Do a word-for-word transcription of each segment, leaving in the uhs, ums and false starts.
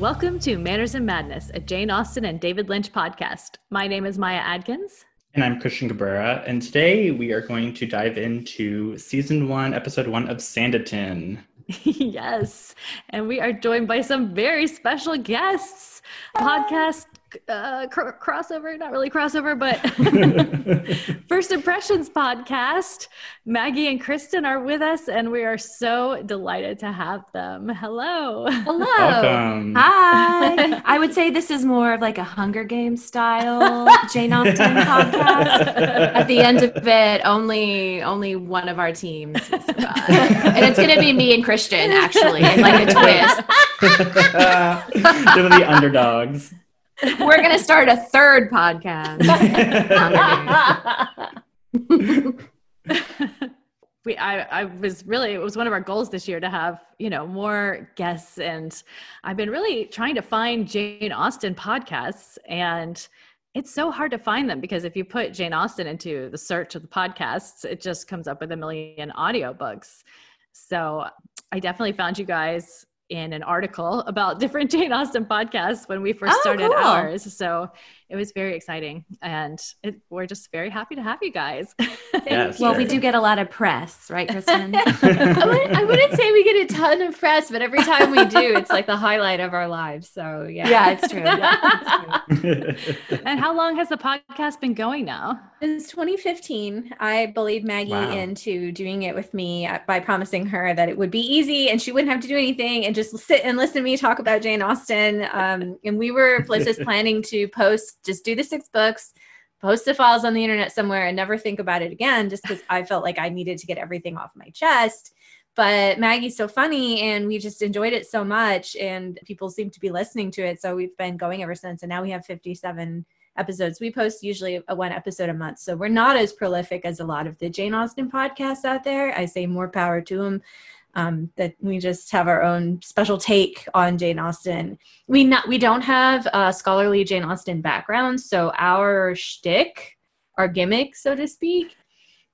Welcome to Manners and Madness, a Jane Austen and David Lynch podcast. My name is Maya Adkins. And I'm Christian Cabrera, and today we are going to dive into season one, episode one of Sanditon. Yes, and we are joined by some very special guests. Podcast uh, cr- crossover, not really crossover, but First Impressions podcast. Maggie and Kristen are with us, and we are so delighted to have them. Hello. Hello. Welcome. Hi. I would say this is more of like a Hunger Games style Jane Austen podcast. At the end of it, only only one of our teams is gone. And it's going to be me and Christian, actually, in like a twist. They're the underdogs. We're going to start a third podcast. we, I, I was really, it was one of our goals this year to have, you know, more guests. And I've been really trying to find Jane Austen podcasts, and it's so hard to find them because if you put Jane Austen into the search of the podcasts, it just comes up with a million audiobooks. So I definitely found you guys in an article about different Jane Austen podcasts when we first oh, started cool. ours. So it was very exciting, and it, we're just very happy to have you guys. Yes, you. Well, we do get a lot of press, right, Kristen? I, wouldn't, I wouldn't say we get a ton of press, but every time we do, it's like the highlight of our lives. So yeah. Yeah, it's true. Yeah, it's true. And how long has the podcast been going now? Since twenty fifteen, I bullied Maggie wow. into doing it with me by promising her that it would be easy and she wouldn't have to do anything and just sit and listen to me talk about Jane Austen. Um, and we were just planning to post, just do the six books, post the files on the internet somewhere and never think about it again, just because I felt like I needed to get everything off my chest. But Maggie's so funny and we just enjoyed it so much and people seem to be listening to it. So we've been going ever since. And now we have fifty-seven episodes. We post usually a one episode a month. So we're not as prolific as a lot of the Jane Austen podcasts out there. I say more power to them. Um, that we just have our own special take on Jane Austen. We not we don't have a scholarly Jane Austen background, so our shtick, our gimmick, so to speak,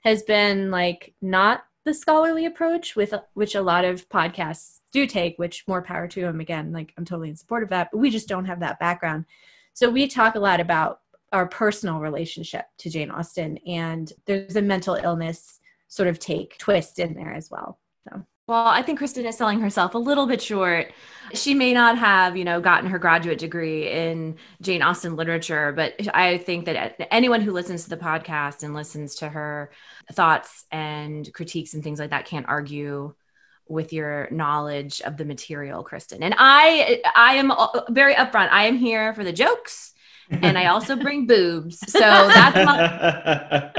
has been like not the scholarly approach, with which a lot of podcasts do take. Which more power to them. Again, like I'm totally in support of that, but we just don't have that background. So we talk a lot about our personal relationship to Jane Austen, and there's a mental illness sort of take twist in there as well. So. Well, I think Kristen is selling herself a little bit short. She may not have, you know, gotten her graduate degree in Jane Austen literature, but I think that anyone who listens to the podcast and listens to her thoughts and critiques and things like that can't argue with your knowledge of the material, Kristen. And I, I am very upfront. I am here for the jokes, and I also bring boobs. So that's my...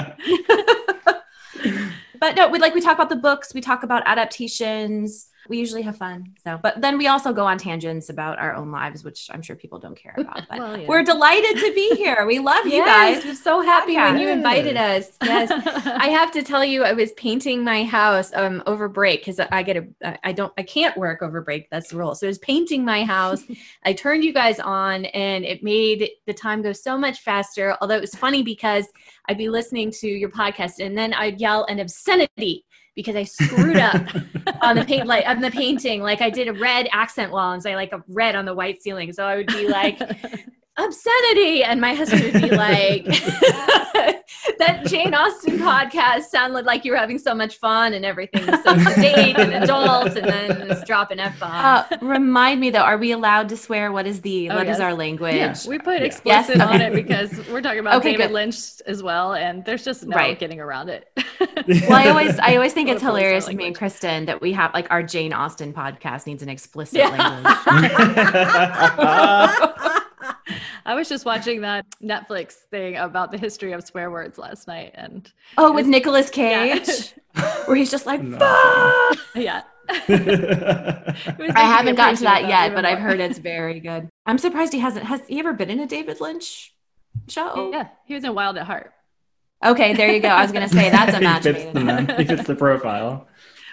But no, we like we talk about the books, we talk about adaptations. We usually have fun. So, but then we also go on tangents about our own lives, which I'm sure people don't care about. But well, yeah. We're delighted to be here. We love you yes, guys. We're so happy podcast. When you invited us. Yes, I have to tell you, I was painting my house um, over break because I get a, I don't, I can't work over break. That's the rule. So I was painting my house. I turned you guys on, and it made the time go so much faster. Although it was funny because I'd be listening to your podcast, and then I'd yell an obscenity. Because I screwed up on the paint, like on the painting, like I did a red accent wall, and so I like a red on the white ceiling. So I would be like, obscenity, and my husband would be like, that Jane Austen podcast sounded like you were having so much fun and everything was so sedate and adult, and then just drop an F bomb. Uh, remind me though, are we allowed to swear? What is the oh, what yes. is our language? Yeah. We put yeah. explicit yes? on okay. it because we're talking about okay, David good. Lynch as well, and there's just no right. getting around it. Well, I always I always think it's hilarious to me and Kristen that we have like our Jane Austen podcast needs an explicit yeah. language. I was just watching that Netflix thing about the history of swear words last night, and oh, with Nicolas Cage, yeah. where he's just like, no. "Fuck!" Yeah. I haven't gotten to that, that yet, but more. I've heard it's very good. I'm surprised he hasn't. Has he ever been in a David Lynch show? Yeah, he was in Wild at Heart. Okay, there you go. I was gonna say that's a match. He fits the, he fits the profile.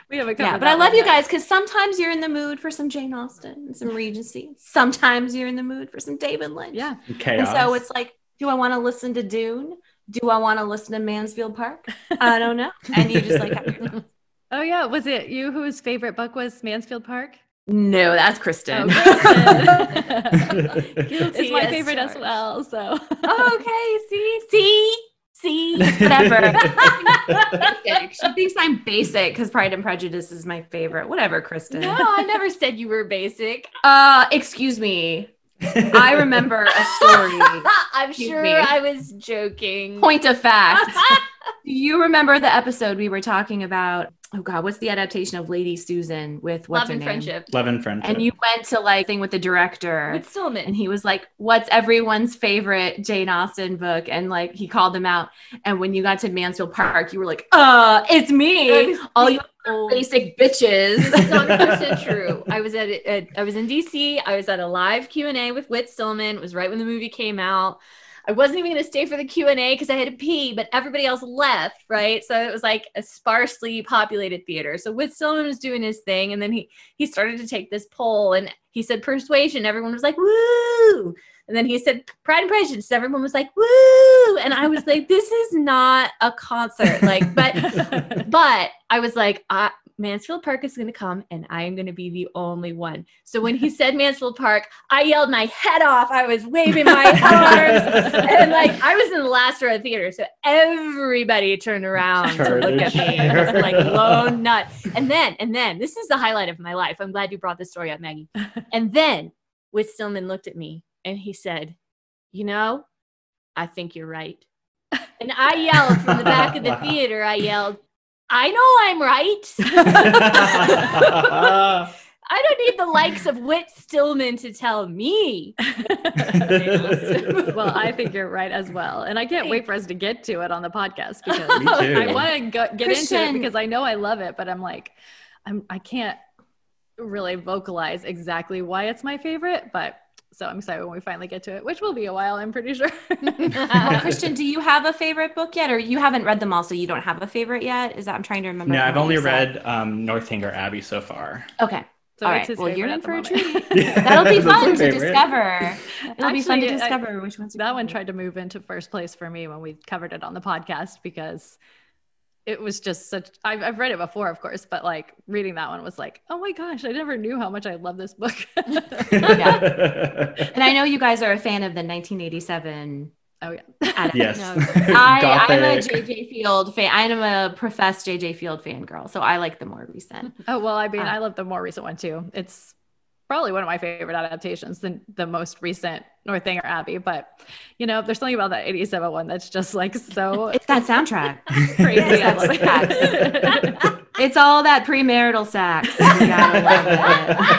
We have a couple. Yeah, but I love you guys because sometimes you're in the mood for some Jane Austen and some Regency. Sometimes you're in the mood for some David Lynch. Yeah. Chaos. And so it's like, do I want to listen to Dune? Do I want to listen to Mansfield Park? I don't know. And you just like, have your thoughts. Oh yeah. Was it you whose favorite book was Mansfield Park? No, that's Kristen. Oh, Kristen. Guilty. It's my favorite charged. As well. So oh, okay, see, see, see, whatever. She thinks I'm basic because Pride and Prejudice is my favorite. Whatever, Kristen. No, I never said you were basic. Uh, excuse me. I remember a story. I'm excuse sure me. I was joking. Point of fact. Do you remember the episode we were talking about? Oh God, what's the adaptation of Lady Susan with what's Love her and name? Friendship. Love and Friendship. And you went to like thing with the director. Whit Stillman. And he was like, what's everyone's favorite Jane Austen book? And like, he called them out. And when you got to Mansfield Park, you were like, uh, it's me. All you old basic bitches. It's one hundred percent true. I was at, a, I was in D C. I was at a live Q and A with Whit Stillman. It was right when the movie came out. I wasn't even going to stay for the Q and A because I had to pee, but everybody else left, right? So it was like a sparsely populated theater. So Whit Stillman was doing his thing, and then he he started to take this poll, and he said Persuasion. Everyone was like, woo! And then he said Pride and Prejudice. Everyone was like, woo! And I was like, this is not a concert. Like, but but I was like, I, Mansfield Park is going to come, and I am going to be the only one. So when he said Mansfield Park, I yelled my head off. I was waving my arms, and like I was in the last row of the theater, so everybody turned around Charter to look at me. And I was like lone nut. And then, and then, this is the highlight of my life. I'm glad you brought this story up, Maggie. And then, Whit Stillman looked at me, and he said, "You know, I think you're right." And I yelled from the back of the wow. theater. I yelled, I know I'm right. I don't need the likes of Whit Stillman to tell me. Well, I think you're right as well. And I can't wait for us to get to it on the podcast because I want to get Christian. into it because I know I love it, but I'm like, I'm, I can't really vocalize exactly why it's my favorite, but so I'm excited when we finally get to it, which will be a while, I'm pretty sure. Well, Christian, do you have a favorite book yet? Or you haven't read them all, so you don't have a favorite yet? Is that, I'm trying to remember. No, I've only read um, Northanger Abbey so far. Okay. So all right. Well, you're in for a treat. That'll be fun to discover. It'll Actually, be fun to discover I, which one's That one tried to move into first place for me when we covered it on the podcast because it was just such, I've, I've read it before, of course, but like reading that one was like, oh my gosh, I never knew how much I love this book. Yeah. And I know you guys are a fan of the nineteen eighty-seven. Oh yeah. Yes. No, I, I'm a J J Field fan. I'm a professed J J Field fangirl. So I like the more recent. Oh, well, I mean, um, I love the more recent one too. It's probably one of my favorite adaptations, the, the most recent Northanger Abbey, but you know, there's something about that eighty-seven one that's just like so it's that soundtrack. Crazy. It's, that it's all that premarital sex. We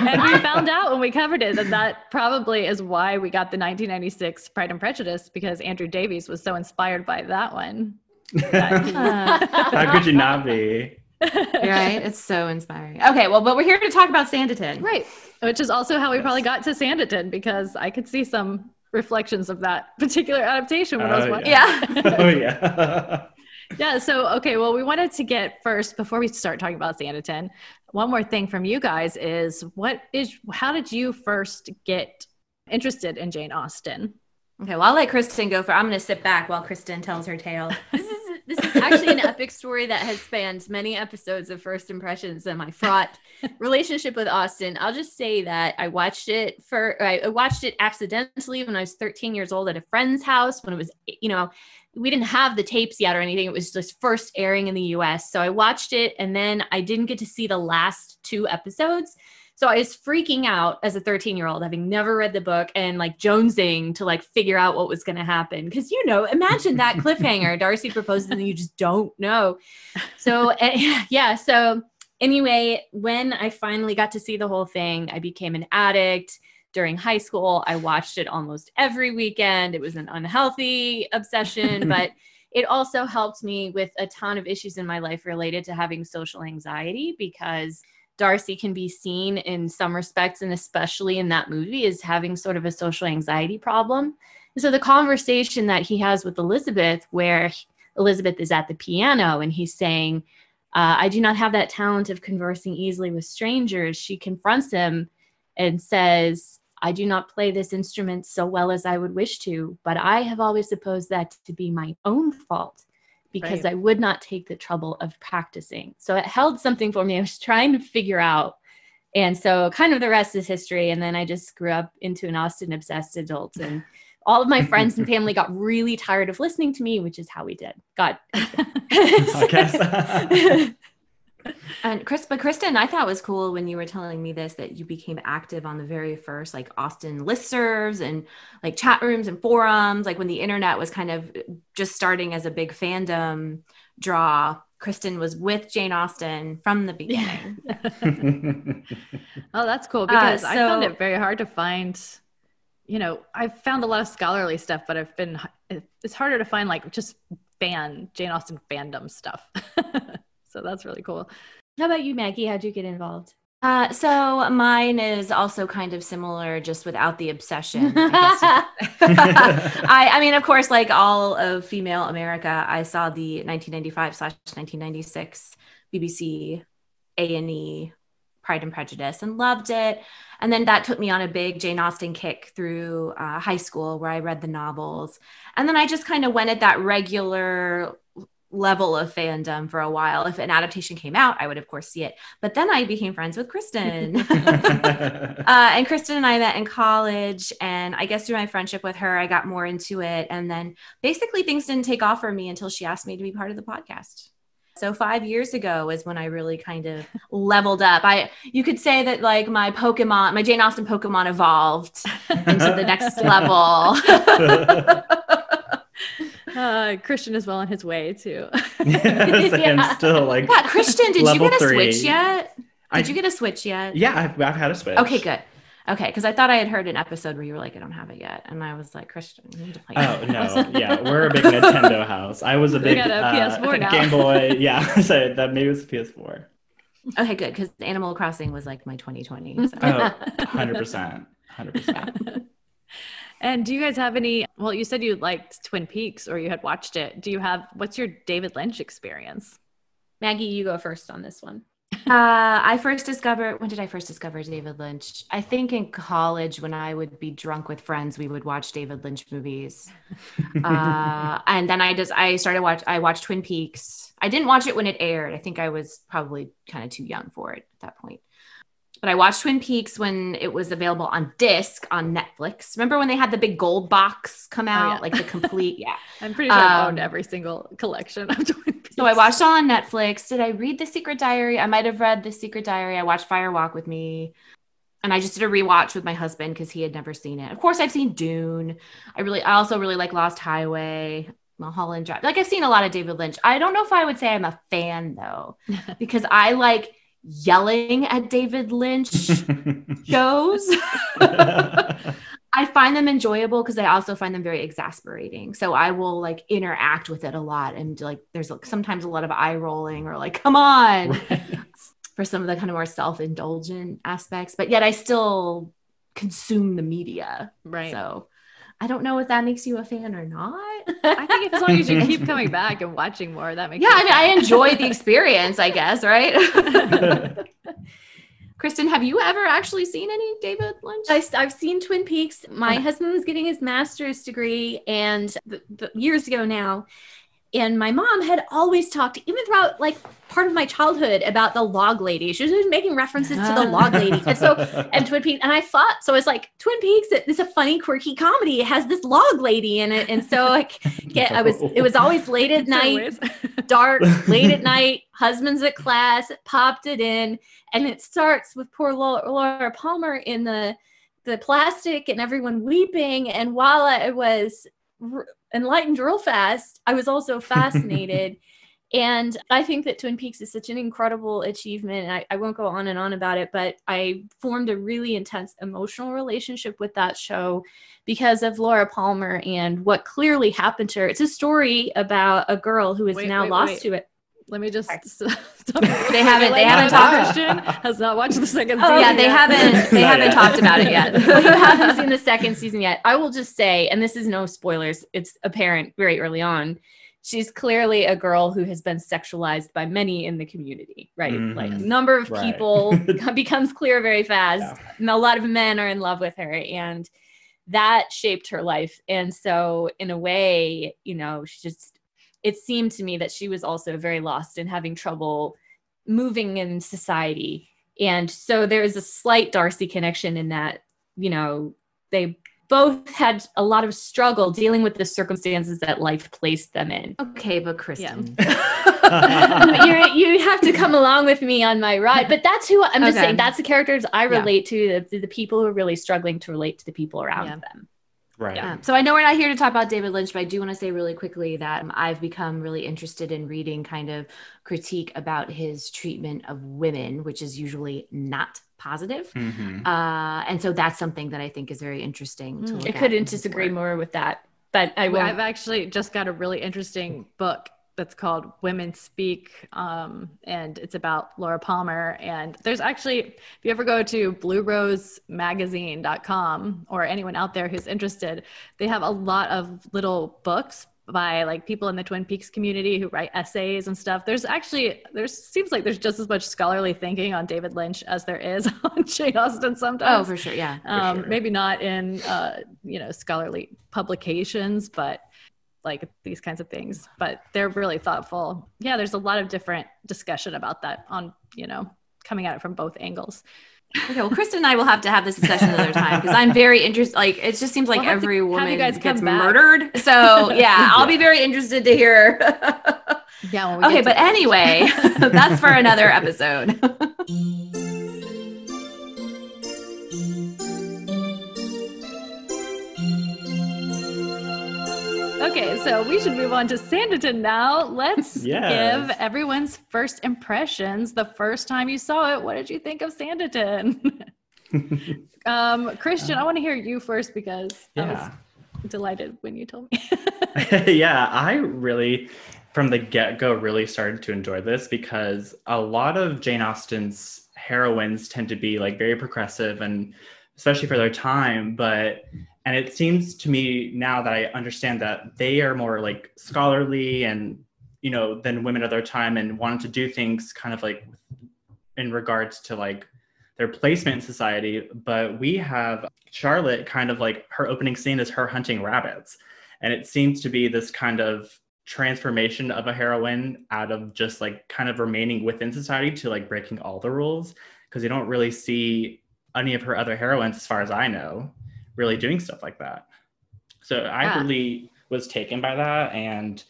and we found out when we covered it that that probably is why we got the nineteen ninety-six Pride and Prejudice, because Andrew Davies was so inspired by that one. That, uh, how could you not be? Right? It's so inspiring. Okay, well, but we're here to talk about Sanditon. Right. Which is also how we yes. probably got to Sanditon, because I could see some reflections of that particular adaptation when oh, I was watching. Yeah. yeah. Oh, yeah. Yeah. So, okay. Well, we wanted to get first, before we start talking about Sanditon, one more thing from you guys is what is, how did you first get interested in Jane Austen? Okay. Well, I'll let Kristen go for, I'm going to sit back while Kristen tells her tale. This is This is actually an epic story that has spanned many episodes of First Impressions and my fraught relationship with Austen. I'll just say that I watched it for, I watched it accidentally when I was thirteen years old at a friend's house when it was, you know, we didn't have the tapes yet or anything. It was just first airing in the U S. So I watched it and then I didn't get to see the last two episodes. So I was freaking out as a thirteen-year-old, having never read the book and like jonesing to like figure out what was going to happen. Because, you know, imagine that cliffhanger. Darcy proposes and you just don't know. So, uh, yeah. So anyway, when I finally got to see the whole thing, I became an addict. During high school, I watched it almost every weekend. It was an unhealthy obsession, but it also helped me with a ton of issues in my life related to having social anxiety, because Darcy can be seen in some respects, and especially in that movie, as having sort of a social anxiety problem. And so the conversation that he has with Elizabeth, where Elizabeth is at the piano and he's saying, uh, I do not have that talent of conversing easily with strangers. She confronts him and says, I do not play this instrument so well as I would wish to, but I have always supposed that to be my own fault, because right. I would not take the trouble of practicing. So it held something for me. I was trying to figure out And so kind of the rest is history. And then I just grew up into an Austen obsessed adult, and all of my friends and family got really tired of listening to me, which is how we did. Got I guess. And Chris, but Kristen, I thought was cool when you were telling me this, that you became active on the very first like Austen listservs and like chat rooms and forums, like when the internet was kind of just starting as a big fandom draw. Kristen was with Jane Austen from the beginning. Oh, that's cool, because uh, so, I found it very hard to find, you know, I've found a lot of scholarly stuff, but I've been, it's harder to find like just fan Jane Austen fandom stuff. So that's really cool. How about you, Maggie? How'd you get involved? Uh, so mine is also kind of similar, just without the obsession. I, I, I mean, of course, like all of female America, I saw the nineteen ninety-five slash nineteen ninety-six B B C A and E Pride and Prejudice and loved it. And then that took me on a big Jane Austen kick through uh, high school, where I read the novels. And then I just kind of went at that regular level of fandom for a while. If an adaptation came out, I would of course see it. But then I became friends with Kristen. uh, and Kristen and I met in college. And I guess through my friendship with her, I got more into it. And then basically things didn't take off for me until she asked me to be part of the podcast. So five years ago is when I really kind of leveled up. I, you could say that like my Pokemon, my Jane Austen Pokemon evolved into the next level. Uh, Christian is well on his way too. Yes, yeah. And still like yeah, Christian, did you get a three. Switch yet? Did I, you get a Switch yet? Yeah, I've, I've had a Switch. Okay, good. Okay, because I thought I had heard an episode where you were like, I don't have it yet. And I was like, Christian, you need to play it. Oh, no. Yeah, we're a big Nintendo house. I was a big got a uh, P S four now. Game Boy. Yeah, so that maybe it was a P S four. Okay, good, because Animal Crossing was like my twenty twenty. So. Oh, one hundred percent. one hundred percent. And do you guys have any, well, you said you liked Twin Peaks or you had watched it. Do you have, what's your David Lynch experience? Maggie, you go first on this one. uh, I first discovered, when did I first discover David Lynch? I think in college when I would be drunk with friends, we would watch David Lynch movies. uh, and then I just, I started watch. I watched Twin Peaks. I didn't watch it when it aired. I think I was probably kind of too young for it at that point. But I watched Twin Peaks when it was available on disc on Netflix. Remember when they had the big gold box come out, oh, yeah. like the complete, yeah. I'm pretty sure um, I owned every single collection of Twin Peaks. So I watched it all on Netflix. Did I read The Secret Diary? I might've read The Secret Diary. I watched Fire Walk with Me. And I just did a rewatch with my husband because he had never seen it. Of course I've seen Dune. I really, I also really like Lost Highway. Mulholland Drive. Like I've seen a lot of David Lynch. I don't know if I would say I'm a fan though, because I like yelling at David Lynch shows. I find them enjoyable because I also find them very exasperating. So I will like interact with it a lot. And like, there's like, sometimes a lot of eye rolling or like, come on, right. for some of the kind of more self-indulgent aspects, but yet I still consume the media. Right. So I don't know if that makes you a fan or not. I think if, as long as you keep coming back and watching more, that makes yeah, I mean, I enjoy the experience, I guess, right? Kristen, have you ever actually seen any David Lynch? I, I've seen Twin Peaks. My okay. husband was getting his master's degree and the, the, years ago now. And my mom had always talked, even throughout like part of my childhood, about the log lady. She was always making references to the log lady. And so, and Twin Peaks, and I thought, so it's like Twin Peaks, it, it's a funny, quirky comedy. It has this log lady in it. And so like, yeah, I was, it was always late at night, dark, late at night, husband's at class, popped it in. And it starts with poor Laura Palmer in the, the plastic and everyone weeping. And while I was enlightened real fast, I was also fascinated. And I think that Twin Peaks is such an incredible achievement. And I, I won't go on and on about it, but I formed a really intense emotional relationship with that show because of Laura Palmer and what clearly happened to her. It's a story about a girl who is wait, now wait, lost wait. to it. Let me just stop. They haven't. They haven't talked. Christian has not watched the second season. Oh, yeah, they yet. haven't. They haven't talked about it yet. Well, you haven't seen the second season yet. I will just say, and this is no spoilers. It's apparent very early on. She's clearly a girl who has been sexualized by many in the community, right? Mm-hmm. Like number of right. people becomes clear very fast. Yeah. And a lot of men are in love with her, and that shaped her life. And so, in a way, you know, she just. It seemed to me that she was also very lost and having trouble moving in society And so there is a slight Darcy connection in that, you know, they both had a lot of struggle dealing with the circumstances that life placed them in. Okay, but Kristen. Yeah. You're, you have to come along with me on my ride. But that's who I'm just okay. saying. That's the characters I relate yeah. to, the, the people who are really struggling to relate to the people around yeah. them. Right. Yeah. So I know we're not here to talk about David Lynch, but I do want to say really quickly that um, I've become really interested in reading kind of critique about his treatment of women, which is usually not positive. Mm-hmm. Uh, and so that's something that I think is very interesting. Mm-hmm. To look I at couldn't disagree more with that, but I will. I've actually just got a really interesting book that's called Women Speak. Um, and it's about Laura Palmer. And there's actually, if you ever go to blue rose magazine dot com or anyone out there who's interested, they have a lot of little books by like people in the Twin Peaks community who write essays and stuff. There's actually, there seems like there's just as much scholarly thinking on David Lynch as there is on Jane Austen sometimes. Oh, for sure. Yeah. Um, for sure. Maybe not in, uh, you know, scholarly publications, but like these kinds of things, but they're really thoughtful. Yeah, there's a lot of different discussion about that on, you know, coming at it from both angles. Okay, well, Kristen and I will have to have this discussion another time because I'm very interested. Like, it just seems like we'll every woman gets murdered. So yeah, I'll be very interested to hear. Yeah. When we okay, but anyway, that's for another episode. Okay, so we should move on to Sanditon now. Let's yes. give everyone's first impressions. The first time you saw it, what did you think of Sanditon? um, Christian, uh, I want to hear you first because yeah. I was delighted when you told me. Yeah, I really, from the get-go, really started to enjoy this because a lot of Jane Austen's heroines tend to be like very progressive and especially for their time, but and it seems to me now that I understand that they are more like scholarly and, you know, than women of their time and wanted to do things kind of like in regards to like their placement in society. But we have Charlotte kind of like her opening scene is her hunting rabbits. And it seems to be this kind of transformation of a heroine out of just like kind of remaining within society to like breaking all the rules. Because you don't really see any of her other heroines, as far as I know, really doing stuff like that. So I yeah. really was taken by that. And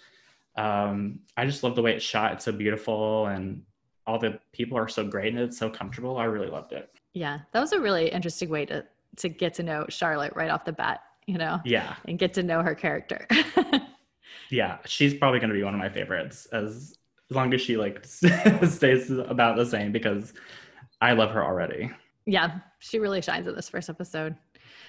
um, I just love the way it's shot. It's so beautiful. And all the people are so great and it's so comfortable. I really loved it. Yeah, that was a really interesting way to, to get to know Charlotte right off the bat, you know? Yeah. And get to know her character. Yeah, she's probably going to be one of my favorites as, as long as she like stays about the same because I love her already. Yeah, she really shines in this first episode.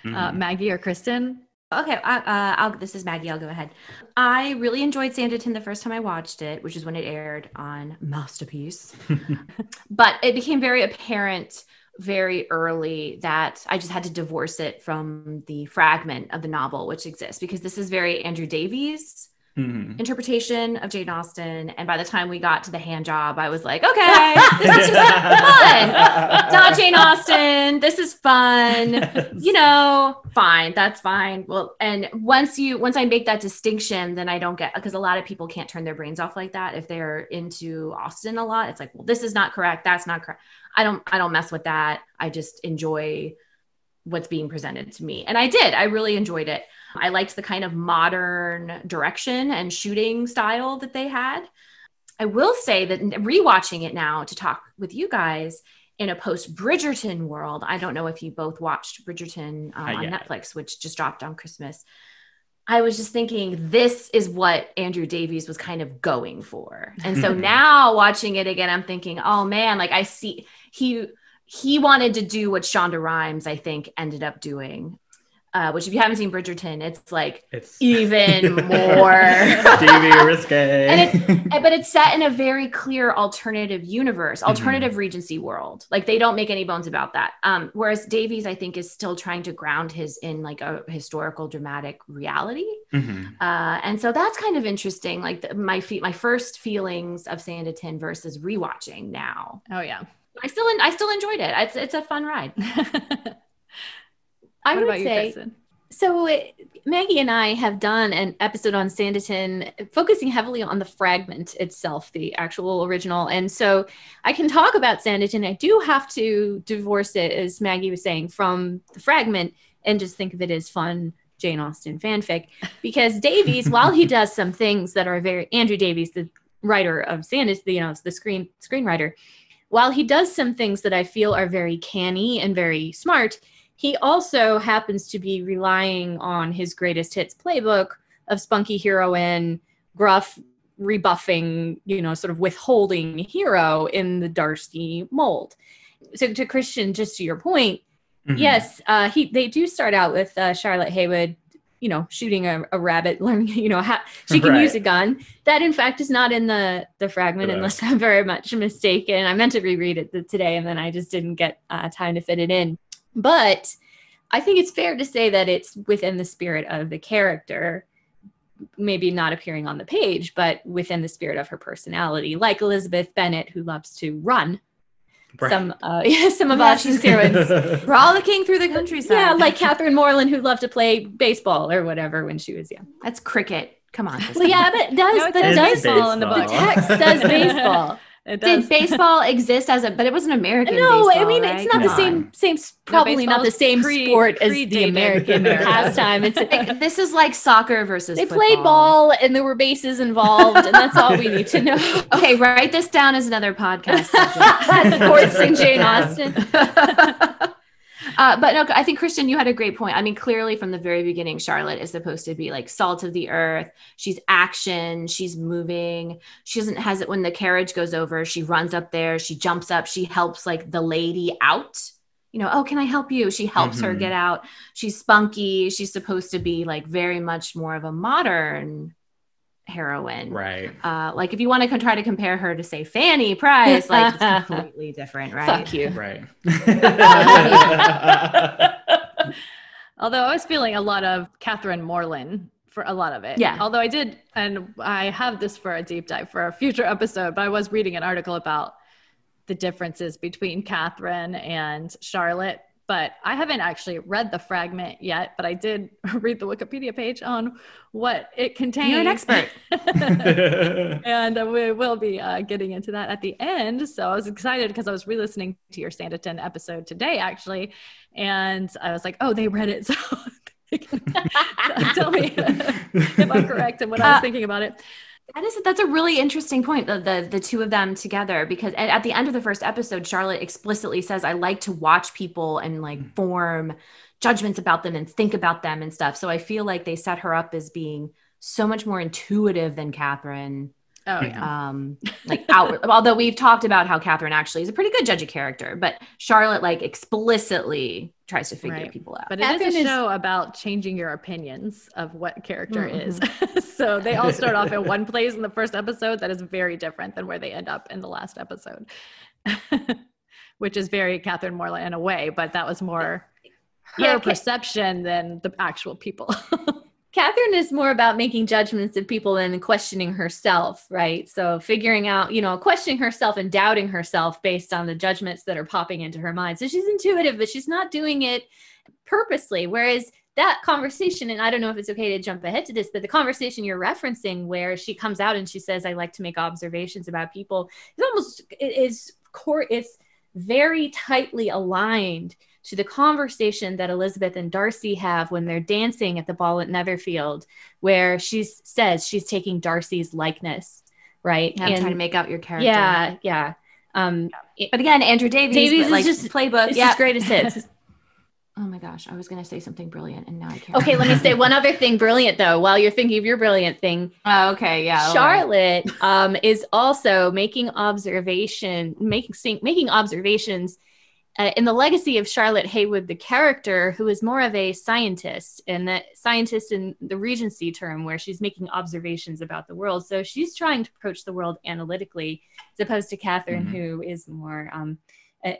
Uh, Maggie or Kristen? Okay, I, uh, I'll, this is Maggie. I'll go ahead. I really enjoyed Sanditon the first time I watched it, which is when it aired on Masterpiece. But it became very apparent very early that I just had to divorce it from the fragment of the novel which exists because this is very Andrew Davies mm-hmm. interpretation of Jane Austen. And by the time we got to the hand job, I was like, okay, this is just fun. Not Jane Austen. This is fun. Yes. You know, fine. That's fine. Well, and once you, once I make that distinction, then I don't get, because a lot of people can't turn their brains off like that. If they're into Austen a lot, it's like, well, this is not correct. That's not correct. I don't, I don't mess with that. I just enjoy what's being presented to me. And I did, I really enjoyed it. I liked the kind of modern direction and shooting style that they had. I will say that rewatching it now to talk with you guys in a post Bridgerton world, I don't know if you both watched Bridgerton uh, on Netflix, which just dropped on Christmas. I was just thinking this is what Andrew Davies was kind of going for. And so now watching it again, I'm thinking, oh man, like I see he, he wanted to do what Shonda Rhimes, I think, ended up doing. Uh, which if you haven't seen Bridgerton, it's like it's even more T V risque. And it's, but it's set in a very clear alternative universe, alternative mm-hmm. Regency world. Like they don't make any bones about that. Um, whereas Davies, I think, is still trying to ground his in like a historical dramatic reality. Mm-hmm. Uh, and so that's kind of interesting. Like the, my fe- my first feelings of Sanditon versus rewatching now. Oh yeah, I still en- I still enjoyed it. It's it's a fun ride. I what would say, you, So it, Maggie and I have done an episode on Sanditon, focusing heavily on the fragment itself, the actual original. And so I can talk about Sanditon. I do have to divorce it, as Maggie was saying, from the fragment and just think of it as fun Jane Austen fanfic. Because Davies, while he does some things that are very, Andrew Davies, the writer of Sanditon, you know, the screen screenwriter, while he does some things that I feel are very canny and very smart, he also happens to be relying on his greatest hits playbook of spunky heroine, gruff, rebuffing, you know, sort of withholding hero in the Darcy mold. So to Christian, just to your point, mm-hmm. yes, uh, he they do start out with uh, Charlotte Haywood, you know, shooting a, a rabbit, learning, you know, how she can right. use a gun. That, in fact, is not in the, the fragment, right. unless I'm very much mistaken. I meant to reread it today, and then I just didn't get uh, time to fit it in. But I think it's fair to say that it's within the spirit of the character, maybe not appearing on the page, but within the spirit of her personality, like Elizabeth Bennet, who loves to run. Right. Some uh, yeah, some of us in Syrians rollicking through the countryside. Yeah, like Catherine Morland, who loved to play baseball or whatever when she was young. That's cricket. Come on. Well, yeah, but it does, no, but it does baseball in the book. The text says baseball. Did baseball exist as a, but it was an American no, baseball, I mean, right? it's not Come the on. same, same, probably no, not the same pre, sport as the American pastime. It's like, this is like soccer versus They football. Played ball and there were bases involved and that's all we need to know. Okay, write this down as another podcast. Sports and Jane Austen. Uh, but no, I think, Christian, you had a great point. I mean, clearly from the very beginning, Charlotte is supposed to be like salt of the earth. She's action. She's moving. She doesn't hesitate when the carriage goes over. She runs up there. She jumps up. She helps like the lady out. You know, oh, can I help you? She helps mm-hmm. her get out. She's spunky. She's supposed to be like very much more of a modern heroine. Right. Uh, like if you want to try to compare her to, say, Fanny Price, like it's completely different, right? Fuck you. Right. Although I was feeling a lot of Catherine Morland for a lot of it. Yeah. Although I did, and I have this for a deep dive for a future episode, but I was reading an article about the differences between Catherine and Charlotte. But I haven't actually read the fragment yet, but I did read the Wikipedia page on what it contains. You're an expert. And we will be uh, getting into that at the end. So I was excited because I was re-listening to your Sanditon episode today, actually. And I was like, oh, they read it. So tell me if I'm correct and what I was thinking about it. That is, that's a really interesting point, the, the the two of them together, because at the end of the first episode, Charlotte explicitly says, I like to watch people and like form judgments about them and think about them and stuff. So I feel like they set her up as being so much more intuitive than Catherine. Oh, yeah. Um, like outward, although we've talked about how Catherine actually is a pretty good judge of character, but Charlotte like explicitly tries to figure right. people out. But Catherine it is a show is... about changing your opinions of what character mm-hmm. is. So they all start off at one place in the first episode that is very different than where they end up in the last episode, which is very Catherine Morland in a way, but that was more her yeah, perception than the actual people. Catherine is more about making judgments of people and questioning herself, right? So figuring out, you know, questioning herself and doubting herself based on the judgments that are popping into her mind. So she's intuitive, but she's not doing it purposely. Whereas that conversation, and I don't know if it's okay to jump ahead to this, but the conversation you're referencing where she comes out and she says, I like to make observations about people. It's almost, it is core, it's very tightly aligned to the conversation that Elizabeth and Darcy have when they're dancing at the ball at Netherfield, where she says she's taking Darcy's likeness, right? Yeah, I'm and, trying to make out your character. Yeah, yeah. Um, yeah. But again, Andrew Davies, Davies is like, just playbook. It's yeah. his greatest hits. Oh my gosh, I was going to say something brilliant and now I can't. Okay, let me say one other thing brilliant though, while you're thinking of your brilliant thing. Oh, okay, yeah. Charlotte um, is also making observation, making making observations Uh, in the legacy of Charlotte Haywood, the character, who is more of a scientist, and that scientist in the Regency term, where she's making observations about the world. So she's trying to approach the world analytically, as opposed to Catherine, mm-hmm. who is more um,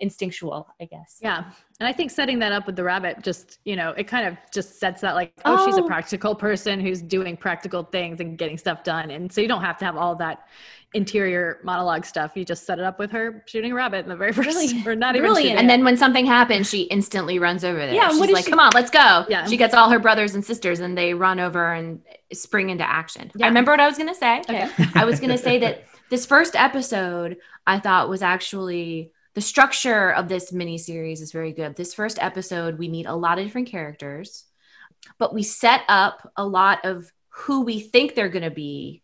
instinctual, I guess. Yeah. And I think setting that up with the rabbit just, you know, it kind of just sets that like, oh, oh, she's a practical person who's doing practical things and getting stuff done. And so you don't have to have all that interior monologue stuff. You just set it up with her shooting a rabbit in the very first, really? or not even really. And it. Then when something happens, she instantly runs over there. Yeah, She's what like, she- come on, let's go. Yeah. She gets all her brothers and sisters and they run over and spring into action. Yeah. I remember what I was going to say. Okay. I was going to say that this first episode I thought was actually... the structure of this miniseries is very good. This first episode, we meet a lot of different characters, but we set up a lot of who we think they're going to be.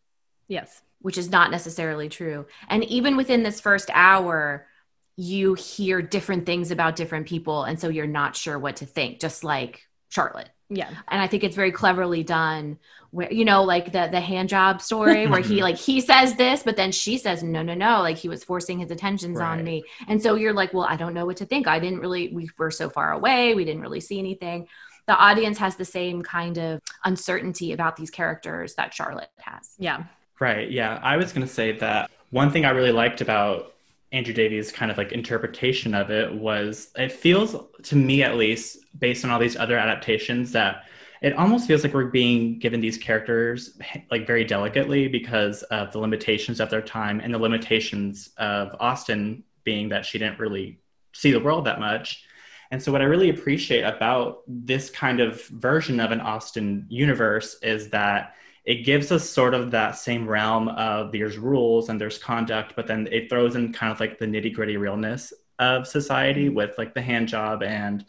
Yes. Which is not necessarily true. And even within this first hour, you hear different things about different people. And so you're not sure what to think, just like Charlotte. Yeah. And I think it's very cleverly done where, you know, like the, the hand job story where he like, he says this, but then she says, no, no, no. Like he was forcing his attentions right. on me. And so you're like, well, I don't know what to think. I didn't really, we were so far away. We didn't really see anything. The audience has the same kind of uncertainty about these characters that Charlotte has. Yeah. Right. Yeah. I was going to say that one thing I really liked about Andrew Davies' kind of like interpretation of it was, it feels to me at least, based on all these other adaptations, that it almost feels like we're being given these characters like very delicately because of the limitations of their time and the limitations of Austen being that she didn't really see the world that much. And so what I really appreciate about this kind of version of an Austen universe is that it gives us sort of that same realm of there's rules and there's conduct, but then it throws in kind of like the nitty gritty realness of society with like the hand job and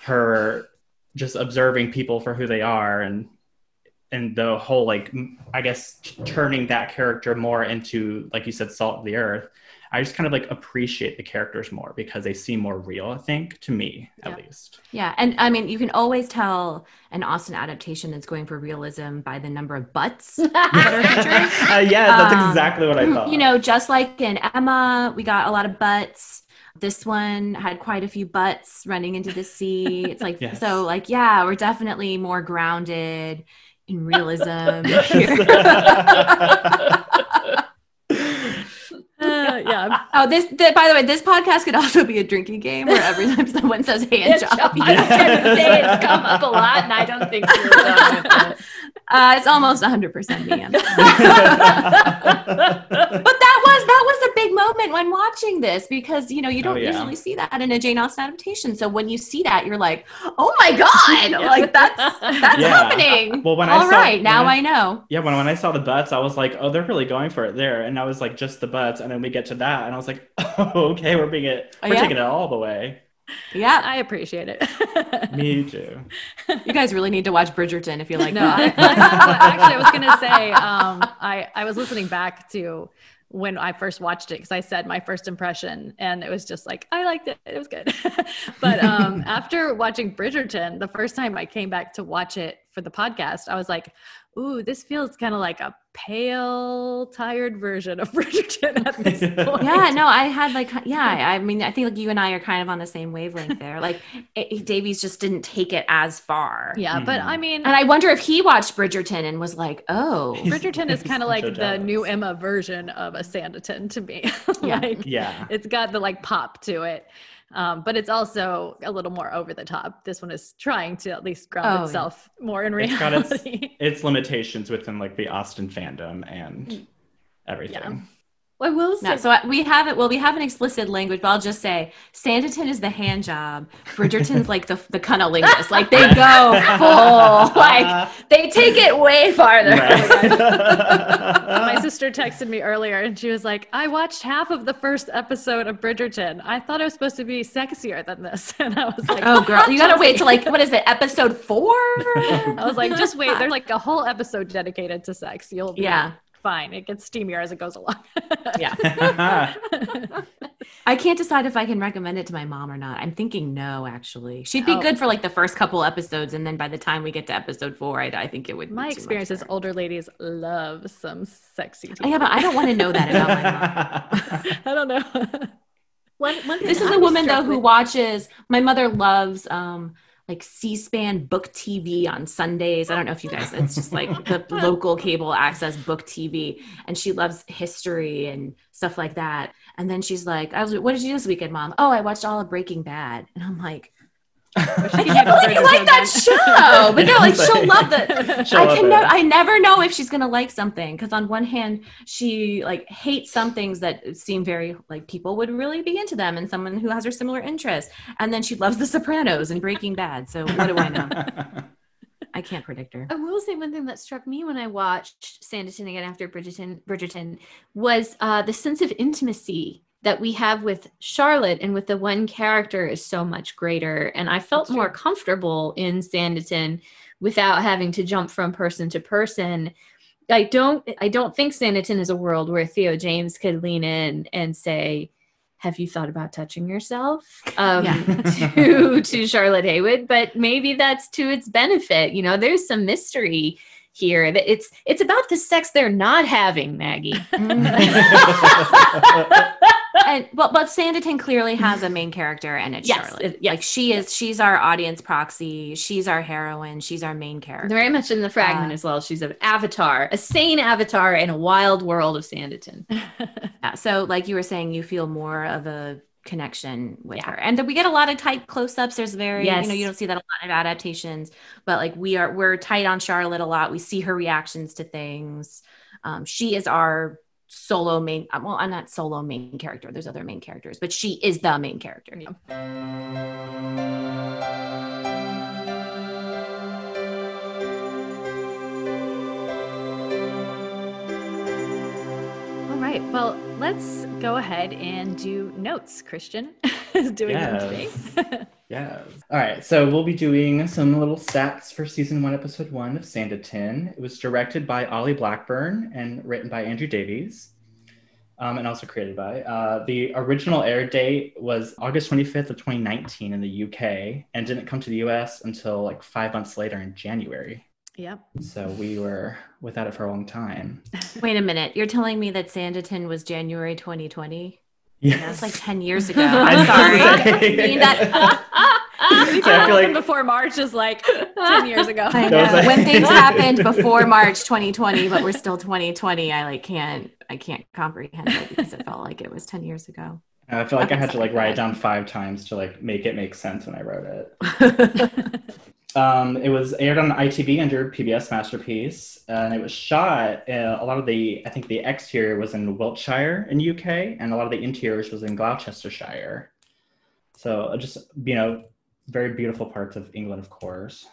her just observing people for who they are. And, and the whole, like, I guess, turning that character more into, like you said, salt of the earth. I just kind of like appreciate the characters more because they seem more real, I think, to me, yeah. at least. Yeah. And I mean, you can always tell an Austen adaptation that's going for realism by the number of butts that are featured. Uh, yeah, that's um, exactly what I thought. You know, just like in Emma, we got a lot of butts. This one had quite a few butts running into the sea. It's like, yes. so like, yeah, we're definitely more grounded in realism here. Uh, yeah. Oh, this. The, by the way, this podcast could also be a drinking game where every time someone says hand job, I was trying to say it's come up a lot, and I don't think you're wrong with it. Uh, it's almost one hundred percent me. But that was that was a big moment when watching this because you know you don't oh, yeah. usually see that in a Jane Austen adaptation. So when you see that, you're like, oh my god, like that's that's yeah. happening. Well, when all I saw, right now I, I know. Yeah, when when I saw the butts, I was like, oh, they're really going for it there, and I was like, just the butts, and then we get to that, and I was like, oh, okay, we're being it, we're oh, yeah. taking it all the way. Yeah, I appreciate it. Me too. You guys really need to watch Bridgerton if you like. No, I, I, actually, I was gonna say, um, I I was listening back to when I first watched it because I said my first impression, and it was just like I liked it; it was good. But um, after watching Bridgerton, the first time I came back to watch it for the podcast, I was like, ooh, this feels kind of like a pale, tired version of Bridgerton at this point. Yeah, no, I had like, yeah, I mean, I think like you and I are kind of on the same wavelength there. Like it, Davies just didn't take it as far. Yeah, mm-hmm. but I mean. And I wonder if he watched Bridgerton and was like, oh. Bridgerton is kind of like so the new Emma version of a Sanditon to me. Yeah. like, yeah. It's got the like pop to it. Um, but it's also a little more over the top. This one is trying to at least ground oh, itself yeah. more in reality. It's got its, its limitations within like the Austen fandom and everything. Yeah. Well, I will say no, so I, we have it. Well, we have an explicit language, but I'll just say Sanditon is the hand job. Bridgerton's like the the cunnilingus. Like they go full. Like they take it way farther. Right. My sister texted me earlier, and she was like, "I watched half of the first episode of Bridgerton. I thought it was supposed to be sexier than this." And I was like, "Oh, girl, you gotta wait till like what is it, episode four?" I was like, "Just wait. There's like a whole episode dedicated to sex. You'll be yeah." fine. It gets steamier as it goes along. yeah. I can't decide if I can recommend it to my mom or not. I'm thinking no, actually. She'd be oh. good for like the first couple episodes. And then by the time we get to episode four, I, I think it would my be experience is older ladies love some sexy tea. Yeah, but I don't want to know that about my mom. I don't know. one, one this is I'm a woman though who watches, my mother loves, um, like C-SPAN book T V on Sundays. I don't know if you guys, it's just like the local cable access book T V. And she loves history and stuff like that. And then she's like, I was, what did you do this weekend, Mom? Oh, I watched all of Breaking Bad. And I'm like, I can't believe you like that show. But no, like she'll love the she'll I love can know I never know if she's gonna like something, because on one hand she like hates some things that seem very like people would really be into them and someone who has her similar interests, and then she loves The Sopranos and Breaking Bad. So what do I know? I can't predict her. I will say one thing that struck me when I watched Sanditon again after Bridgerton Bridgerton was uh the sense of intimacy that we have with Charlotte and with the one character is so much greater. And I felt more comfortable in Sanditon without having to jump from person to person. I don't, I don't think Sanditon is a world where Theo James could lean in and say, have you thought about touching yourself um, yeah. to, to Charlotte Haywood? But maybe that's to its benefit. You know, there's some mystery here. It's, it's about the sex they're not having, Maggie. And but but Sanditon clearly has a main character, and it's yes, Charlotte. Yes, like she is, she's our audience proxy. She's our heroine. She's our main character. Very much in the fragment uh, as well. She's an avatar, a sane avatar in a wild world of Sanditon. Yeah, so like you were saying, you feel more of a connection with yeah. her, and we get a lot of tight close-ups. There's very yes. you know, you don't see that a lot of adaptations, but like we are we're tight on Charlotte a lot. We see her reactions to things. Um, she is our solo main, well, I'm not solo main character. There's other main characters, but she is the main character. Yeah. All right. Well, let's go ahead and do notes. Christian is doing yes. them today. Yeah. All right. So we'll be doing some little stats for season one, episode one of Sanditon. It was directed by Ollie Blackburn and written by Andrew Davies, um, and also created by. Uh, the original air date was August twenty-fifth of twenty nineteen in the U K, and didn't come to the U S until like five months later in January. Yep. So we were without it for a long time. Wait a minute. You're telling me that Sanditon was January twenty twenty? Yes. That's like ten years ago. I'm sorry. I mean, that, we so I feel like before March is like ten years ago. I know. Like, when things happened before March twenty twenty, but we're still twenty twenty, I like can't, I can't comprehend it because it felt like it was ten years ago. I feel like I had to like write it down five times to like make it make sense when I wrote it. Um, it was aired on I T V under P B S Masterpiece, uh, and it was shot, uh, a lot of the, I think the exterior was in Wiltshire in U K, and a lot of the interiors was in Gloucestershire. So just, you know, very beautiful parts of England, of course.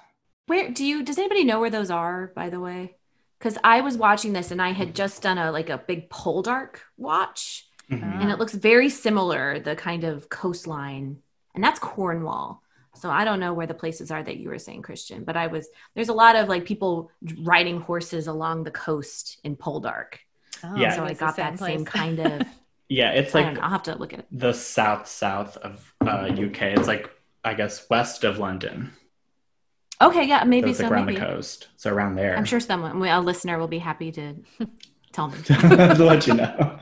Where do you, does anybody know where those are, by the way? Because I was watching this and I had just done a, like a big Poldark watch, mm-hmm. and it looks very similar, the kind of coastline, and that's Cornwall. So I don't know where the places are that you were saying, Christian, but I was, there's a lot of like people riding horses along the coast in Poldark. Oh, yeah. So I got that place. Same kind of. Yeah, it's like, I'll have to look at it. The south, south of uh, U K. It's like, I guess, west of London. Okay, yeah, maybe so. Like so around maybe. The coast. So around there. I'm sure someone, a listener will be happy to tell me. To let you know.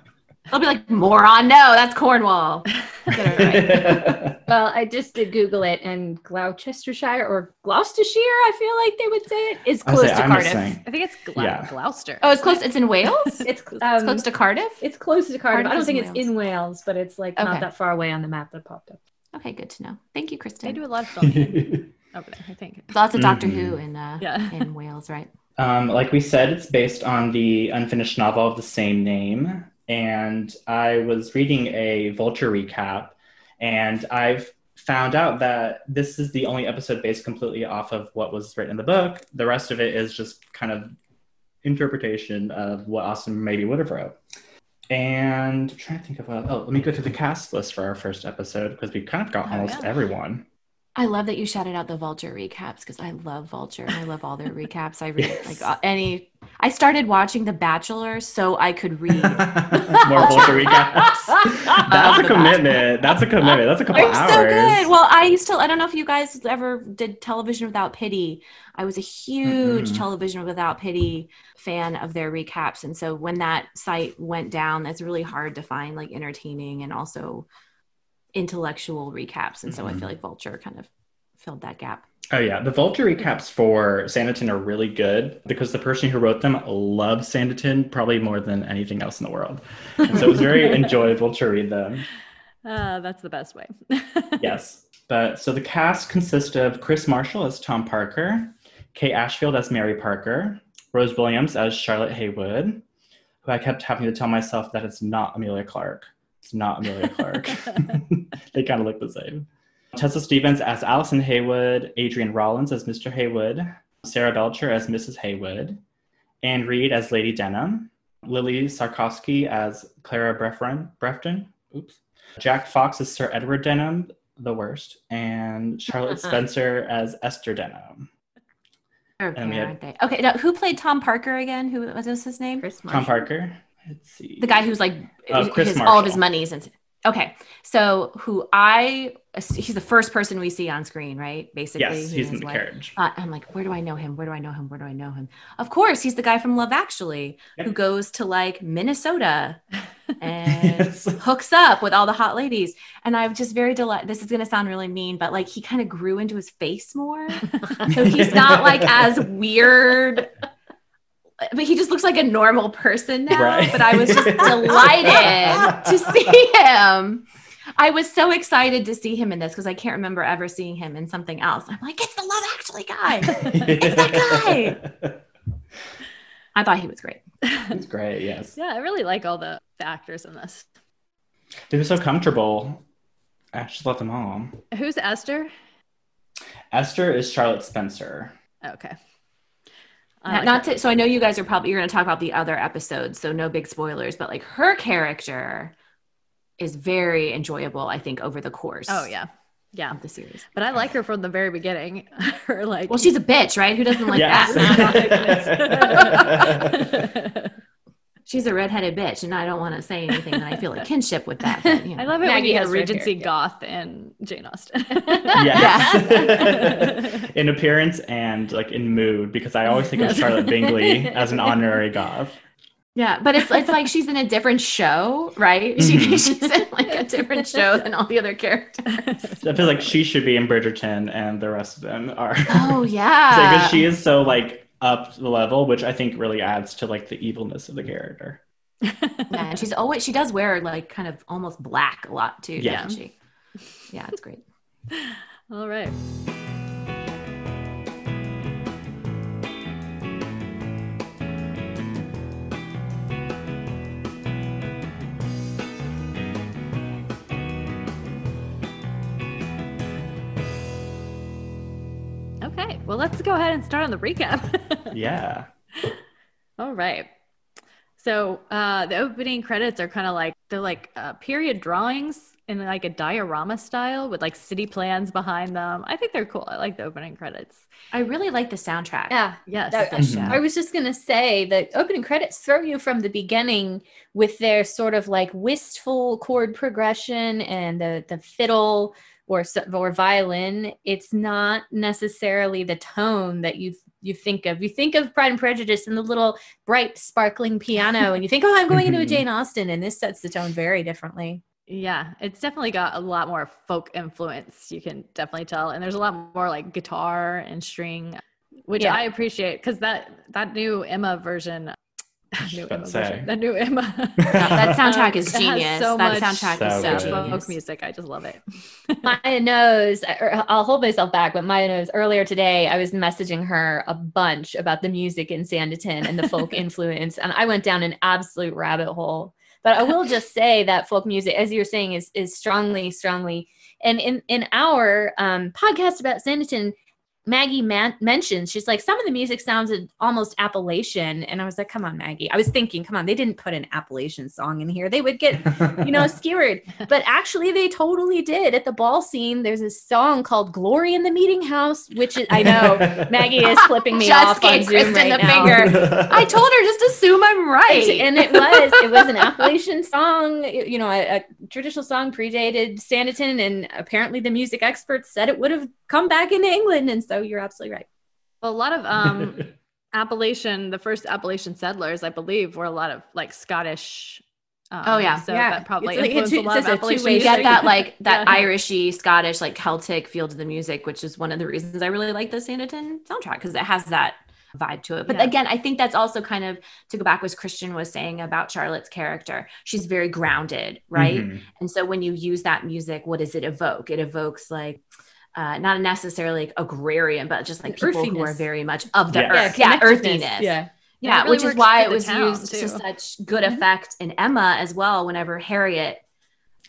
They'll be like, moron, no, that's Cornwall. Get it right. Well, I just did Google it, and Gloucestershire or Gloucestershire, I feel like they would say it, is close say, to I'm Cardiff. Saying, I think it's Gl- yeah. Gloucester. Oh, it's close. It's in Wales? It's, um, it's close to Cardiff? It's close to Cardiff. Cardiff I don't think Wales. It's in Wales, but it's like okay. not that far away on the map that popped up. Okay, good to know. Thank you, Kristen. They do a lot of filming over there, I think. Lots of Doctor mm-hmm. Who in, uh, yeah. in Wales, right? Um, like we said, it's based on the unfinished novel of the same name, and I was reading a Vulture recap, and I've found out that this is the only episode based completely off of what was written in the book. The rest of it is just kind of interpretation of what Austen maybe would have wrote. And I'm trying to think of what, oh, let me go to the cast list for our first episode, because we kind of got oh, almost yeah. everyone. I love that you shouted out the Vulture recaps, because I love Vulture. I love all their recaps. I read yes. like any, I started watching The Bachelor so I could read. More Vulture recaps. That's a commitment. That's a commitment. That's a couple They're hours. So good. Well, I used to, I don't know if you guys ever did Television Without Pity. I was a huge mm-hmm. Television Without Pity fan of their recaps. And so when that site went down, that's really hard to find like entertaining and also intellectual recaps, and so mm-hmm. I feel like Vulture kind of filled that gap. Oh, yeah. The Vulture recaps for Sanditon are really good because the person who wrote them loves Sanditon probably more than anything else in the world. And so it was very enjoyable to read them. Uh, that's the best way. Yes. But so the cast consists of Chris Marshall as Tom Parker, Kate Ashfield as Mary Parker, Rose Williams as Charlotte Haywood, who I kept having to tell myself that it's not Amelia Clark. It's not Amelia Clark. They kind of look the same. Tessa Stevens as Allison Haywood, Adrian Rollins as Mister Haywood, Sarah Belcher as Missus Haywood, Anne Reed as Lady Denham, Lily Sarkowski as Clara Brefren, Brefton, oops, Jack Fox as Sir Edward Denham, the worst, and Charlotte Spencer as Esther Denham. Okay, and we had, aren't they? Okay, now who played Tom Parker again? Who what was his name? Chris Marshall. Tom Parker. Let's see. The guy who's like uh, Chris his, all of his monies and. Okay, so who I, he's the first person we see on screen, right? Basically. Yes, he's in the carriage. Uh, I'm like, where do I know him? Where do I know him? Where do I know him? Of course, he's the guy from Love Actually, yep. Who goes to like Minnesota and yes. Hooks up with all the hot ladies. And I'm just very delighted. This is going to sound really mean, but like he kind of grew into his face more. So he's not like as weird. But he just looks like a normal person now, right. But I was just delighted to see him. I was so excited to see him in this because I can't remember ever seeing him in something else. I'm like, it's the Love Actually guy. It's that guy. I thought he was great. He's great, yes. Yeah, I really like all the, the actors in this. They were so comfortable. I just love them all. Who's Esther? Esther is Charlotte Spencer. Okay. I like not to, so I know you guys are probably, you're going to talk about the other episodes, so no big spoilers, but like her character is very enjoyable, I think, over the course. Oh, yeah. Yeah. Of the series. But I like her from the very beginning. Her like, well, she's a bitch, right? Who doesn't like yes. that? She's a redheaded bitch, and I don't want to say anything that I feel a kinship with that. But, you know. I love it Maggie when you have Regency hair, goth yeah. and Jane Austen. Yes. In appearance and like in mood, because I always think of Charlotte Bingley as an honorary goth. Yeah, but it's it's like she's in a different show, right? She, mm-hmm. She's in like a different show than all the other characters. I feel like she should be in Bridgerton, and the rest of them are. Oh yeah, because so, she is so like. Up the level, which I think really adds to like the evilness of the character. Yeah, and she's always she does wear like kind of almost black a lot too. Yeah, doesn't she? Yeah, it's great. All right. Okay, well, let's go ahead and start on the recap. Yeah. All right. So uh, the opening credits are kind of like, they're like uh, period drawings in like a diorama style with like city plans behind them. I think they're cool. I like the opening credits. I really like the soundtrack. Yeah. Yes. That, mm-hmm. I was just going to say that opening credits throw you from the beginning with their sort of like wistful chord progression and the, the fiddle or or violin. It's not necessarily the tone that you you think of. You think of Pride and Prejudice and the little bright sparkling piano and you think, oh, I'm going into a Jane Austen, and this sets the tone very differently. Yeah, it's definitely got a lot more folk influence. You can definitely tell. And there's a lot more like guitar and string, which yeah. I appreciate because that, that new Emma version New Emma version. The new Emma. That soundtrack is genius. So that soundtrack so is so genius. Folk music. I just love it. Maya knows, I'll hold myself back, but Maya knows earlier today, I was messaging her a bunch about the music in Sanditon and the folk influence. And I went down an absolute rabbit hole. But I will just say that folk music, as you're saying, is is strongly, strongly. And in, in our um, podcast about Sanditon, Maggie man- mentions, she's like, some of the music sounds almost Appalachian. And I was like, come on, Maggie. I was thinking, come on, they didn't put an Appalachian song in here. They would get, you know, skewered. But actually, they totally did. At the ball scene, there's a song called Glory in the Meeting House, which is, I know, Maggie is flipping me just off on Zoom Kristen right the now. Finger. I told her, just assume I'm right. And it was, it was an Appalachian song, you know, a, a traditional song predated Sanditon. And apparently the music experts said it would have come back into England. And so you're absolutely right. Well, a lot of um, Appalachian, the first Appalachian settlers, I believe, were a lot of like Scottish Um, oh yeah, so yeah. That probably it's, influenced it's, a lot it's, of it's, you get that like that yeah. Irishy, Scottish, like Celtic feel to the music, which is one of the reasons I really like the Sanditon soundtrack because it has that vibe to it. But yeah. again, I think that's also kind of to go back what Christian was saying about Charlotte's character. She's very grounded, right? Mm-hmm. And so when you use that music, what does it evoke? It evokes like uh, not necessarily like, agrarian, but just like people who are very much of the yes. earth, yeah, yeah earthiness, yeah. Yeah, really which is why it was used too. To such good mm-hmm. effect in Emma as well. Whenever Harriet,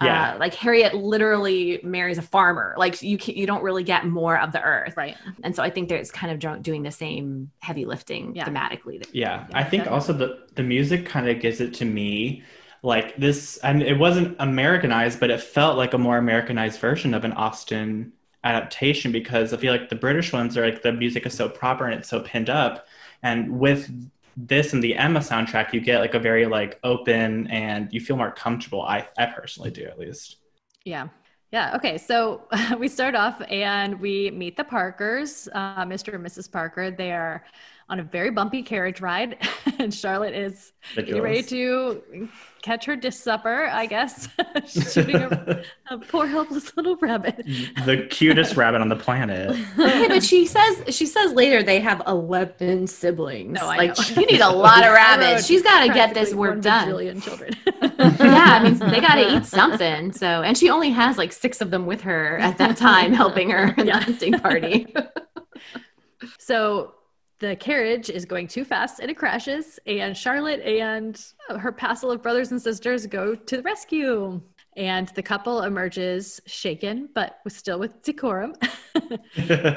yeah. uh, like Harriet literally marries a farmer. Like you can, you don't really get more of the earth. Right. And so I think there's kind of doing the same heavy lifting yeah. thematically. Yeah. yeah. I think definitely. Also the, the music kind of gives it to me like this, and it wasn't Americanized, but it felt like a more Americanized version of an Austen adaptation because I feel like the British ones are like the music is so proper and it's so pinned up. And with this and the Emma soundtrack, you get like a very like open and you feel more comfortable. I, I personally do at least. Yeah. Yeah. Okay. So we start off and we meet the Parkers, uh, Mister and Missus Parker. They are on a very bumpy carriage ride and Charlotte is ready to catch her dish supper, I guess. She's shooting a, a poor helpless little rabbit. The cutest rabbit on the planet. Okay, but she says she says later they have eleven siblings. No, I like know. She needs a lot of rabbits. She's got to get this work done. Children. Yeah, I mean they got to eat something. So, and she only has like six of them with her at that time helping her in yeah. the hunting party. So, the carriage is going too fast and it crashes and Charlotte and her passel of brothers and sisters go to the rescue. And the couple emerges shaken, but still with decorum.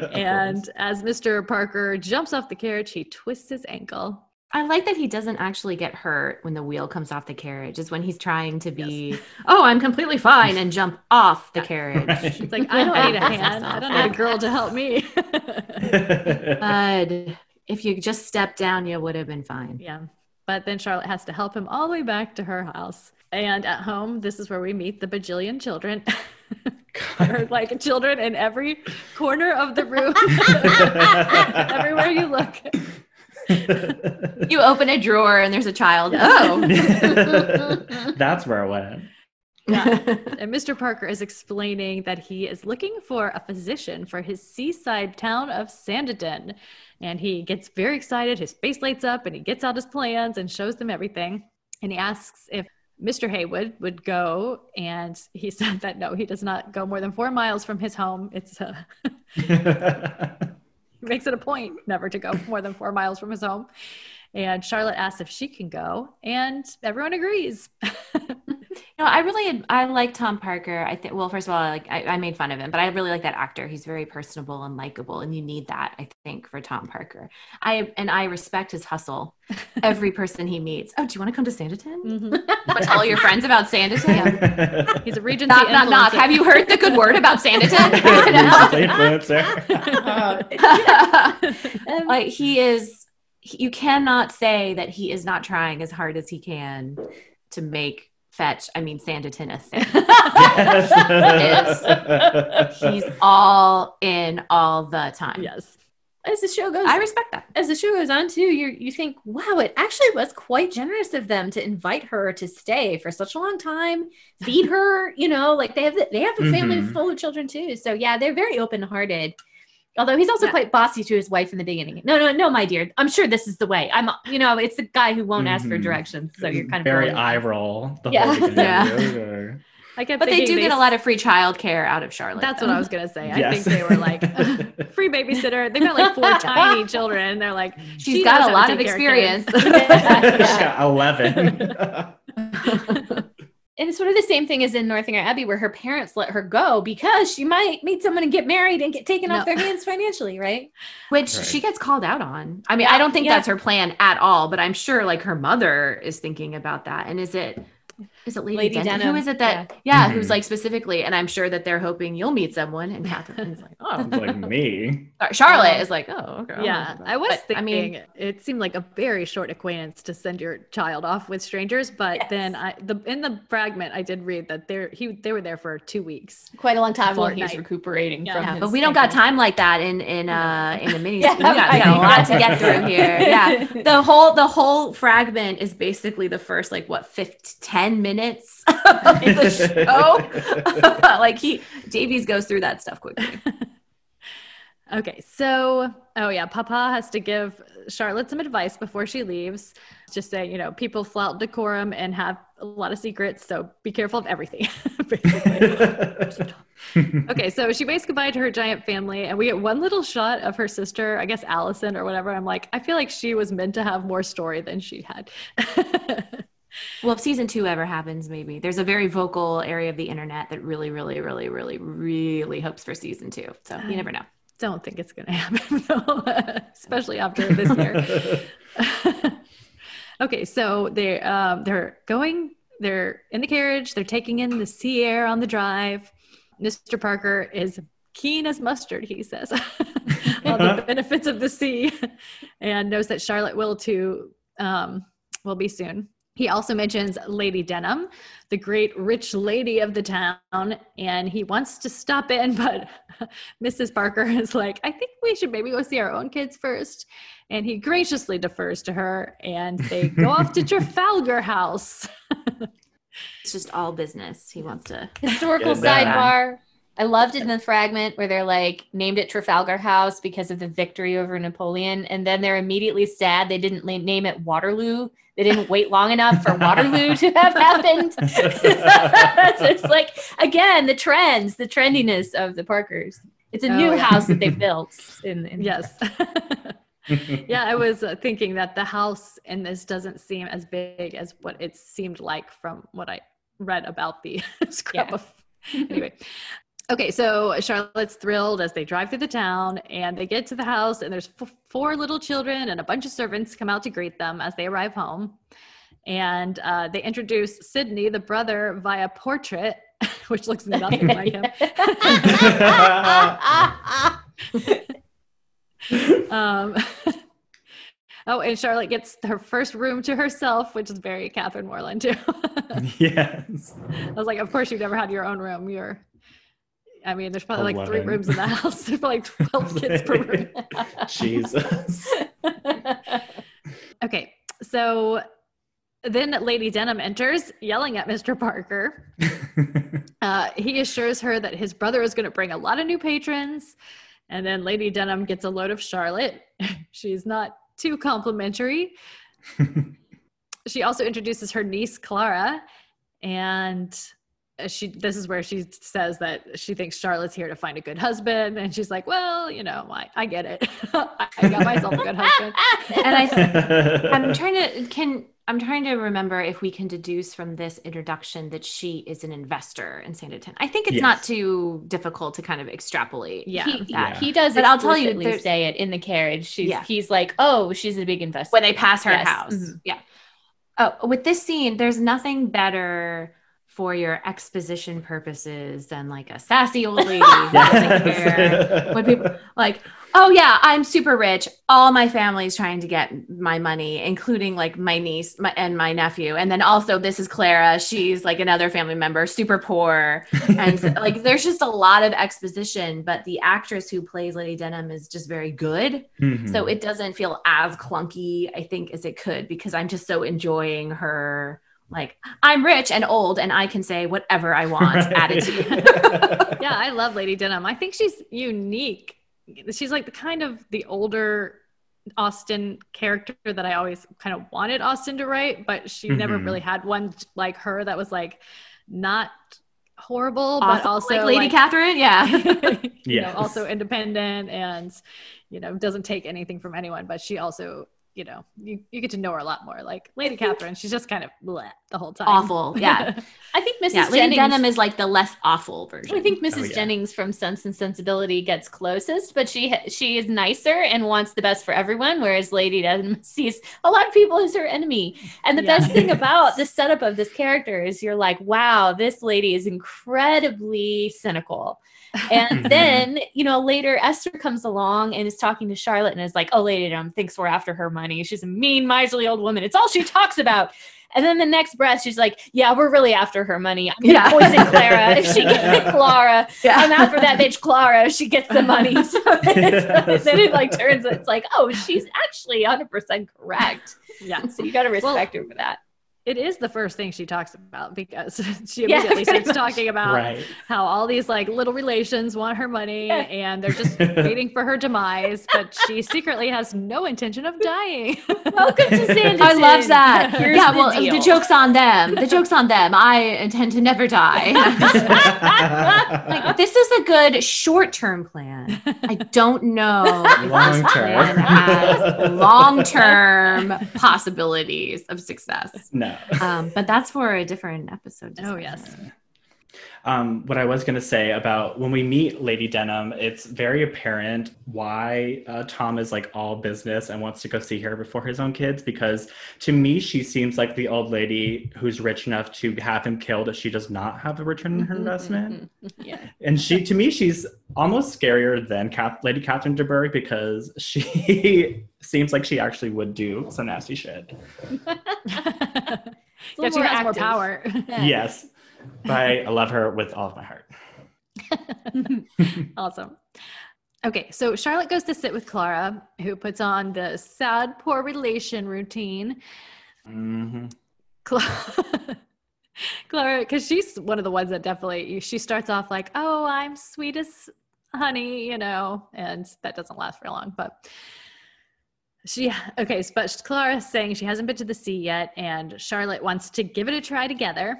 And as Mister Parker jumps off the carriage, he twists his ankle. I like that he doesn't actually get hurt when the wheel comes off the carriage. It's when he's trying to be, yes. oh, I'm completely fine and jump off the carriage. Right. It's like, I don't need a hand. I don't need a girl to help me. Bud. If you just stepped down, you would have been fine. Yeah. But then Charlotte has to help him all the way back to her house. And at home, this is where we meet the bajillion children. There are like children in every corner of the room. Everywhere you look. You open a drawer and there's a child. Oh. That's where I went. Yeah. And Mister Parker is explaining that he is looking for a physician for his seaside town of Sanditon. And he gets very excited. His face lights up and he gets out his plans and shows them everything. And he asks if Mister Haywood would go. And he said that no, he does not go more than four miles from his home. It's uh... makes it a point never to go more than four miles from his home. And Charlotte asks if she can go and everyone agrees. No, I really, I like Tom Parker. I think, well, first of all, I like, I, I made fun of him, but I really like that actor. He's very personable and likable and you need that, I think, for Tom Parker. I, and I respect his hustle. Every person he meets. Oh, do you want to come to Sanditon? Mm-hmm. Want to tell all your friends about Sanditon? He's a Regency knock, influencer. Knock, knock. Have you heard the good word about Sanditon? Influencer. Like he is, you cannot say that he is not trying as hard as he can to make Fetch, I mean, Sanditon a thing. Yes. He's all in all the time. Yes. As the show goes, I respect that. As the show goes on, too, you you think, wow, it actually was quite generous of them to invite her to stay for such a long time, feed her. You know, like they have the, they have a family mm-hmm. full of children too. So yeah, they're very open hearted. Although he's also yeah. quite bossy to his wife in the beginning. No, no, no, my dear. I'm sure this is the way. I'm, you know, it's the guy who won't mm-hmm. ask for directions. So you're kind of very eye roll. The yeah. Whole yeah. I kept but they do they... get a lot of free childcare out of Charlotte. That's though. What I was going to say. Yes. I think they were like, uh, free babysitter. They've got like four tiny children. They're like, she's she got a lot of experience. She's got eleven. And it's sort of the same thing as in Northanger Abbey where her parents let her go because she might meet someone and get married and get taken no. off their hands financially, right? Which right. she gets called out on. I mean, yeah, I don't think yeah. that's her plan at all, but I'm sure like her mother is thinking about that. And is it, is it Lady, Lady Denham? Denham? Who is it that, yeah, yeah mm-hmm. who's like specifically, and I'm sure that they're hoping you'll meet someone. And Catherine's like, oh. Sounds like me. Charlotte um, is like, oh, okay. Yeah, I, I was but, thinking I mean, it seemed like a very short acquaintance to send your child off with strangers. But yes. then I, the in the fragment, I did read that they're, he, they were there for two weeks. Quite a long time while he's recuperating yeah. from yeah, his but we don't got time like that in, in, uh, in the mini. yeah, we got, we got a lot to get through here. Yeah, the whole, the whole fragment is basically the first, like what, fifteen, ten minutes minutes of the show. Like he, Davies goes through that stuff quickly. Okay. So, oh yeah. Papa has to give Charlotte some advice before she leaves. Just say, you know, people flout decorum and have a lot of secrets. So be careful of everything. Okay. So she waves goodbye to her giant family and we get one little shot of her sister, I guess, Allison or whatever. I'm like, I feel like she was meant to have more story than she had. Well, if season two ever happens, maybe there's a very vocal area of the internet that really, really, really, really, really hopes for season two. So you never know. Don't think it's going to happen though, especially after this year. Okay, so they um, they're going, they're in the carriage, they're taking in the sea air on the drive. Mister Parker is keen as mustard, he says, on the benefits of the sea, and knows that Charlotte will too, um, will be soon. He also mentions Lady Denham, the great rich lady of the town, and he wants to stop in, but Missus Parker is like, I think we should maybe go see our own kids first. And he graciously defers to her, and they go off to Trafalgar House. It's just all business. He wants to. Historical sidebar. I loved it in the fragment where they're like, named it Trafalgar House because of the victory over Napoleon. And then they're immediately sad they didn't name it Waterloo. They didn't wait long enough for Waterloo to have happened. So it's like, again, the trends, the trendiness of the Parkers. It's a oh, new yeah. house that they built. In, in yes. Yeah, I was uh, thinking that the house in this doesn't seem as big as what it seemed like from what I read about the scrap yeah. of. Anyway. Okay, so Charlotte's thrilled as they drive through the town and they get to the house and there's f- four little children and a bunch of servants come out to greet them as they arrive home. And uh, they introduce Sidney, the brother, via portrait, which looks nothing like him. um, oh, and Charlotte gets her first room to herself, which is very Catherine Moreland too. Yes. I was like, of course you've never had your own room. You're... I mean, there's probably eleven. Like three rooms in the house. There's probably like twelve kids per room. Jesus. Okay. So then Lady Denham enters yelling at Mister Parker. uh, he assures her that his brother is going to bring a lot of new patrons. And then Lady Denham gets a load of Charlotte. She's not too complimentary. She also introduces her niece, Clara, and... She, this is where she says that she thinks Charlotte's here to find a good husband. And she's like, well, you know, I, I get it. I got myself a good husband. And I, I'm trying to, can, I'm trying to remember if we can deduce from this introduction that she is an investor in Sanditon. I think it's yes. not too difficult to kind of extrapolate. Yeah. He, yeah. he does but I'll tell you, explicitly say it in the carriage. She's, yeah. he's like, oh, she's a big investor. When they pass her yes. house. Mm-hmm. Yeah. Oh, with this scene, there's nothing better for your exposition purposes than like a sassy old lady. Yes. When people like, oh yeah, I'm super rich. All my family's trying to get my money, including like my niece my, and my nephew. And then also this is Clara. She's like another family member, super poor. And so, like, there's just a lot of exposition, but the actress who plays Lady Denham is just very good. Mm-hmm. So it doesn't feel as clunky, I think, as it could, because I'm just so enjoying her like, I'm rich and old and I can say whatever I want right. attitude. Yeah, I love Lady Denham. I think she's unique. She's like the kind of the older Austen character that I always kind of wanted Austen to write, but she mm-hmm. never really had one like her that was like not horrible, awesome. But also like Lady like, Catherine. Yeah. you yes. know, also independent and, you know, doesn't take anything from anyone, but she also you know, you, you get to know her a lot more. Like Lady Catherine, she's just kind of bleh the whole time. Awful, yeah. I think Missus Yeah, Lady Denham is like the less awful version. I think Missus Oh, yeah. Jennings from Sense and Sensibility gets closest, but she she is nicer and wants the best for everyone, whereas Lady Denham sees a lot of people as her enemy. And the yeah. best thing about the setup of this character is you're like, wow, this lady is incredibly cynical. And then, you know, later Esther comes along and is talking to Charlotte and is like, oh, Lady Denham thinks we're after her money. She's a mean, miserly old woman. It's all she talks about. And then the next breath, she's like, yeah, we're really after her money. I'm going to yeah. poison Clara if she gets Clara. Yeah. I'm out for that bitch Clara if she gets the money. So yes. Then it like turns, it's like, oh, she's actually one hundred percent correct. Yeah. So you got to respect well, her for that. it is the first thing she talks about, because she immediately yeah, starts much. talking about right. how all these like little relations want her money yeah. and they're just waiting for her demise, but she secretly has no intention of dying. Welcome to Sanditon. I love that. Here's yeah, the well, deal. the joke's on them. The joke's on them. I intend to never die. Like, this is a good short-term plan. I don't know. Long-term. Has long-term possibilities of success. No. um, but that's for a different episode. Oh, yes. Um, what I was going to say about when we meet Lady Denham, it's very apparent why uh, Tom is like all business and wants to go see her before his own kids, because to me, she seems like the old lady who's rich enough to have him killed if she does not have a return on her investment. Mm-hmm. Yeah. And she, to me, she's almost scarier than Cap- Lady Catherine de Bourgh, because she seems like she actually would do some nasty shit. Yeah, she has active. more power. Yeah. Yes. But I love her with all of my heart. Awesome. Okay, so Charlotte goes to sit with Clara, who puts on the sad, poor relation routine. Mm-hmm. Cla- Clara, because she's one of the ones that definitely, she starts off like, oh, I'm sweet as honey, you know, and that doesn't last very long, but... She okay, but Clara's saying she hasn't been to the sea yet, and Charlotte wants to give it a try together.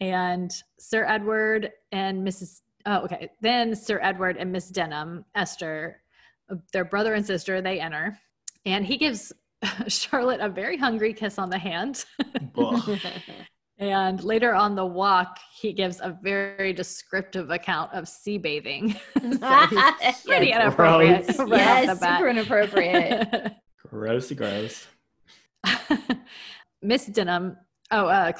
And Sir Edward and Missus Oh, okay. Then Sir Edward and Miss Denham, Esther, their brother and sister, they enter, and he gives Charlotte a very hungry kiss on the hand. And later on the walk, he gives a very descriptive account of sea bathing. So he's pretty yes, inappropriate. Right yes, super inappropriate. Grossy gross. Miss Denham. Oh, uh,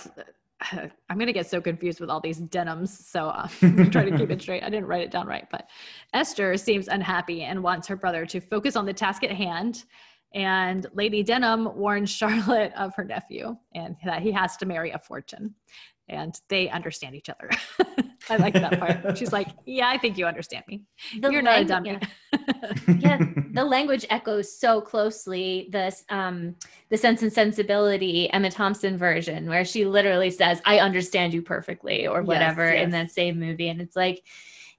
I'm going to get so confused with all these Denhams. So uh, I'm trying to keep it straight. I didn't write it down right. But Esther seems unhappy and wants her brother to focus on the task at hand. And Lady Denham warns Charlotte of her nephew and that he has to marry a fortune. And they understand each other. I like that part. She's like, yeah, I think you understand me. The You're lang- not a dummy. Yeah. Yeah, the language echoes so closely this, um, the Sense and Sensibility Emma Thompson version, where she literally says, I understand you perfectly, or whatever, yes, yes. in that same movie. And it's like,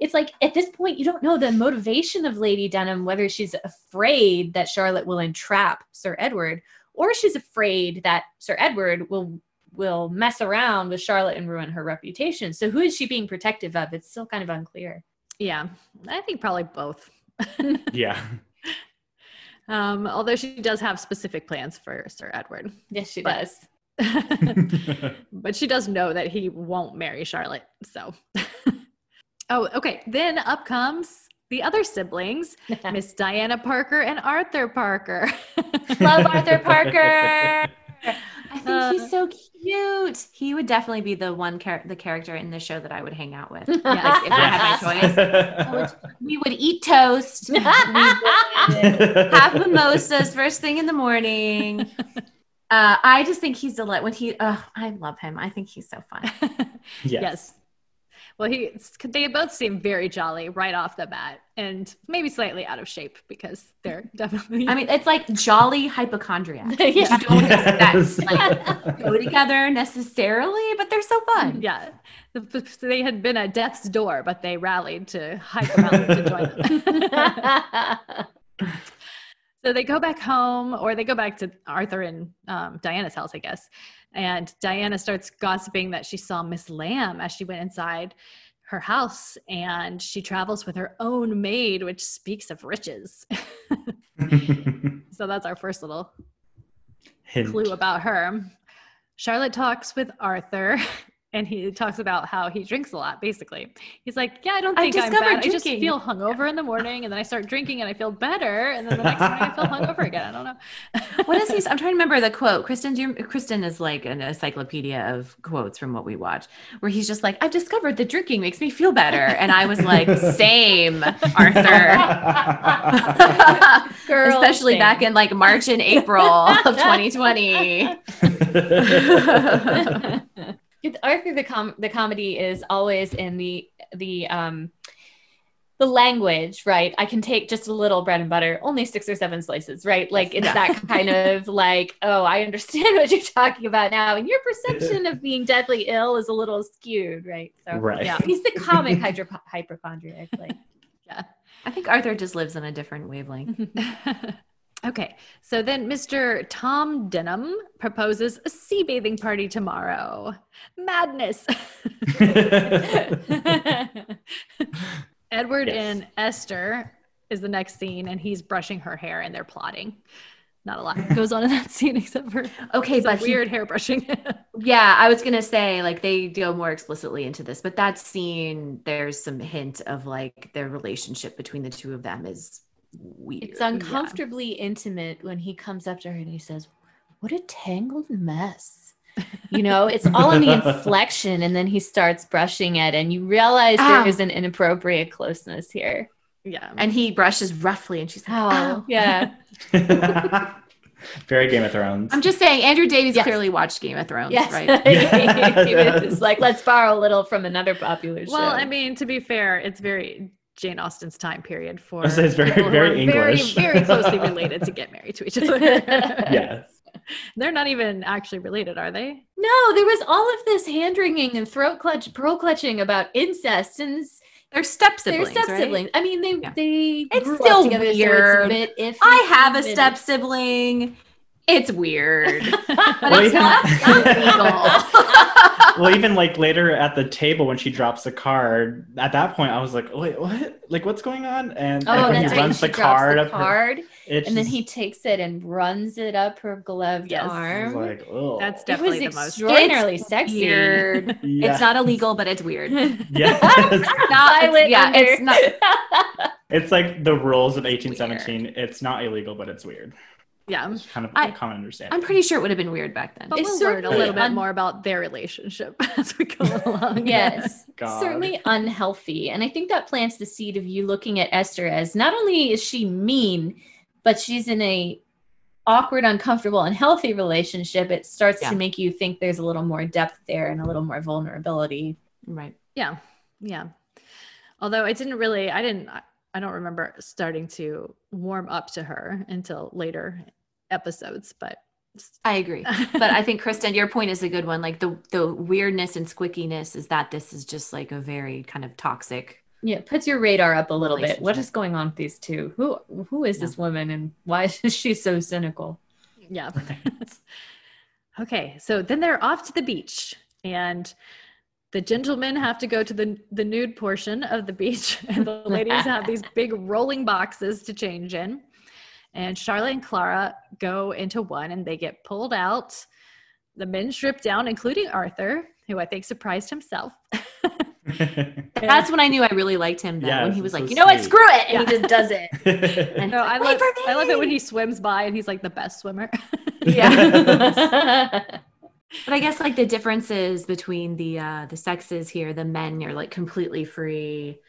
It's like, at this point, you don't know the motivation of Lady Denham, whether she's afraid that Charlotte will entrap Sir Edward, or she's afraid that Sir Edward will will mess around with Charlotte and ruin her reputation. So who is she being protective of? It's still kind of unclear. Yeah, I think probably both. Yeah. Um, although she does have specific plans for Sir Edward. Yes, she but, does. But she does know that he won't marry Charlotte, so... Oh, okay. Then up comes the other siblings, Miss Diana Parker and Arthur Parker. Love Arthur Parker. I think uh, he's so cute. He would definitely be the one char- the character in the show that I would hang out with. Yeah, like, if I had my choice, I would, we would eat toast, we would have mimosas first thing in the morning. Uh, I just think he's delightful. When he, uh, I love him. I think he's so fun. Yes. yes. Well, he, they both seem very jolly right off the bat, and maybe slightly out of shape because they're definitely... I mean, it's like jolly hypochondriac. Yeah. You don't yes. expect like, to go together necessarily, but they're so fun. Yeah. They had been at death's door, but they rallied to hike around to join them. So they go back home, or they go back to Arthur and um, Diana's house, I guess. And Diana starts gossiping that she saw Miss Lamb as she went inside her house, and she travels with her own maid, which speaks of riches. So that's our first little Hint. clue about her. Charlotte talks with Arthur, and he talks about how he drinks a lot, basically. He's like, yeah, I don't think I'm bad. Drinking. I just feel hungover in the morning, and then I start drinking, and I feel better, and then the next morning I feel hungover again. I don't know. What is he? I'm trying to remember the quote. Kristen, do you, Kristen is like an encyclopedia of quotes from what we watch, where he's just like, I've discovered that drinking makes me feel better. And I was like, same, Arthur. Girl, especially same. Back in like March and April of twenty twenty. Arthur, the com- the comedy is always in the the um, the language, right? I can take just a little bread and butter, only six or seven slices, right? Like it's yeah. that kind of like, oh, I understand what you're talking about now. And your perception of being deadly ill is a little skewed, right? So right. yeah, he's the comic hydro- hypochondriac. Like, yeah. I think Arthur just lives on a different wavelength. Okay. So then Mister Tom Denham proposes a sea bathing party tomorrow. Madness. Edward yes. and Esther is the next scene, and he's brushing her hair and they're plotting. Not a lot goes on in that scene except for okay, but weird he, hair brushing. Yeah, I was going to say, like, they go more explicitly into this, but that scene, there's some hint of, like, their relationship between the two of them is weird. It's uncomfortably yeah. intimate when he comes up to her and he says, "What a tangled mess." You know, it's all in the inflection, and then he starts brushing it, and you realize Ow. there is an inappropriate closeness here. Yeah. And he brushes roughly, and she's like, oh, Ow. yeah. Very Game of Thrones. I'm just saying, Andrew Davies yes. clearly watched Game of Thrones, yes. right? He was like, let's borrow a little from another popular show. Well, I mean, to be fair, it's very Jane Austen's time period for so it's very, very English. Very, very closely related to get married to each other. Yes. They're not even actually related, are they? No, there was all of this hand-wringing and throat clutch, pearl clutching about incest, and they're step siblings. They're step siblings. Right? I mean, they yeah. they it's grew still up together, weird. So it's a bit iffy. I have a step sibling. It's weird. But well, it's even, not legal. Well, even like later at the table when she drops the card, at that point I was like, wait, what? Like, what's going on? And oh, when he right. runs she the card the up card, her, and just, then he takes it and runs it up her gloved yes. arm. Like, oh, that's definitely the most extraordinarily sexy. Weird. Yeah. It's not illegal, but it's weird. Yes. not, it's, yeah, under. It's not. It's like the rules of eighteen seventeen. Weird. It's not illegal, but it's weird. Yeah, it's kind of I, common understanding. I'm pretty sure it would have been weird back then. But it's we'll learn a little bit un- more about their relationship as we go along. Yes, God. Certainly unhealthy. And I think that plants the seed of you looking at Esther as not only is she mean, but she's in a awkward, uncomfortable, unhealthy relationship. It starts yeah. to make you think there's a little more depth there and a little more vulnerability. Right. Yeah. Yeah. Although I didn't really, I didn't, I don't remember starting to warm up to her until later episodes, but I agree. But I think, Kristen, your point is a good one. Like the the weirdness and squickiness is that this is just like a very kind of toxic. Yeah, it puts your radar up a little bit. What is going on with these two? Who who is yeah. this woman, and why is she so cynical? Yeah. Okay, so then they're off to the beach, and the gentlemen have to go to the the nude portion of the beach, and the ladies have these big rolling boxes to change in. And Charlotte and Clara go into one and they get pulled out. The men strip down, including Arthur, who I think surprised himself. That's when I knew I really liked him, though, yeah, when he was like, so you know sweet. What, screw it. And yeah. he just does it. And no, I, like, love, I love it when he swims by and he's like the best swimmer. Yeah. But I guess like the differences between the uh, the sexes here, the men are like completely free.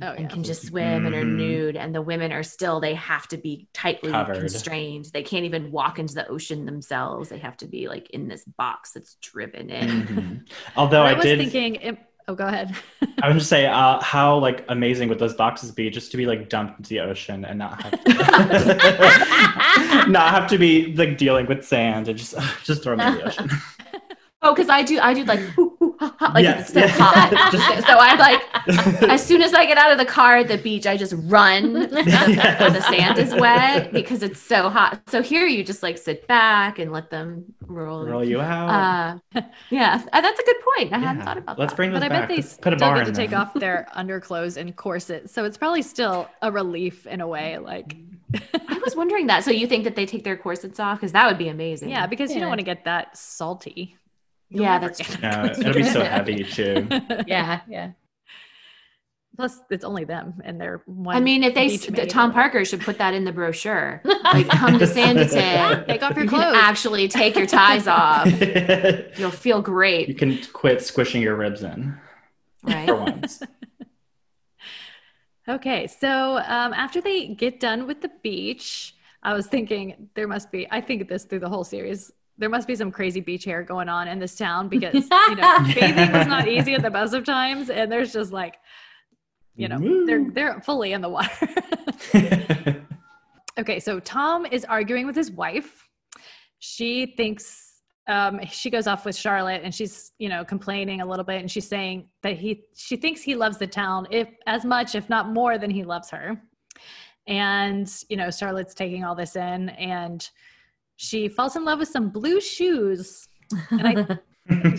Oh, and yeah. can just swim mm. and are nude, and the women are still, they have to be tightly covered. Constrained. They can't even walk into the ocean themselves. They have to be like in this box that's driven in. Mm-hmm. Although I, I was did thinking, it, oh, go ahead. I was just saying uh, how like amazing would those boxes be just to be like dumped into the ocean and not have to, not have to be like dealing with sand and just uh, just throw them in the ocean. Oh, because I do, I do like, ooh, ooh, ha, ha, like yes, it's so yes. hot. Just, so I'm like, as soon as I get out of the car at the beach, I just run. Yes. The, the sand is wet because it's so hot. So here you just like sit back and let them roll. Roll you out. Uh, yeah, that's a good point. I yeah. hadn't thought about Let's that. Let's bring this but back. But I bet they still get to take off their underclothes and corset. So it's probably still a relief in a way, like. I was wondering that. So you think that they take their corsets off? Because that would be amazing. Yeah, because yeah. you don't want to get that salty. You'll yeah, that's true. No, it'll be so heavy too. Yeah, yeah. Plus, it's only them and they're one. I mean, if they, the, Tom Parker should put that in the brochure. Like, come to Sanditon, take off your clothes. You can actually take your ties off. You'll feel great. You can quit squishing your ribs in. Right. For once. Okay, so um, after they get done with the beach, I was thinking there must be, I think this through the whole series. There must be some crazy beach hair going on in this town because, you know, bathing was not easy at the best of times. And there's just like you know, Woo. they're they're fully in the water. Okay, so Tom is arguing with his wife. She thinks, um, she goes off with Charlotte, and she's, you know, complaining a little bit, and she's saying that he, she thinks he loves the town if as much, if not more than he loves her. And, you know, Charlotte's taking all this in, and she falls in love with some blue shoes, and I,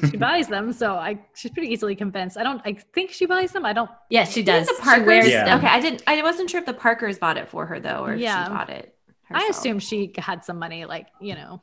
she buys them. So I, she's pretty easily convinced. I don't, I think she buys them. I don't. Yeah, she does. The Parkers. She wears yeah. them. Okay. I didn't, I wasn't sure if the Parkers bought it for her though, or yeah. if she bought it herself. I assume she had some money, like, you know,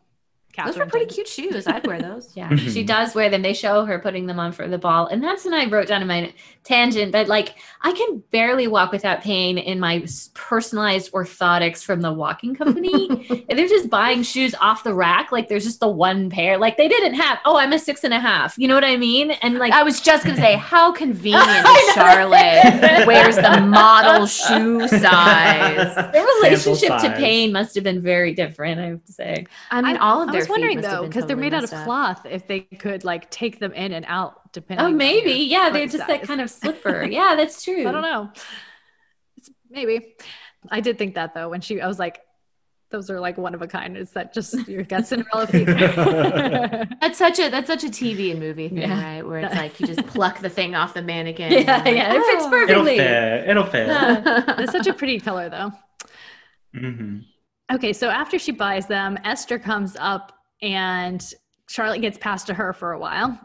Catherine those were pretty did. Cute shoes. I'd wear those. Yeah. She does wear them. They show her putting them on for the ball. And that's when I wrote down in my tangent, but like, I can barely walk without pain in my personalized orthotics from the walking company. And they're just buying shoes off the rack. Like there's just the one pair, like they didn't have, oh, I'm a six and a half. You know what I mean? And like, I was just going to say how convenient that Charlotte wears the model shoe size. Their relationship size. to pain must've been very different. I have to say. I mean, I, all of I was wondering though, because totally they're made out of cloth, if they could like take them in and out depending. Oh, maybe. Yeah. They're just size. That kind of slipper. Yeah, that's true. I don't know. It's maybe. I did think that though, when she, I was like, those are like one of a kind. Is that just your guts and relatives? That's such a, that's such a T V and movie thing, yeah. right? Where it's like, you just pluck the thing off the mannequin. Yeah. Like, yeah. Oh, it fits perfectly. It'll fit. It'll fit. Yeah. It's such a pretty color though. Mm-hmm. Okay, so after she buys them, Esther comes up and Charlotte gets passed to her for a while.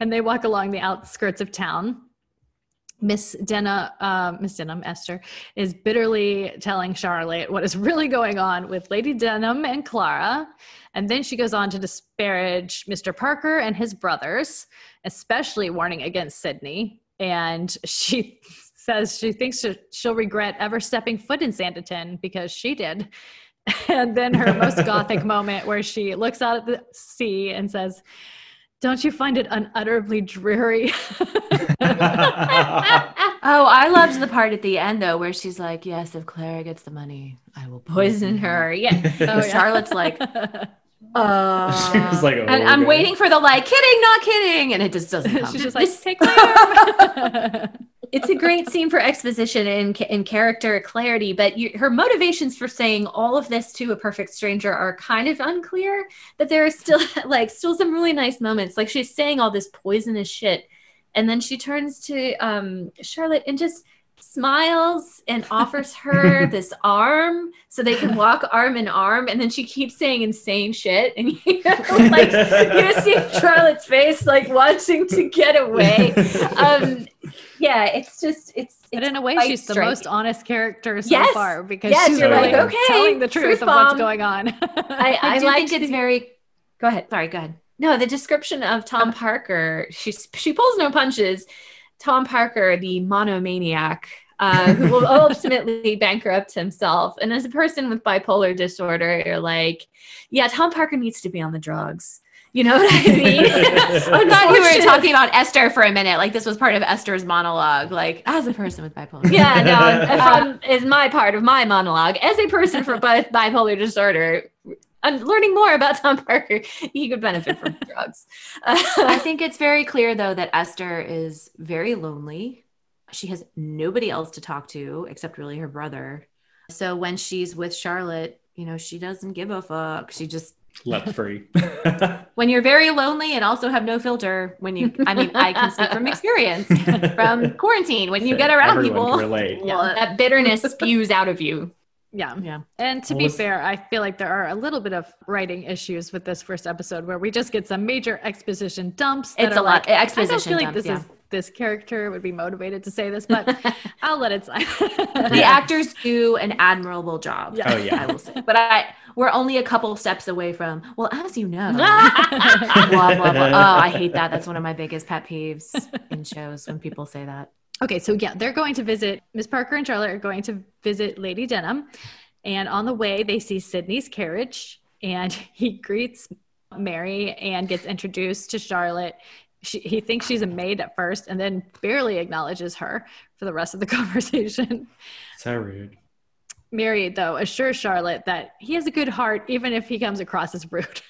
And they walk along the outskirts of town. Miss Denham, uh, Miss Denham, Esther, is bitterly telling Charlotte what is really going on with Lady Denham and Clara. And then she goes on to disparage Mister Parker and his brothers, especially warning against Sydney. And she... says she thinks she'll regret ever stepping foot in Sanditon because she did. And then her most gothic moment where she looks out at the sea and says, "Don't you find it unutterably dreary?" Oh, I loved the part at the end though, where she's like, "Yes, if Clara gets the money, I will poison her." Yeah. Oh, yeah. Charlotte's like, Uh, she was like, oh, and I'm God. waiting for the like, kidding, not kidding. And it just doesn't come. She's just like, take Clara. It's a great scene for exposition and, and character clarity, but you, her motivations for saying all of this to a perfect stranger are kind of unclear, but there are still like still some really nice moments. Like she's saying all this poisonous shit. And then she turns to um, Charlotte and just smiles and offers her this arm so they can walk arm in arm. And then she keeps saying insane shit. And you know, like you see Charlotte's face, like wanting to get away. Um, yeah, it's just, it's, it's but in a way she's striking. The most honest character so yes. far because yes, she's you're really like, okay, telling the truth, truth of what's going on. I, I, I do like think she... it's very, go ahead. Sorry, go ahead. No, the description of Tom Parker, she's, she pulls no punches. Tom Parker, the monomaniac, uh, who will ultimately bankrupt himself. And as a person with bipolar disorder, you're like, yeah, Tom Parker needs to be on the drugs. You know what I mean? I'm glad we were talking about Esther for a minute. Like this was part of Esther's monologue. Like as a person with bipolar. Yeah, no, um, is my part of my monologue. As a person for bi- bipolar disorder, I'm learning more about Tom Parker. He could benefit from drugs. Uh, I think it's very clear, though, that Esther is very lonely. She has nobody else to talk to except really her brother. So when she's with Charlotte, you know, she doesn't give a fuck. She just... Left free. When you're very lonely and also have no filter, when you, I mean, I can speak from experience, from quarantine, when you so get around people, yeah. that bitterness spews out of you. Yeah. yeah. And to well, be fair, I feel like there are a little bit of writing issues with this first episode where we just get some major exposition dumps. That it's are a lot. Like, exposition I don't feel like dumps, this yeah. is this character would be motivated to say this, but I'll let it slide. The actors do an admirable job. Yeah. Oh, yeah. I will say. But I, we're only a couple steps away from, well, as you know, blah, blah, blah. Oh, I hate that. That's one of my biggest pet peeves in shows when people say that. Okay, so yeah, they're going to visit, Miss Parker and Charlotte are going to visit Lady Denham. And on the way, they see Sydney's carriage and he greets Mary and gets introduced to Charlotte. She, he thinks she's a maid at first and then barely acknowledges her for the rest of the conversation. So rude. Mary, though, assures Charlotte that he has a good heart, even if he comes across as rude.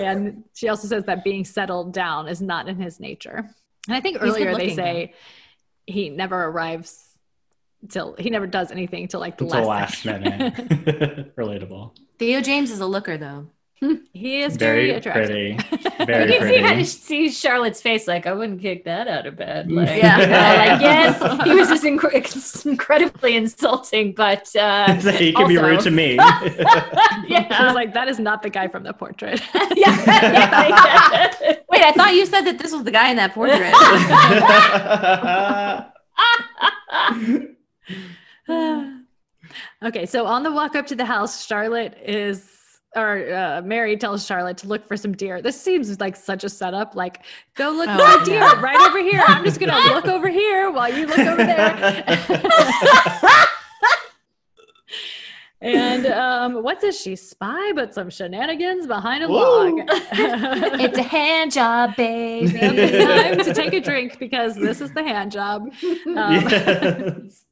And she also says that being settled down is not in his nature. And I think earlier they say... he never arrives till he never does anything till like the until last, last minute. Relatable. Theo James is a looker though. He is very, very attractive. Pretty. Very you can pretty. See, I see Charlotte's face. Like, I wouldn't kick that out of bed. Like, yeah. Uh, like, yes, he was just inc- incredibly insulting, but uh, so he can also be rude to me. Yeah, I was like, that is not the guy from the portrait. Yeah. Wait, I thought you said that this was the guy in that portrait. Okay, so on the walk up to the house, Charlotte is. Or uh, Mary tells Charlotte to look for some deer. This seems like such a setup. Like, go look for oh, a deer no. right over here. I'm just gonna look over here while you look over there. And um, what does she spy but some shenanigans behind a log? It's a hand job, baby. Time to take a drink because this is the hand job. Um, yes.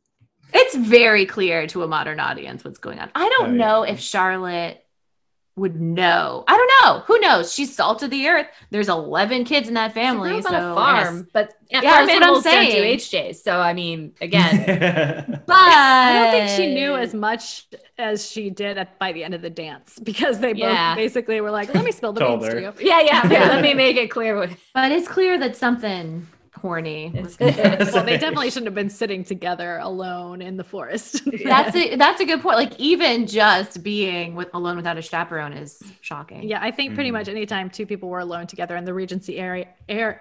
It's very clear to a modern audience what's going on. I don't oh, know yeah. if Charlotte would know. I don't know. Who knows? She's salt of the earth. There's eleven kids in that family. She grew up on so, a farm, yes. But yeah, farm that's what I'm saying. Don't do H Js. So I mean, again, but I don't think she knew as much as she did at, by the end of the dance because they yeah. both basically were like, "Let me spill the beans to you." Yeah, yeah, yeah. Let me make it clear. What- but it's clear that something horny. Well, they definitely shouldn't have been sitting together alone in the forest. that's a, that's a good point. Like even just being with alone without a chaperone is shocking. Yeah, I think pretty mm. much anytime two people were alone together in the Regency area, era,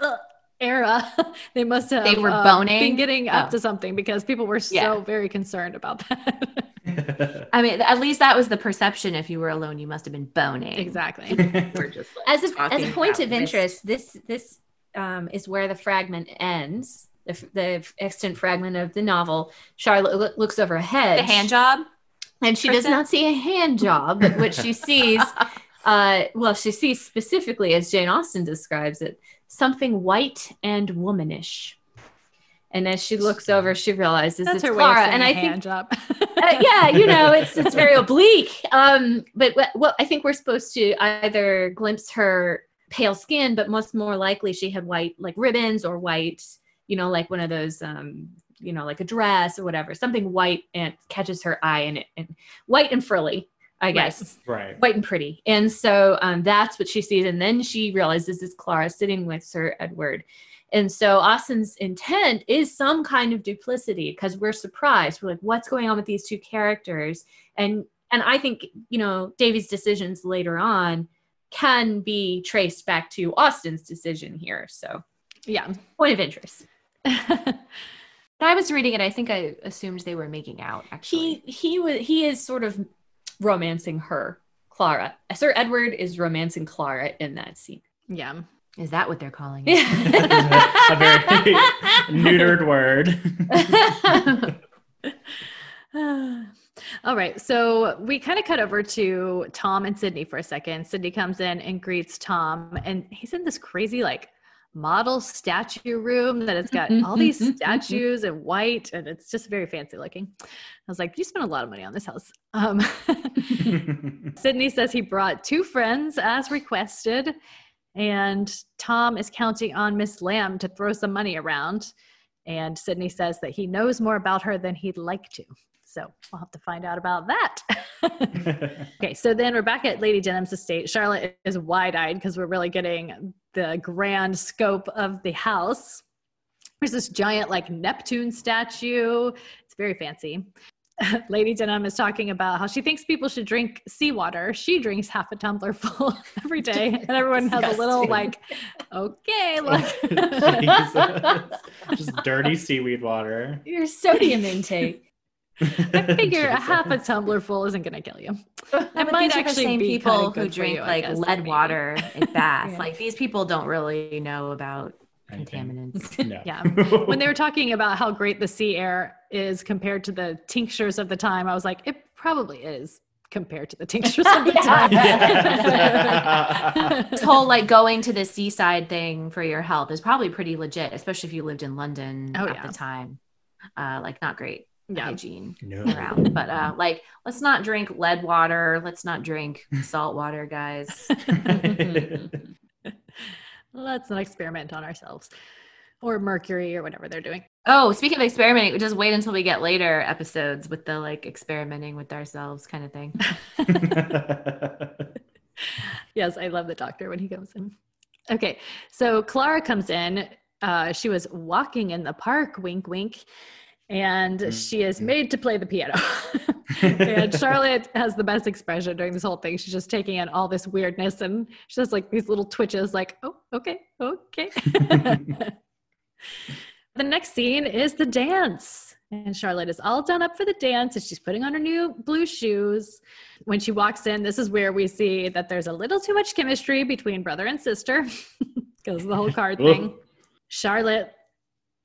uh, era they must have they were uh, boning. Been getting up oh. to something because people were so yeah. very concerned about that. I mean, at least that was the perception. If you were alone, you must have been boning. Exactly. We're just like as a as a point of interest, this this. Um, is where the fragment ends, the, the extant fragment of the novel. Charlotte lo- looks over a hedge. The hand job? And she Kristen? does not see a hand job, but what she sees, uh, well, she sees specifically, as Jane Austen describes it, something white and womanish. And as she looks over, she realizes that's it's her Clara. Way of and I hand think, job. uh, yeah, you know, it's it's very oblique. Um, but what, what I think we're supposed to either glimpse her pale skin, but most more likely she had white like ribbons or white, you know, like one of those, um, you know, like a dress or whatever, something white and catches her eye and, and white and frilly, I guess, right. White and pretty. And so um, that's what she sees. And then she realizes it's Clara sitting with Sir Edward. And so Austen's intent is some kind of duplicity because we're surprised. We're like, what's going on with these two characters? And, and I think, you know, Davies' decisions later on can be traced back to Austen's decision here. So yeah, point of interest. I was reading it. I think I assumed they were making out. Actually, he he was he is sort of romancing her, Clara. Sir Edward is romancing Clara in that scene. Yeah, is that what they're calling it? A very neutered word. All right. So we kind of cut over to Tom and Sydney for a second. Sydney comes in and greets Tom, and he's in this crazy like model statue room that it's got all these statues and white, and it's just very fancy looking. I was like, you spent a lot of money on this house. Um, Sydney says he brought two friends as requested, and Tom is counting on Miss Lamb to throw some money around. And Sydney says that he knows more about her than he'd like to. So we'll have to find out about that. Okay, so then we're back at Lady Denham's estate. Charlotte is wide-eyed because we're really getting the grand scope of the house. There's this giant like Neptune statue. It's very fancy. Lady Denham is talking about how she thinks people should drink seawater. She drinks half a tumbler full every day, and everyone has disgusting. A little like, okay, look. Oh, just dirty seaweed water. Your sodium intake. I figure a half a tumbler full isn't going to kill you. I might actually the same be people kind of who drink you, like guess, lead maybe. Water in baths. Yeah. Like these people don't really know about contaminants. No. Yeah. When they were talking about how great the sea air is compared to the tinctures of the time, I was like, it probably is compared to the tinctures of the time. Yeah. This whole like going to the seaside thing for your health is probably pretty legit, especially if you lived in London oh, at yeah. the time. Uh, like not great. Yeah. Hygiene no. around, but uh, like, let's not drink lead water. Let's not drink salt water, guys. Let's not experiment on ourselves or mercury or whatever they're doing. Oh, speaking of experimenting, just wait until we get later episodes with the like experimenting with ourselves kind of thing. Yes, I love the doctor when he goes in. Okay, so Clara comes in. Uh, she was walking in the park, wink, wink, and mm-hmm. she is made to play the piano. And Charlotte has the best expression during this whole thing. She's just taking in all this weirdness, and she has like these little twitches like, oh, okay, okay. The next scene is the dance. And Charlotte is all done up for the dance, and she's putting on her new blue shoes. When she walks in, this is where we see that there's a little too much chemistry between brother and sister because of the whole card thing. Charlotte,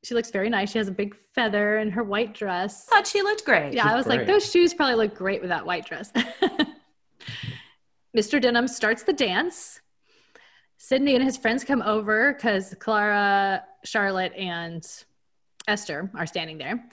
she looks very nice. She has a big feather in her white dress. I thought she looked great. Yeah, She's I was great. Like, those shoes probably look great with that white dress. Mister Denham starts the dance. Sydney and his friends come over because Clara, Charlotte, and Esther are standing there.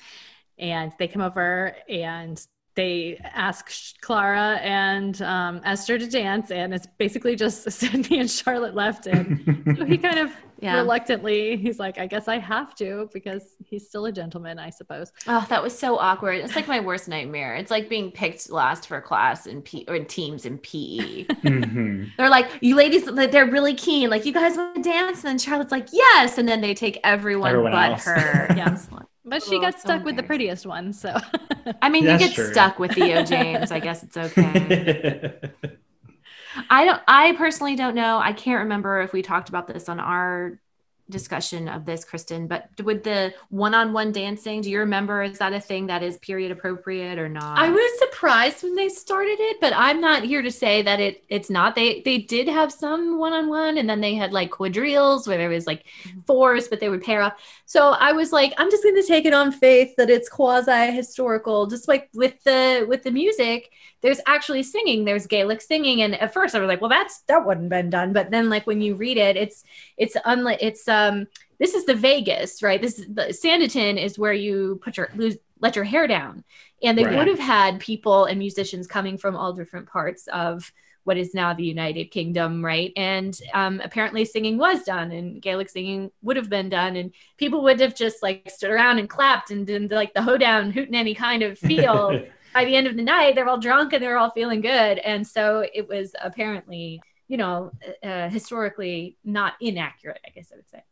And they come over and they ask Clara and um, Esther to dance. And it's basically just Sydney and Charlotte left. And so he kind of... Yeah. Reluctantly, he's like, I guess I have to, because he's still a gentleman, I suppose. Oh, that was so awkward. It's like my worst nightmare. It's like being picked last for class in P or in teams in P E. Mm-hmm. They're like, you ladies, they're really keen. Like, you guys want to dance? And then Charlotte's like, yes. And then they take everyone, everyone but else. Her. Yeah. But she oh, got stuck so with the prettiest one. So, I mean, That's you get true. Stuck with Theo James. I guess it's okay. I don't, I personally don't know. I can't remember if we talked about this on our discussion of this, Kristen, but with the one-on-one dancing, do you remember, is that a thing that is period appropriate or not? I was surprised when they started it, but I'm not here to say that it it's not. They, they did have some one-on-one, and then they had like quadrilles where there was like fours, but they would pair up. So I was like, I'm just going to take it on faith that it's quasi-historical, just like with the, with the music. There's actually singing, there's Gaelic singing. And at first I was like, well, that's, that wouldn't have been done. But then like when you read it, it's, it's unlike, it's, um, this is the Vegas, right? This is the Sanditon is where you put your, lose, let your hair down. And they right. would have had people and musicians coming from all different parts of what is now the United Kingdom, right? And um, apparently singing was done, and Gaelic singing would have been done. And people would have just like stood around and clapped and did like the hoedown, hootenanny kind of feel. By the end of the night, they're all drunk and they're all feeling good. And so it was apparently, you know, uh, historically not inaccurate, I guess I would say.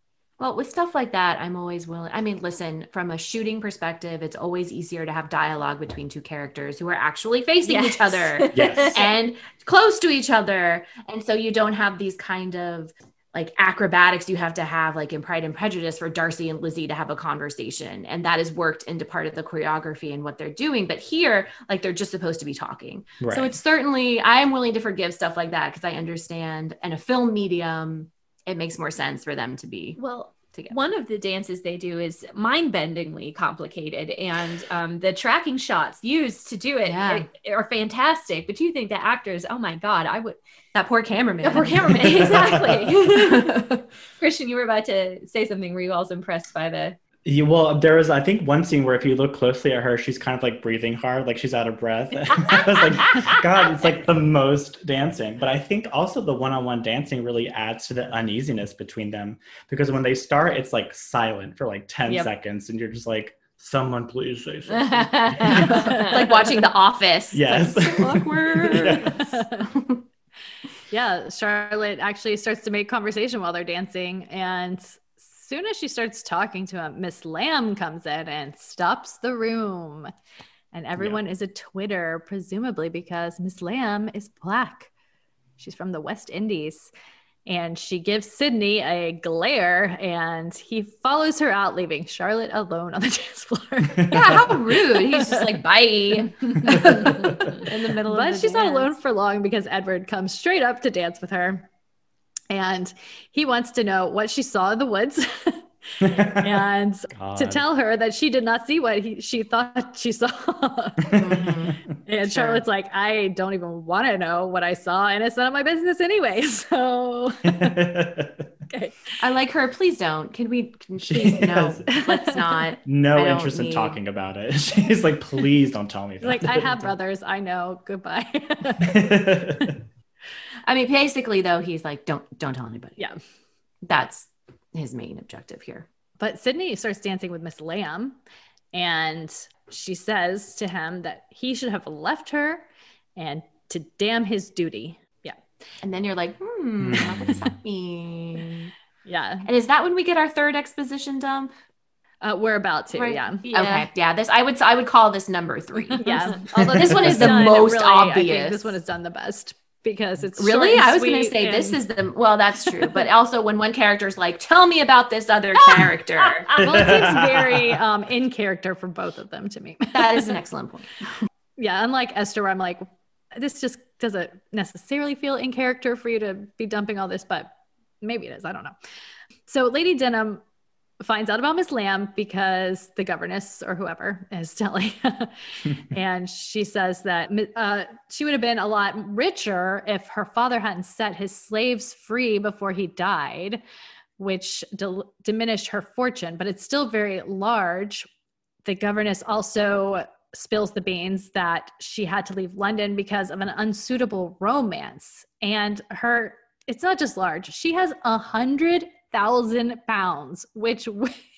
Well, with stuff like that, I'm always willing. I mean, listen, from a shooting perspective, it's always easier to have dialogue between two characters who are actually facing yes. each other yes. and close to each other. And so you don't have these kind of like acrobatics you have to have like in Pride and Prejudice for Darcy and Lizzie to have a conversation. And that is worked into part of the choreography and what they're doing. But here, like they're just supposed to be talking. Right. So it's certainly, I'm willing to forgive stuff like that because I understand in a film medium, it makes more sense for them to be well together. One of the dances they do is mind-bendingly complicated. And um, the tracking shots used to do it yeah. are, are fantastic. But you think the actors, oh my God, I would... That poor cameraman. That poor cameraman, exactly. Christian, you were about to say something. Were you also impressed by the... Yeah, well, there was, I think, one scene where if you look closely at her, she's kind of like breathing hard, like she's out of breath. I was like, God, it's like the most dancing. But I think also the one-on-one dancing really adds to the uneasiness between them. Because when they start, it's like silent for like ten yep. seconds. And you're just like, someone please say something. It's like watching The Office. Yes. It's like, so awkward. Yes. Yeah, Charlotte actually starts to make conversation while they're dancing. And as soon as she starts talking to him, Miss Lamb comes in and stops the room. And everyone yeah. is a Twitter, presumably because Miss Lamb is Black. She's from the West Indies. And she gives Sydney a glare, and he follows her out, leaving Charlotte alone on the dance floor. Yeah, how rude. He's just like, bye. In the middle but of the she's dance. Not alone for long because Edward comes straight up to dance with her. And he wants to know what she saw in the woods and God. To tell her that she did not see what he, she thought she saw. Mm-hmm. And sure. Charlotte's like, I don't even want to know what I saw, and it's none of my business anyway. So, okay. I like her. Please don't. Can we? Can, please no. Let's not. No interest need... in talking about it. She's like, please don't tell me. That. Like I have brothers. I know. Goodbye. I mean, basically, though, he's like, don't don't tell anybody. Yeah, that's his main objective here. But Sydney starts dancing with Miss Lamb, and she says to him that he should have left her and to damn his duty. Yeah. And then you're like, hmm, what does that mean? Yeah. And is that when we get our third exposition dump? Uh, we're about to, right. yeah. yeah. Okay, yeah. This I would I would call this number three. Yeah, although this one is the done, most really, obvious. I think this one has done the best because it's really. I was going to say and... this is the well, that's true, but also when one character is like, "Tell me about this other character." Well, it seems very um, in character for both of them to me. That is an excellent point. Yeah, unlike Esther, where I'm like, this just doesn't necessarily feel in character for you to be dumping all this, but maybe it is. I don't know. So, Lady Denham finds out about Miss Lamb because the governess or whoever is telling, and she says that uh, she would have been a lot richer if her father hadn't set his slaves free before he died, which del- diminished her fortune, but it's still very large. The governess also spills the beans that she had to leave London because of an unsuitable romance, and her it's not just large, she has a hundred thousand pounds, which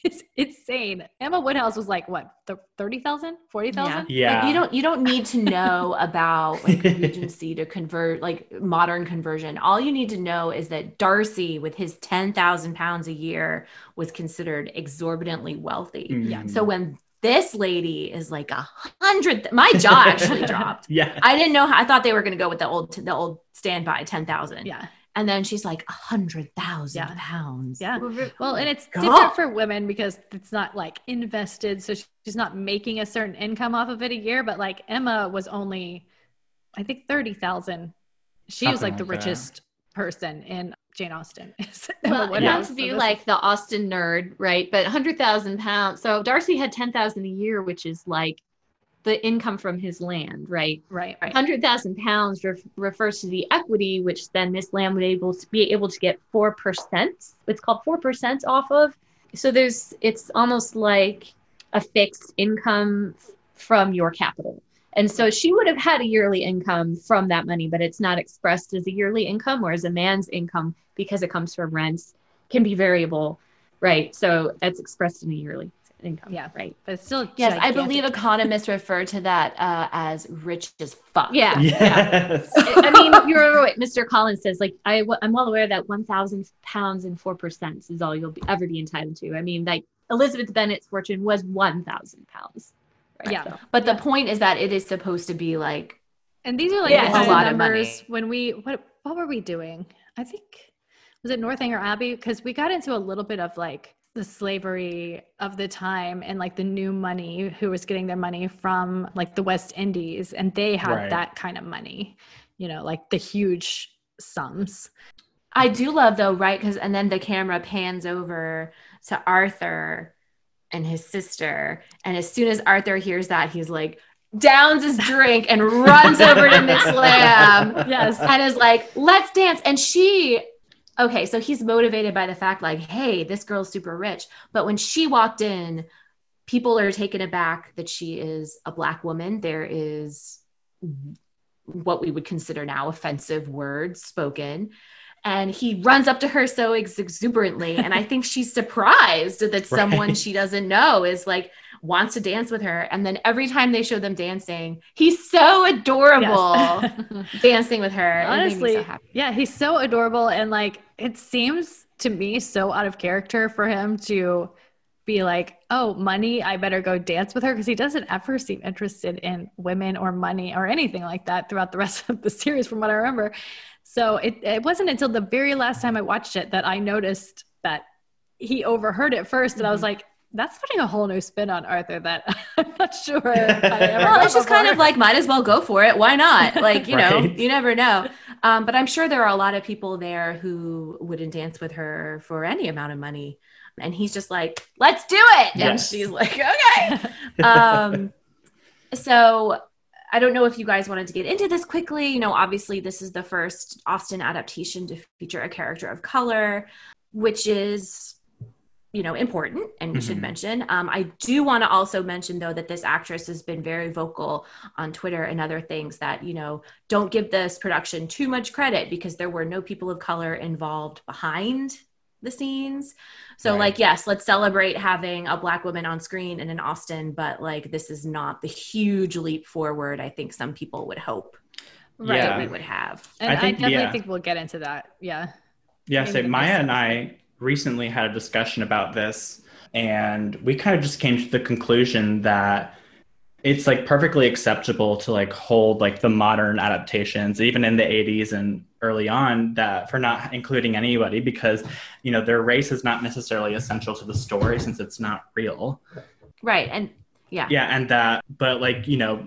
is insane. Emma Woodhouse was like, what, thirty thousand, forty thousand? Yeah. yeah. Like, you don't, you don't need to know about like Regency to convert, like modern conversion. All you need to know is that Darcy with his ten thousand pounds a year was considered exorbitantly wealthy. Mm-hmm. Yeah. So when this lady is like a hundred, my jaw actually dropped. Yeah. I didn't know how, I thought they were going to go with the old, the old standby ten thousand. Yeah. And then she's like, a hundred thousand yeah. pounds. Yeah. Well, and it's God. different for women because it's not like invested. So she's not making a certain income off of it a year. But like Emma was only, I think, thirty thousand. She Something was like the like richest that. person in Jane Austen. Well, not yeah. to be so like is- the Austen nerd, right? But a hundred thousand pounds. So Darcy had ten thousand a year, which is like the income from his land, right? Right. right. one hundred thousand pounds ref- refers to the equity, which then Miss Lamb would able to be able to get four percent. It's called four percent off of. So there's, it's almost like a fixed income f- from your capital. And so she would have had a yearly income from that money, but it's not expressed as a yearly income, whereas a man's income, because it comes from rents, can be variable, right? So that's expressed in a yearly income, yeah, right, but it's still yes. Gigantic. I believe economists refer to that uh, as rich as fuck. Yeah, yes. yeah. I mean, you remember what Mister Collins says? Like, I, I'm well aware that one thousand pounds and four percent is all you'll be, ever be entitled to. I mean, like Elizabeth Bennet's fortune was one thousand pounds. Right? Yeah, so, but yeah. the point is that it is supposed to be like, and these are like yeah, the a lot numbers of money. When we what what were we doing? I think was it Northanger Abbey because we got into a little bit of like the slavery of the time and like the new money who was getting their money from like the West Indies. And they had right. that kind of money, you know, like the huge sums. I do love though, right? Because, and then the camera pans over to Arthur and his sister. And as soon as Arthur hears that, he's like, downs his drink and runs over to Miss Lamb. Yes. And is like, let's dance. And she... Okay, so he's motivated by the fact like, hey, this girl's super rich. But when she walked in, people are taken aback that she is a Black woman. There is what we would consider now offensive words spoken. And he runs up to her so ex- exuberantly. And I think she's surprised that right. someone she doesn't know is like, wants to dance with her. And then every time they show them dancing, he's so adorable yes. dancing with her. Honestly, so yeah, he's so adorable. And like, it seems to me so out of character for him to be like, oh, money, I better go dance with her. Cause he doesn't ever seem interested in women or money or anything like that throughout the rest of the series from what I remember. So it, it wasn't until the very last time I watched it that I noticed that he overheard it first. Mm-hmm. And I was like, that's putting a whole new spin on Arthur that I'm not sure. I ever well, it's just before. Kind of like, might as well go for it. Why not? Like, you right. know, you never know. Um, but I'm sure there are a lot of people there who wouldn't dance with her for any amount of money. And he's just like, let's do it. Yes. And she's like, okay. um, so I don't know if you guys wanted to get into this quickly. You know, obviously this is the first Austen adaptation to feature a character of color, which is... you know, important and we mm-hmm. should mention. Um, I do want to also mention though, that this actress has been very vocal on Twitter and other things that, you know, don't give this production too much credit because there were no people of color involved behind the scenes. So right. like, yes, let's celebrate having a Black woman on screen and in Austen, but like, this is not the huge leap forward I think some people would hope right. yeah. that we would have. And I, think, I definitely yeah. think we'll get into that. Yeah. Yeah. So Maya and I recently had a discussion about this, and we kind of just came to the conclusion that it's like perfectly acceptable to like hold like the modern adaptations, even in the eighties and early on, that for not including anybody, because, you know, their race is not necessarily essential to the story since it's not real. Right. And yeah. Yeah. And that, but like, you know,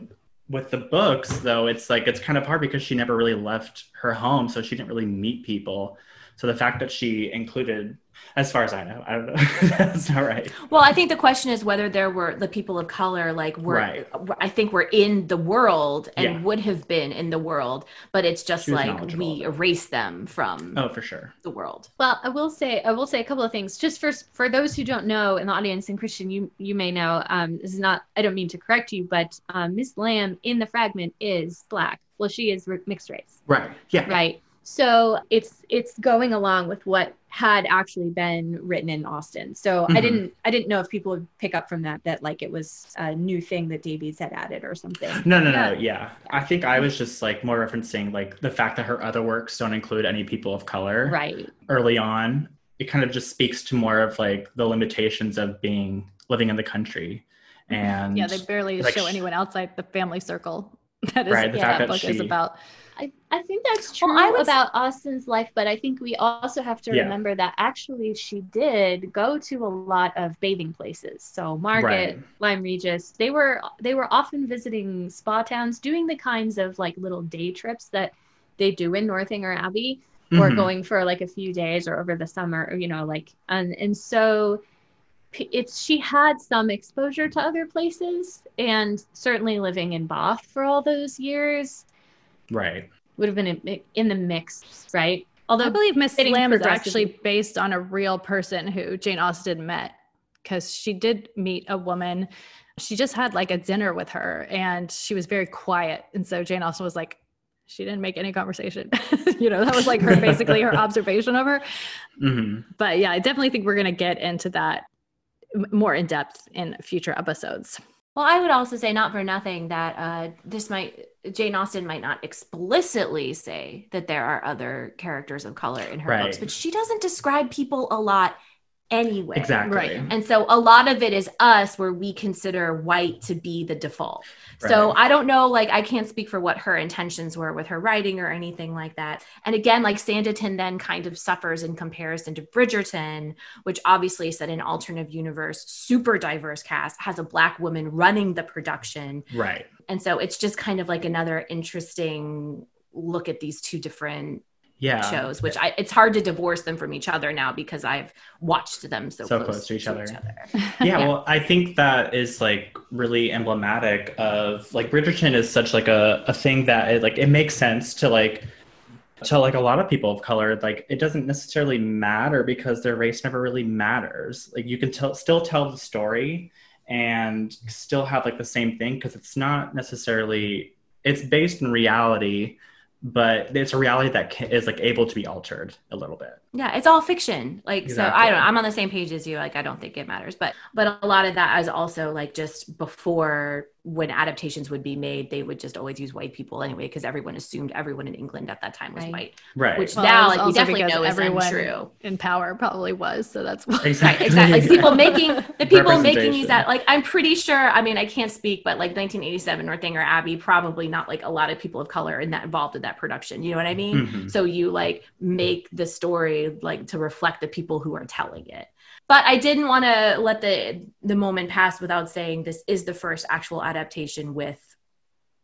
with the books though, it's like, it's kind of hard because she never really left her home. So she didn't really meet people. So the fact that she included, as far as I know, I don't know, that's not right. Well, I think the question is whether there were the people of color, like were, right. I think were in the world and yeah. would have been in the world, but it's just like we erase them from oh, for sure. the world. Well, I will say, I will say a couple of things just for, for those who don't know in the audience, and Christian, you, you may know, um, this is not, I don't mean to correct you, but um, Miss Lamb in the fragment is Black. Well, she is mixed race. Right. Yeah. Right. So it's it's going along with what had actually been written in Austen. So mm-hmm. I didn't I didn't know if people would pick up from that that like it was a new thing that Davies had added or something. No, no, yeah. no. Yeah. yeah. I think I was just like more referencing like the fact that her other works don't include any people of color. Right. Early on, it kind of just speaks to more of like the limitations of being living in the country. And yeah, they barely like, show anyone outside the family circle. That is right, the yeah, fact that, that book she, is about. I, I think that's true well, I was, about Austen's life, but I think we also have to yeah. remember that actually she did go to a lot of bathing places. So Margate, right. Lyme Regis, they were they were often visiting spa towns, doing the kinds of like little day trips that they do in Northanger Abbey, mm-hmm. or going for like a few days or over the summer, or, you know, like and and so it's she had some exposure to other places, and certainly living in Bath for all those years. Right. Would have been in the mix, right? Although I believe Miss Lamb is actually based on a real person who Jane Austen met, because she did meet a woman. She just had like a dinner with her, and she was very quiet. And so Jane Austen was like, she didn't make any conversation. You know, that was like her basically her observation of her. Mm-hmm. But yeah, I definitely think we're going to get into that more in depth in future episodes. Well, I would also say not for nothing that uh, this might, Jane Austen might not explicitly say that there are other characters of color in her right. books, but she doesn't describe people a lot anyway. Exactly. Right. And so a lot of it is us where we consider white to be the default. Right. So I don't know, like I can't speak for what her intentions were with her writing or anything like that. And again, like Sanditon then kind of suffers in comparison to Bridgerton, which obviously is set in alternative universe, super diverse cast, has a Black woman running the production. Right. And so it's just kind of like another interesting look at these two different yeah. shows, which I, it's hard to divorce them from each other now because I've watched them so, so close, close to each to other. Each other. Yeah, yeah, well, I think that is like really emblematic of like Bridgerton is such like a, a thing that it, like it makes sense to like to like a lot of people of color. Like it doesn't necessarily matter because their race never really matters. Like you can tell, still tell the story and still have like the same thing because it's not necessarily it's based in reality. But it's a reality that can, is like able to be altered a little bit. Yeah, it's all fiction. Like, exactly. so I don't, I'm on the same page as you. Like, I don't think it matters. But, but a lot of that is also like just before when adaptations would be made, they would just always use white people anyway, because everyone assumed everyone in England at that time was right. white. Right. Which well, now like we definitely know is untrue. In power probably was. So that's why. Exactly. Right, exactly. Like people making, the people making these, that like, I'm pretty sure, I mean, I can't speak, but like nineteen eighty-seven Northanger Abbey, probably not like a lot of people of color in that involved in that production. You know what I mean? Mm-hmm. So you like make the story like to reflect the people who are telling it. But I didn't want to let the the moment pass without saying this is the first actual adaptation with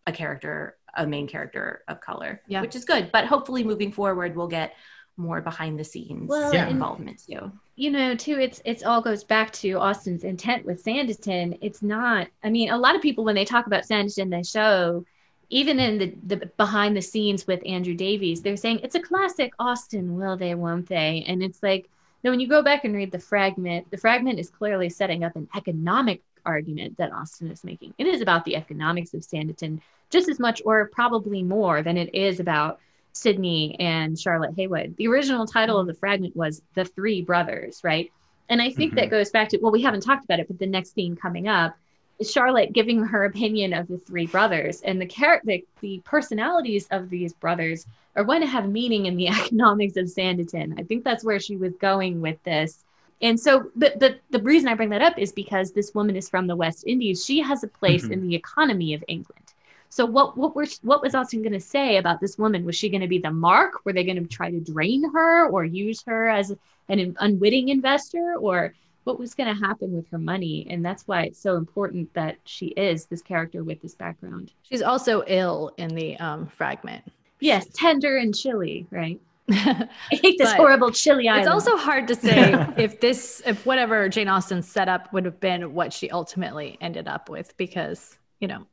a character, a main character of color, yeah. which is good. But hopefully moving forward, we'll get more behind the scenes well, yeah. involvement too. You know, too, it's it's all goes back to Austen's intent with Sanditon. It's not, I mean, a lot of people, when they talk about Sanditon, they show even in the, the behind the scenes with Andrew Davies, they're saying it's a classic Austen, will they, won't they? And it's like, no, when you go back and read the fragment, the fragment is clearly setting up an economic argument that Austen is making. It is about the economics of Sanditon just as much or probably more than it is about Sydney and Charlotte Haywood. The original title of the fragment was The Three Brothers, right? And I think mm-hmm. that goes back to, well, we haven't talked about it, but the next scene coming up is Charlotte giving her opinion of the three brothers. And the char- the, the personalities of these brothers are going to have meaning in the economics of Sanditon. I think that's where she was going with this. And so but, but the reason I bring that up is because this woman is from the West Indies. She has a place mm-hmm. in the economy of England. So what what were what was Austen going to say about this woman? Was she going to be the mark? Were they going to try to drain her or use her as an unwitting investor? Or what was going to happen with her money? And that's why it's so important that she is this character with this background. She's also ill in the um, fragment. Yes, tender and chilly, right? I hate this horrible chilly island. It's also hard to say if this, if whatever Jane Austen's setup would have been what she ultimately ended up with, because, you know,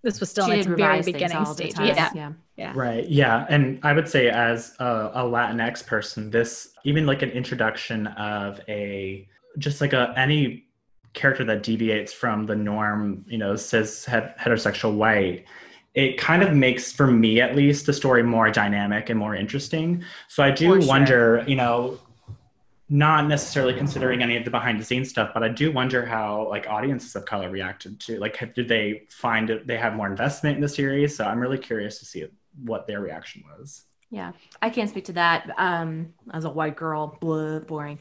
this was still in its very beginning stage. Yeah. yeah. Yeah. Right. Yeah. And I would say as a, a Latinx person, this, even like an introduction of a, just like a, any character that deviates from the norm, you know, cis het- heterosexual white, it kind of makes, for me at least, the story more dynamic and more interesting. So I do sure. wonder, you know, not necessarily considering any of the behind the scenes stuff, but I do wonder how like audiences of color reacted to, like, did they find it, they have more investment in the series? So I'm really curious to see what their reaction was. Yeah, I can't speak to that um, as a white girl, blah, boring.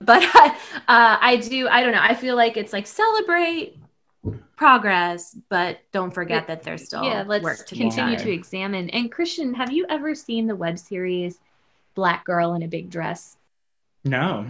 But uh, I do, I don't know. I feel like it's like celebrate progress, but don't forget that there's still yeah, let's work to continue to examine. And Christian, have you ever seen the web series Black Girl in a Big Dress? No.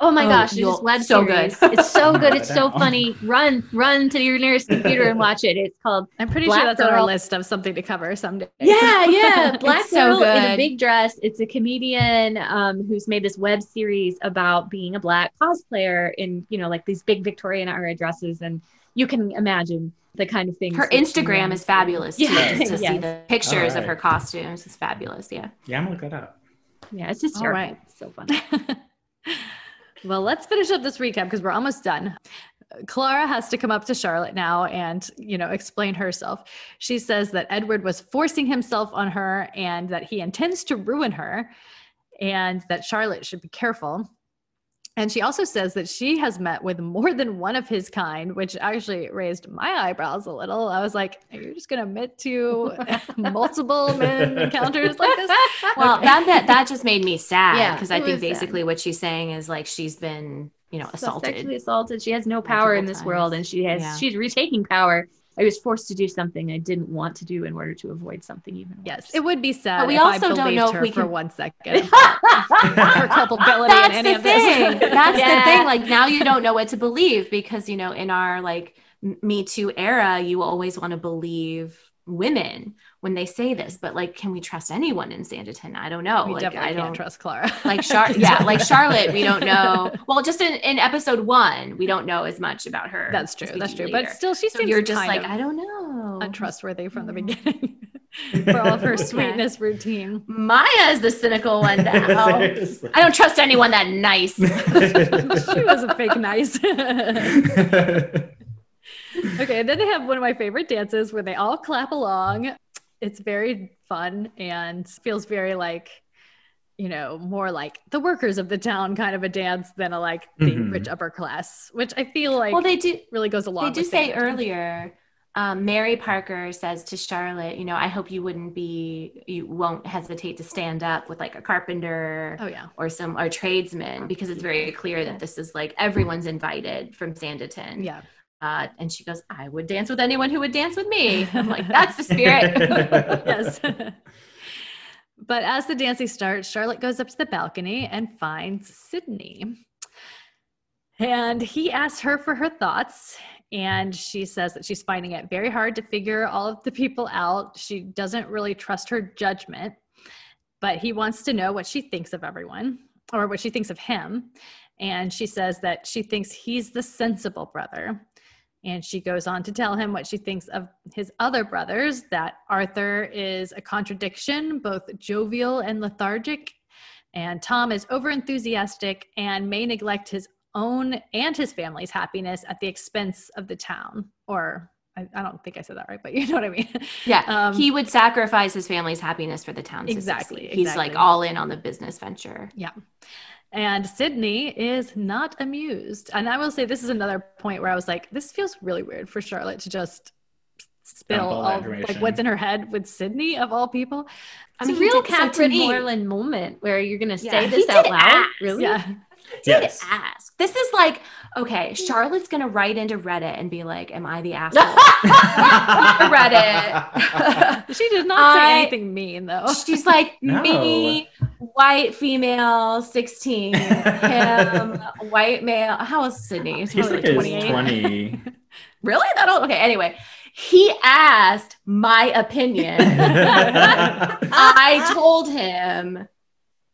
Oh my oh, gosh, it's web so series. Good. It's so good. It's so funny. Run, run to your nearest computer and watch it. It's called I'm pretty Black sure that's Girl. On our list of something to cover someday. Yeah, yeah. Black Girl so in a Big Dress. It's a comedian um, who's made this web series about being a Black cosplayer in, you know, like these big Victorian era dresses, and you can imagine the kind of things. Her Instagram is fabulous. Yeah. Too, just to yes. see the pictures right. of her costumes. It's fabulous. Yeah. Yeah, I'm gonna look that up. Yeah, it's just terrible. Right. It's so funny. Well, let's finish up this recap because we're almost done. Clara has to come up to Charlotte now and, you know, explain herself. She says that Edward was forcing himself on her and that he intends to ruin her and that Charlotte should be careful. And she also says that she has met with more than one of his kind, which actually raised my eyebrows a little. I was like, are you just going to admit to multiple men encounters like this? Well, okay. that, that that just made me sad because yeah, I think basically sad. What she's saying is like she's been, you know, assaulted. Sexually assaulted. She has no power multiple in this times. World, and she has yeah. she's retaking power. I was forced to do something I didn't want to do in order to avoid something even worse. Yes, it would be sad but we if also I believed don't know her if we can... for one second. Her culpability That's in any of thing. This. That's yeah. the thing. Like now you don't know what to believe because, you know, in our like Me Too era, you always want to believe women when they say this, but like, can we trust anyone in Sanditon? I don't know. We like, definitely I don't can't trust Clara. Like, Char- yeah, like Charlotte, we don't know. Well, just in, in episode one, we don't know as much about her. That's true. That's true. Later. But still, she so seems you're just kind like, of I don't know, untrustworthy from the beginning for all of her sweetness okay. routine. Maya is the cynical one. That, oh, I don't trust anyone that nice. She wasn't fake nice. Okay, then they have one of my favorite dances where they all clap along. It's very fun and feels very like, you know, more like the workers of the town kind of a dance than a like the mm-hmm. rich upper class, which I feel like well, they do, really goes along with it. They do say earlier, um, Mary Parker says to Charlotte, you know, I hope you wouldn't be, you won't hesitate to stand up with like a carpenter oh, yeah. or some or tradesman, because it's very clear that this is like everyone's invited from Sanditon. Yeah. Uh, and she goes, I would dance with anyone who would dance with me. I'm like, that's the spirit. Yes. But as the dancing starts, Charlotte goes up to the balcony and finds Sydney. And he asks her for her thoughts. And she says that she's finding it very hard to figure all of the people out. She doesn't really trust her judgment, but he wants to know what she thinks of everyone or what she thinks of him. And she says that she thinks he's the sensible brother. And she goes on to tell him what she thinks of his other brothers, that Arthur is a contradiction, both jovial and lethargic, and Tom is overenthusiastic and may neglect his own and his family's happiness at the expense of the town, or I, I don't think I said that right, but you know what I mean? Yeah. Um, he would sacrifice his family's happiness for the town's. Exactly. He's exactly. like all in on the business venture. Yeah. And Sydney is not amused. And I will say this is another point where I was like, this feels really weird for Charlotte to just spill all, like what's in her head with Sydney of all people. I mean, it's a real Catherine Moreland moment where you're going to say yeah. this out loud. Ask. Really? Yeah. Did yes. ask. This is like, okay, Charlotte's going to write into Reddit and be like, am I the asshole? Reddit. She did not say I, anything mean though. She's like, no. me, white female, sixteen, him, white male. How old is Sydney? He's probably like twenty-eight. twenty. Really? That old? Okay, anyway. He asked my opinion. I told him.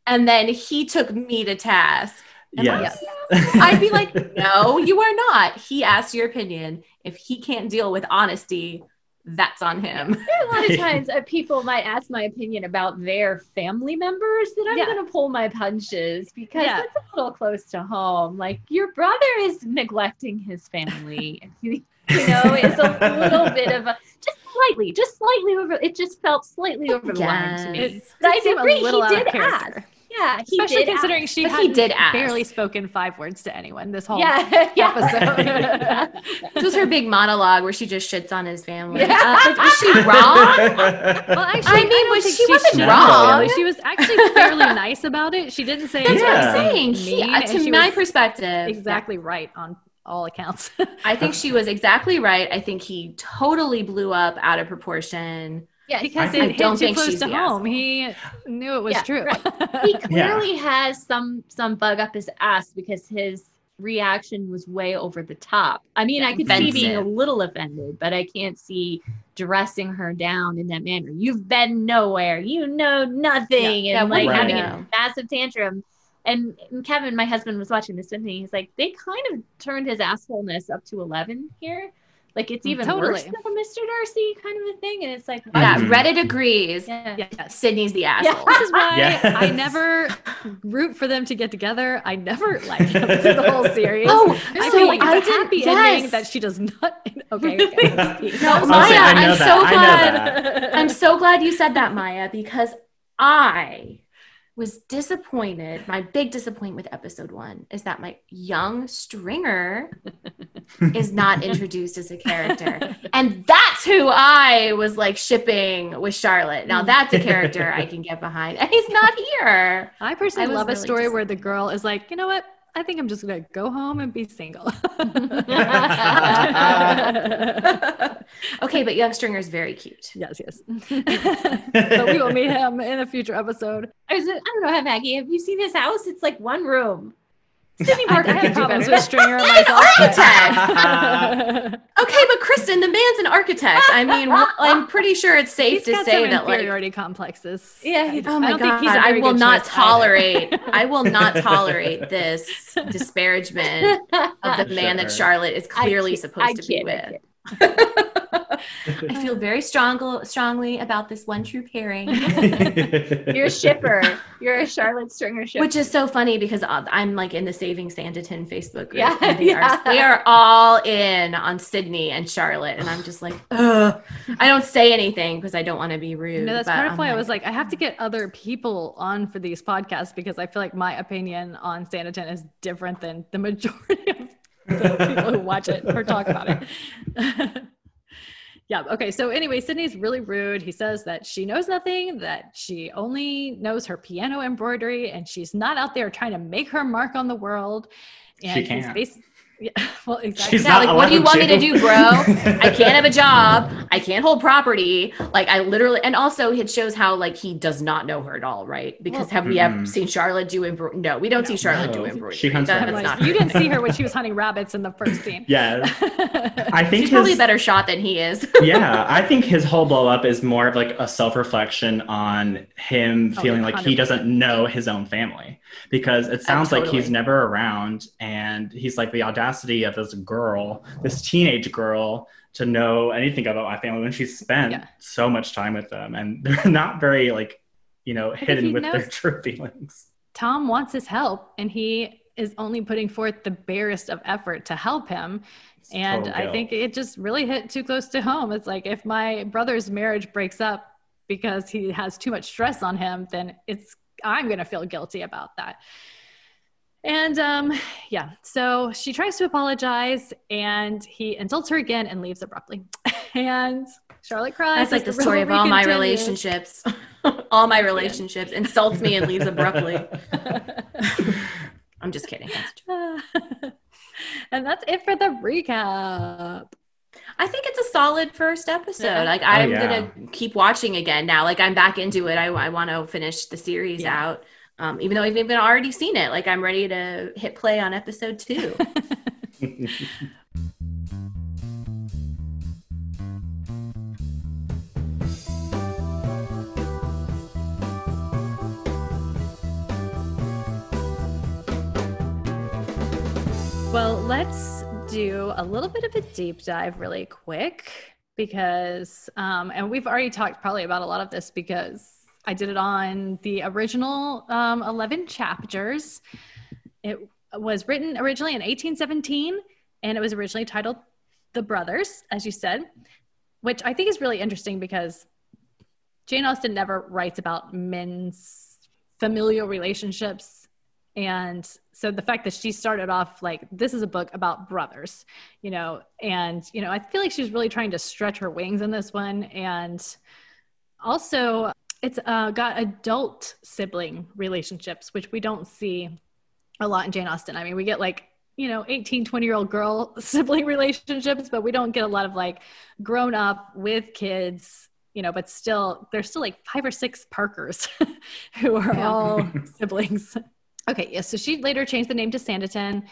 And then he took me to task. And yes. Like, yes. I'd be like, no, you are not. He asked your opinion. If he can't deal with honesty, that's on him. There are a lot of times uh, people might ask my opinion about their family members that I'm yeah. going to pull my punches because yeah. that's a little close to home. Like, your brother is neglecting his family. You know, it's a little bit of a... just Slightly, just slightly over. It just felt slightly over the line to me. It but I agree, he did ask. Yeah, he especially did considering ask. She had barely spoken five words to anyone this whole yeah. yeah. episode. Yeah. This was her big monologue where she just shits on his family. Yeah. Uh, was she wrong? Well, actually, I mean, I was she, she wasn't wrong. Really. She was actually fairly nice about it. She didn't say. That's yeah. what I'm saying. She, uh, to she my perspective, exactly yeah. right on. All accounts. I think she was exactly right. I think he totally blew up out of proportion. Yeah, because it hit too close to home. He knew it was yeah, true. Right. He clearly yeah. has some some bug up his ass because his reaction was way over the top. I mean, yeah, I could offensive. see being a little offended, but I can't see dressing her down in that manner. You've been nowhere. You know nothing. Yeah, and like right. having yeah. a massive tantrum. And Kevin, my husband, was watching this with me. He's like, they kind of turned his assholeness up to eleven here. Like, it's even totally. worse than a Mister Darcy kind of a thing. And it's like, wow. Yeah, Reddit agrees. Yeah. Yes. Sydney's the asshole. Yeah. This is why yes. I never root for them to get together. I never liked them through the whole series. Oh, I so feel like it's I a happy yes. ending that she does not. Okay. okay. No, Maya, saying, I'm that. so glad. I'm so glad you said that, Maya, because I... was disappointed. My big disappointment with episode one is that my young Stringer is not introduced as a character. And that's who I was like shipping with Charlotte. Now that's a character I can get behind. And he's not here. I personally I love really a story where the girl is like, you know what? I think I'm just going to go home and be single. Okay, but young Stringer is very cute. Yes, yes. So we will meet him in a future episode. I, was, I don't know how, Maggie, have you seen this house? It's like one room. Sydney Parker had problems better. with Stringer. He's an architect. Okay, but Kristen, the man's an architect. I mean, I'm pretty sure it's safe he's to say that inferiority like complexes. Yeah. He, oh my I don't God! Think he's a very I will not tolerate. Either. I will not tolerate this disparagement of the man sure. that Charlotte is clearly kid, supposed I to kid, be with. I I feel very strong, strongly about this one true pairing. You're a shipper. You're a Charlotte Stringer shipper. Which is so funny because I'm like in the Saving Sanditon Facebook group. Yeah, and they, yeah. are, they are all in on Sydney and Charlotte. And I'm just like, ugh. I don't say anything because I don't want to be rude. No, that's part of why I was like, I have to get other people on for these podcasts because I feel like my opinion on Sanditon is different than the majority of the people who watch it or talk about it. Yeah. Okay. So anyway, Sydney's really rude. He says that she knows nothing, that she only knows her piano embroidery, and she's not out there trying to make her mark on the world. And she can't. Basi- yeah, well, exactly. She's yeah, not like, what do you want to. me to do, bro? I can't have a job. I can't hold property. Like, I literally, and also it shows how like he does not know her at all, right? Because well, have mm-hmm. we ever seen Charlotte do embroidery? No, we don't no, see Charlotte no. do embroidery. She hunts that, that's not You didn't see her when she was hunting rabbits in the first scene. Yeah, I think she's his, probably a better shot than he is. Yeah, I think his whole blow up is more of like a self-reflection on him oh, feeling one hundred percent. Like he doesn't know his own family because it sounds oh, totally. like he's never around, and he's like the audacity of this girl, this teenage girl, to know anything about my family when she's spent yeah. so much time with them, and they're not very like, you know, but hidden with their true feelings. Tom wants his help, and he is only putting forth the barest of effort to help him. It's and I think it just really hit too close to home. It's like, if my brother's marriage breaks up because he has too much stress on him, then it's, I'm going to feel guilty about that. And um, yeah, so she tries to apologize and he insults her again and leaves abruptly. And Charlotte cries. That's like the, the story of all continues. my relationships. All my relationships. Insults me and leaves abruptly. I'm just kidding. That's and that's it for the recap. I think it's a solid first episode. Yeah. Like I'm oh, yeah. going to keep watching again now. Like I'm back into it. I, I want to finish the series yeah. out. Um, even though I've even already seen it, like I'm ready to hit play on episode two. Well, let's do a little bit of a deep dive really quick because, um, and we've already talked probably about a lot of this because I did it on the original um, eleven chapters. It was written originally in eighteen seventeen, and it was originally titled The Brothers, as you said, which I think is really interesting because Jane Austen never writes about men's familial relationships. And so the fact that she started off like, this is a book about brothers, you know, and, you know, I feel like she's really trying to stretch her wings in this one. And also, It's uh, got adult sibling relationships, which we don't see a lot in Jane Austen. I mean, we get like, you know, eighteen, twenty-year-old girl sibling relationships, but we don't get a lot of like grown up with kids, you know, but still, there's still like five or six Parkers who are yeah. all siblings. Okay, yeah, so she later changed the name to Sanditon,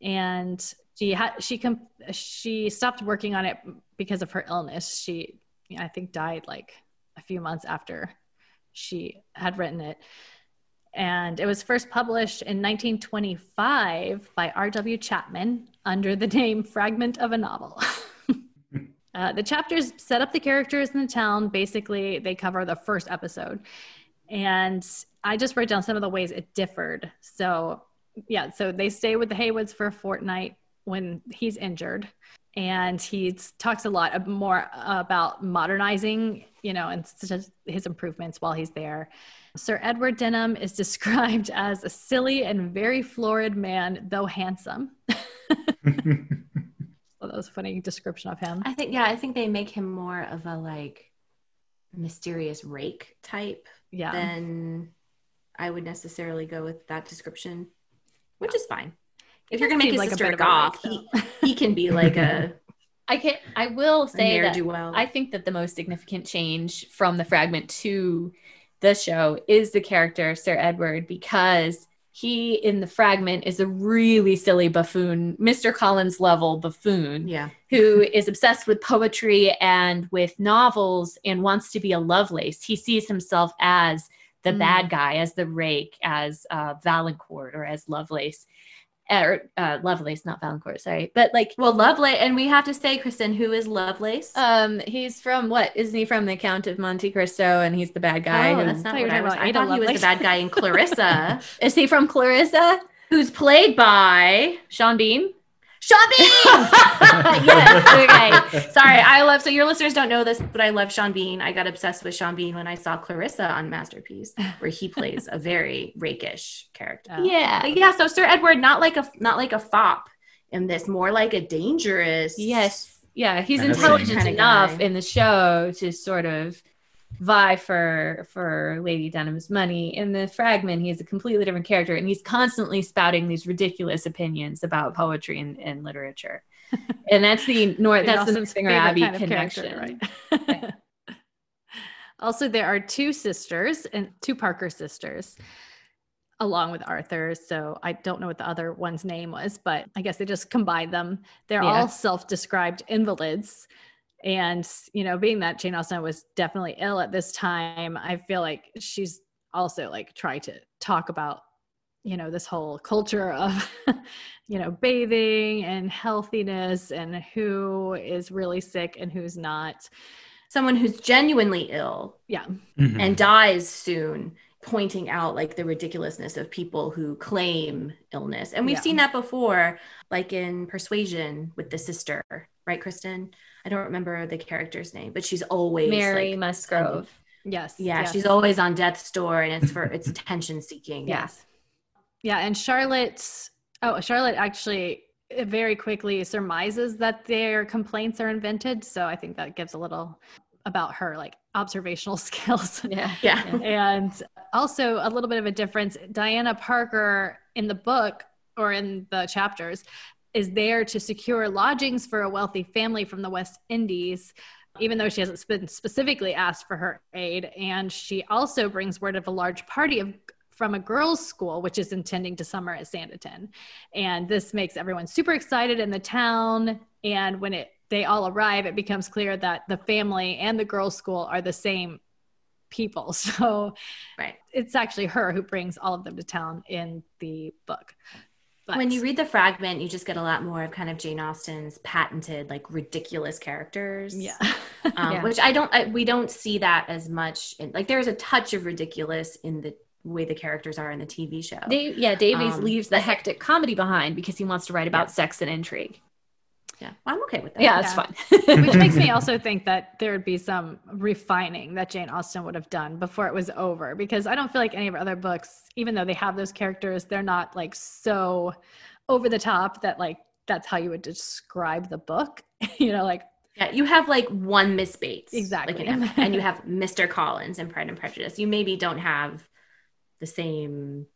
and she, ha- she, com- she stopped working on it because of her illness. She, I think, died like a few months after she had written it. And it was first published in nineteen twenty-five by R W Chapman under the name Fragment of a Novel. uh, the chapters set up the characters in the town. Basically, they cover the first episode. And I just wrote down some of the ways it differed. So yeah, so they stay with the Haywoods for a fortnight when he's injured. And he talks a lot more about modernizing, you know, and his improvements while he's there. Sir Edward Denham is described as a silly and very florid man, though handsome. Well, that was a funny description of him. I think, yeah, I think they make him more of a like mysterious rake type yeah. than I would necessarily go with that description, which yeah. is fine. If you're going to make his like sister a goth, he, he can be like a... I can. I will say that I think that the most significant change from the fragment to the show is the character Sir Edward, because he in the fragment is a really silly buffoon, Mister Collins level buffoon, yeah. who is obsessed with poetry and with novels and wants to be a Lovelace. He sees himself as the mm. bad guy, as the rake, as uh, Valancourt or as Lovelace. Uh, uh, Lovelace, not Valancourt, sorry. But like, well, Lovelace, and we have to say, Kristen, who is Lovelace? Um, he's from what? Isn't he from The Count of Monte Cristo? And he's the bad guy. Oh, who, that's not what I was. I thought Lovelace. He was the bad guy in Clarissa. Is he from Clarissa? Who's played by Sean Bean? Sean Bean. Yes. Okay. Sorry, I love. So your listeners don't know this, but I love Sean Bean. I got obsessed with Sean Bean when I saw Clarissa on Masterpiece, where he plays a very rakish character. Oh. Yeah, yeah. So Sir Edward, not like a not like a fop in this, more like a dangerous. Yes. Yeah, he's intelligent enough in the show to sort of vie for for Lady Denham's money. In the fragment, he's a completely different character, and he's constantly spouting these ridiculous opinions about poetry and, and literature. And that's the North that's the Northanger Abbey kind of connection, right? Okay. Also, there are two sisters and two Parker sisters, along with Arthur. So I don't know what the other one's name was, but I guess they just combined them. They're yeah. all self-described invalids. And, you know, being that Jane Austen was definitely ill at this time, I feel like she's also like trying to talk about, you know, this whole culture of, you know, bathing and healthiness and who is really sick and who's not. Someone who's genuinely ill. Yeah. Mm-hmm. And dies soon pointing out like the ridiculousness of people who claim illness. And we've yeah. seen that before, like in Persuasion with the sister, right, Kristen? I don't remember the character's name, but she's always Mary like, Musgrove. Um, yes. Yeah. Yes. She's always on death's door, and it's for, it's attention seeking. Yes. Yeah. And Charlotte, oh, Charlotte actually very quickly surmises that their complaints are invented. So I think that gives a little about her, like, observational skills. Yeah. Yeah. And also a little bit of a difference. Diana Parker in the book, or in the chapters, is there to secure lodgings for a wealthy family from the West Indies, even though she hasn't been specifically asked for her aid. And she also brings word of a large party of, from a girls' school, which is intending to summer at Sanditon. And this makes everyone super excited in the town. And when it they all arrive, it becomes clear that the family and the girls' school are the same people. So right. it's actually her who brings all of them to town in the book. But when you read the fragment, you just get a lot more of kind of Jane Austen's patented, like, ridiculous characters. Yeah. um, yeah. Which I don't, I, we don't see that as much. In, like, there's a touch of ridiculous in the way the characters are in the T V show. They, yeah. Davies um, leaves the hectic comedy behind because he wants to write about yeah. sex and intrigue. Yeah, well, I'm okay with that. Yeah, that's yeah. fine. Which makes me also think that there would be some refining that Jane Austen would have done before it was over, because I don't feel like any of her other books, even though they have those characters, they're not like so over the top that like that's how you would describe the book. You know, like yeah, you have like one Miss Bates, exactly, like, and, and you have Mister Collins in Pride and Prejudice. You maybe don't have the same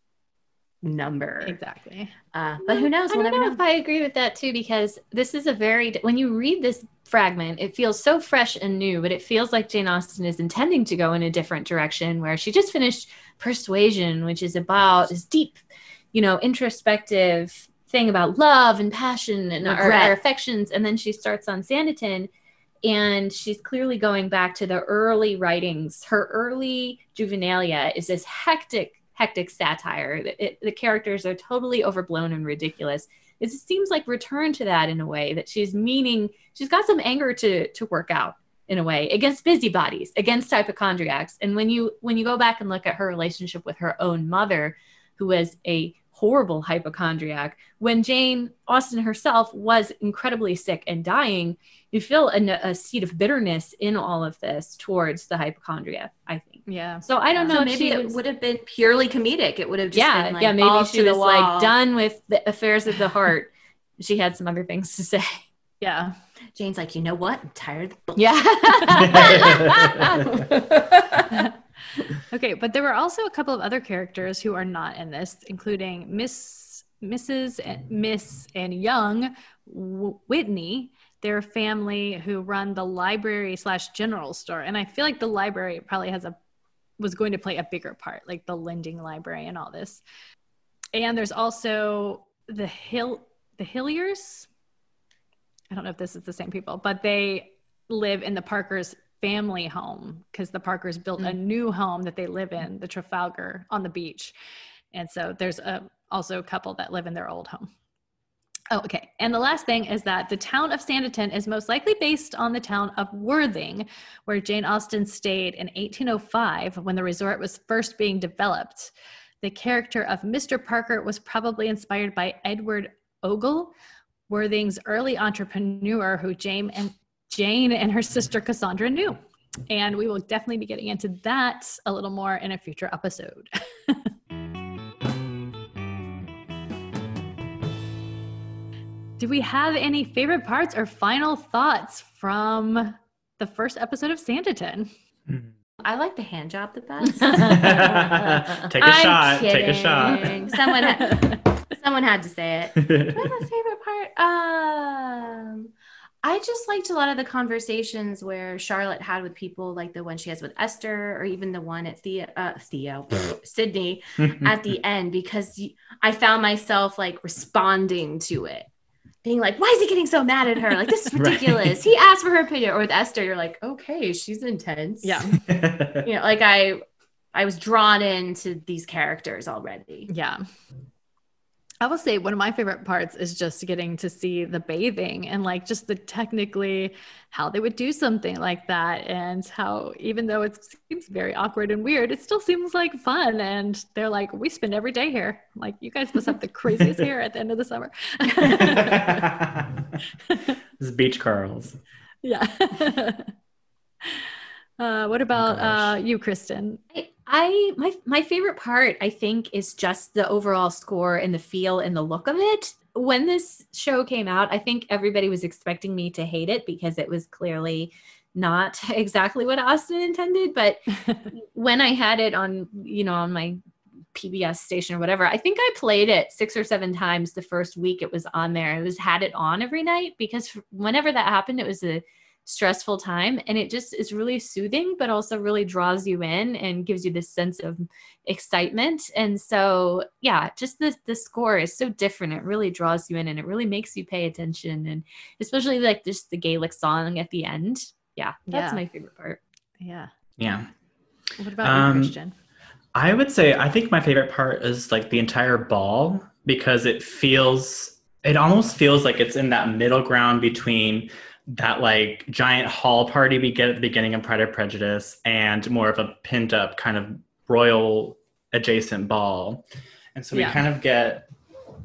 number exactly uh but who knows. I don't we'll never know, know if I agree with that too, because this is a very when you read this fragment, it feels so fresh and new, but it feels like Jane Austen is intending to go in a different direction, where she just finished Persuasion, which is about this deep, you know, introspective thing about love and passion and our, our affections, and then she starts on Sanditon. And she's clearly going back to the early writings. Her early juvenilia is this hectic hectic satire. It, it, the characters are totally overblown and ridiculous. It seems like return to that in a way that she's meaning, she's got some anger to to work out in a way against busybodies, against hypochondriacs. And when you when you go back and look at her relationship with her own mother, who was a horrible hypochondriac, when Jane Austen herself was incredibly sick and dying, you feel a, a seed of bitterness in all of this towards the hypochondria, I think. Yeah. So I don't know. So maybe it was, would have been purely comedic. It would have just yeah, been like yeah, maybe all she to was the wall. Like done with the affairs of the heart. She had some other things to say. Yeah. Jane's like, you know what? I'm tired of the book. Yeah. Okay, but there were also a couple of other characters who are not in this, including Miss, Missus, and Miss and Young w- Whitney. Their family who run the library slash general store. And I feel like the library probably has a, was going to play a bigger part, like the lending library and all this. And there's also the Hill, the Hilliers. I don't know if this is the same people, but they live in the Parkers family home because the Parkers built mm-hmm. a new home that they live in, the Trafalgar on the beach. And so there's a, also a couple that live in their old home. Oh, okay. And the last thing is that the town of Sanditon is most likely based on the town of Worthing, where Jane Austen stayed in eighteen oh five when the resort was first being developed. The character of Mister Parker was probably inspired by Edward Ogle, Worthing's early entrepreneur who Jane and, Jane and her sister Cassandra knew. And we will definitely be getting into that a little more in a future episode. Do we have any favorite parts or final thoughts from the first episode of Sanditon? Mm-hmm. I like the hand job the best. Take a I'm shot. Kidding. Take a shot. Someone, ha- someone had to say it. What's my favorite part? Um, I just liked a lot of the conversations where Charlotte had with people, like the one she has with Esther, or even the one at Theo, uh, Theo Sydney at the end, because I found myself like responding to it. Being like, why is he getting so mad at her? Like, this is ridiculous. Right. He asked for her opinion. Or with Esther, you're like, okay, she's intense. Yeah. You know, like I, I was drawn into these characters already. Yeah. I will say one of my favorite parts is just getting to see the bathing and like just the technically how they would do something like that, and how even though it seems very awkward and weird, it still seems like fun. And they're like, we spend every day here. I'm like, you guys must have the craziest hair at the end of the summer. This is beach curls. Yeah. uh, what about oh, uh, you, Kristen? I- I my my favorite part, I think, is just the overall score and the feel and the look of it. When this show came out, I think everybody was expecting me to hate it because it was clearly not exactly what Austen intended. But when I had it on, you know, on my P B S station or whatever, I think I played it six or seven times the first week it was on there. I was had it on every night because whenever that happened, it was a stressful time, and it just is really soothing, but also really draws you in and gives you this sense of excitement. And so, yeah, just the the score is so different. It really draws you in, and it really makes you pay attention, and especially like just the Gaelic song at the end. Yeah, that's yeah. my favorite part. Yeah, yeah. What about um, you, Christian? I would say I think my favorite part is like the entire ball, because it feels it almost feels like it's in that middle ground between that like giant hall party we get at the beginning of Pride and Prejudice and more of a pinned up kind of royal adjacent ball. And so we yeah. kind of get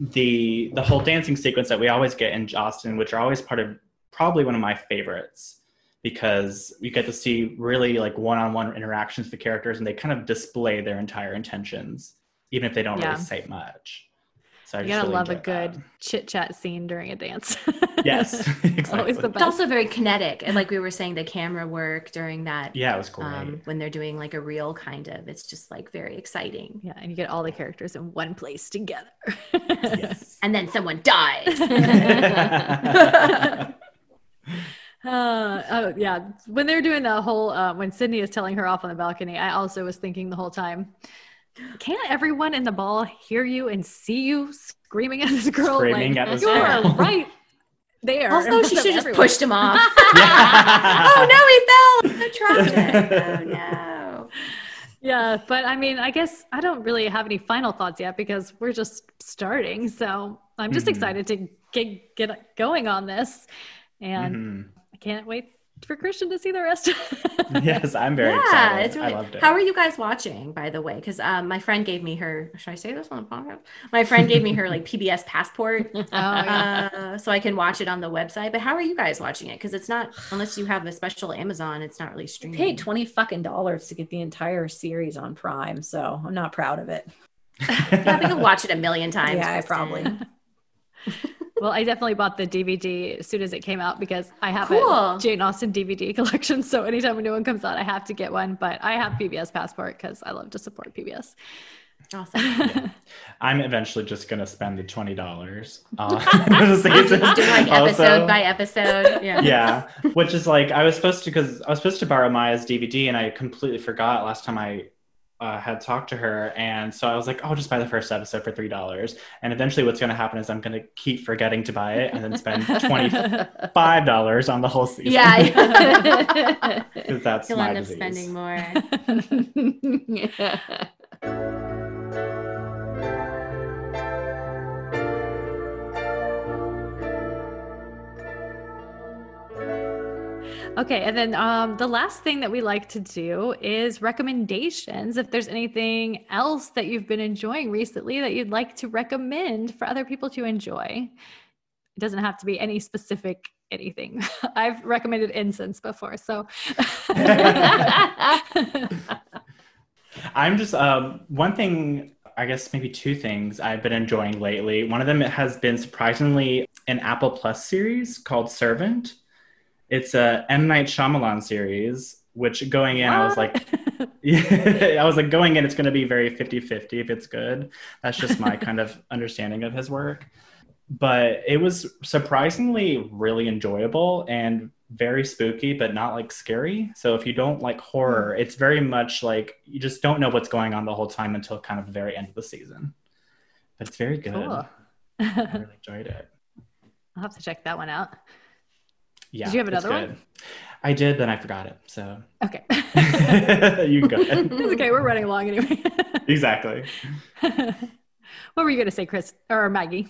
the the whole dancing sequence that we always get in Austen, which are always part of probably one of my favorites, because you get to see really like one-on-one interactions with the characters, and they kind of display their entire intentions, even if they don't yeah. really say much. So you gotta really love a good that. chit-chat scene during a dance. Yes, exactly. Always the best. It's also very kinetic, and like we were saying, the camera work during that. Yeah, it was cool. Um, when they're doing like a reel kind of, it's just like very exciting. Yeah, and you get all the characters in one place together. Yes, and then someone dies. Uh, oh yeah, when they're doing the whole uh, when Sydney is telling her off on the balcony, I also was thinking the whole time, can't everyone in the ball hear you and see you screaming at this girl? Screaming like, at this you girl. Are right there. Also, she should have just pushed him off. Oh, no, he fell. It's so tragic. Oh, no. Yeah, but I mean, I guess I don't really have any final thoughts yet because we're just starting. So I'm just mm-hmm. excited to get, get going on this. And mm-hmm. I can't wait for Christian to see the rest. Yes, I'm very yeah, excited. It's really, I loved it. How are you guys watching, by the way? Because um, my friend gave me her, should I say this on the podcast? My friend gave me her like P B S passport. Oh, yeah. uh, so I can watch it on the website. But how are you guys watching it? Because it's not, unless you have a special Amazon, it's not really streaming. I paid twenty fucking dollars to get the entire series on Prime, so I'm not proud of it. Yeah, I can watch it a million times. Yeah, I probably. Well, I definitely bought the D V D as soon as it came out because I have cool. a Jane Austen D V D collection. So anytime a new one comes out, I have to get one. But I have P B S Passport because I love to support P B S. Awesome. Yeah. I'm eventually just going to spend the twenty dollars. Uh, season. Like episode also, by episode. Yeah. Yeah. Which is like, I was supposed to, because I was supposed to borrow Maya's D V D and I completely forgot last time I Uh, had talked to her, and so I was like, oh, just buy the first episode for three dollars, and eventually what's going to happen is I'm going to keep forgetting to buy it and then spend twenty-five dollars on the whole season. Yeah. Because that's You'll my end up disease. Spending more. Yeah. Okay, and then um, the last thing that we like to do is recommendations. If there's anything else that you've been enjoying recently that you'd like to recommend for other people to enjoy, it doesn't have to be any specific anything. I've recommended incense before, so. I'm just, um, one thing, I guess maybe two things I've been enjoying lately. One of them has been surprisingly an Apple Plus series called Servant. It's a M. Night Shyamalan series, which going in, what? I was like, yeah, I was like going in, it's going to be very fifty-fifty if it's good. That's just my kind of understanding of his work. But it was surprisingly really enjoyable and very spooky, but not like scary. So if you don't like horror, it's very much like you just don't know what's going on the whole time until kind of the very end of the season. But it's very good. Cool. I really enjoyed it. I'll have to check that one out. Yeah, did you have another one? I did, then I forgot it. So okay, you go. It's okay. We're running along anyway. Exactly. What were you going to say, Chris or Maggie?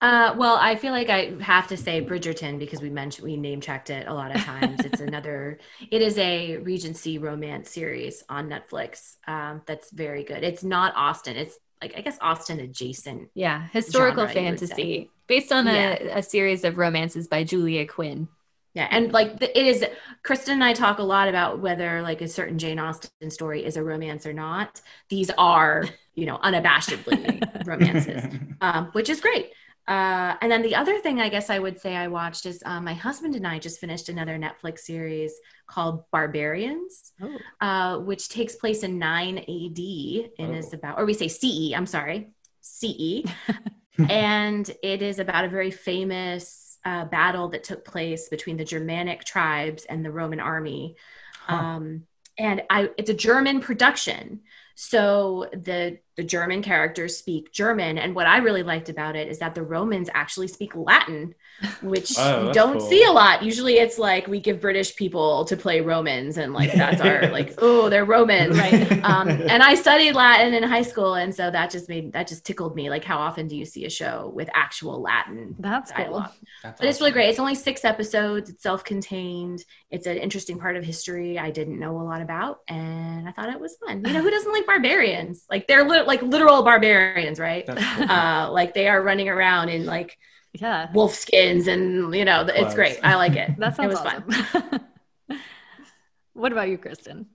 Uh, well, I feel like I have to say Bridgerton because we mentioned, we name checked it a lot of times. It's another, it is a Regency romance series on Netflix. Um, that's very good. It's not Austen. It's like, I guess Austen adjacent. Yeah. Historical genre, fantasy based on a, yeah. a series of romances by Julia Quinn. Yeah. And like the, it is, Kristen and I talk a lot about whether like a certain Jane Austen story is a romance or not. These are, you know, unabashedly romances, um, which is great. Uh, and then the other thing I guess I would say I watched is uh, my husband and I just finished another Netflix series called Barbarians, oh. uh, which takes place in nine A D and oh. is about, or we say C E, I'm sorry, C E. And it is about a very famous uh, battle that took place between the Germanic tribes and the Roman army. Huh. Um, and I, it's a German production. So the the German characters speak German. And what I really liked about it is that the Romans actually speak Latin, which oh, you don't cool. see a lot. Usually it's like we give British people to play Romans and like that's our like, oh, they're Romans, right? Um, and I studied Latin in high school. And so that just made, that just tickled me. Like how often do you see a show with actual Latin? That's cool. That's but awesome. It's really great. It's only six episodes. It's self-contained. It's an interesting part of history I didn't know a lot about. And I thought it was fun. You know, who doesn't like barbarians? Like they're li- like literal barbarians, right? Cool. Uh, like they are running around in like yeah. wolf skins and you know, it's great. I like it. That sounds it was awesome. Fun. What about you, Kristen?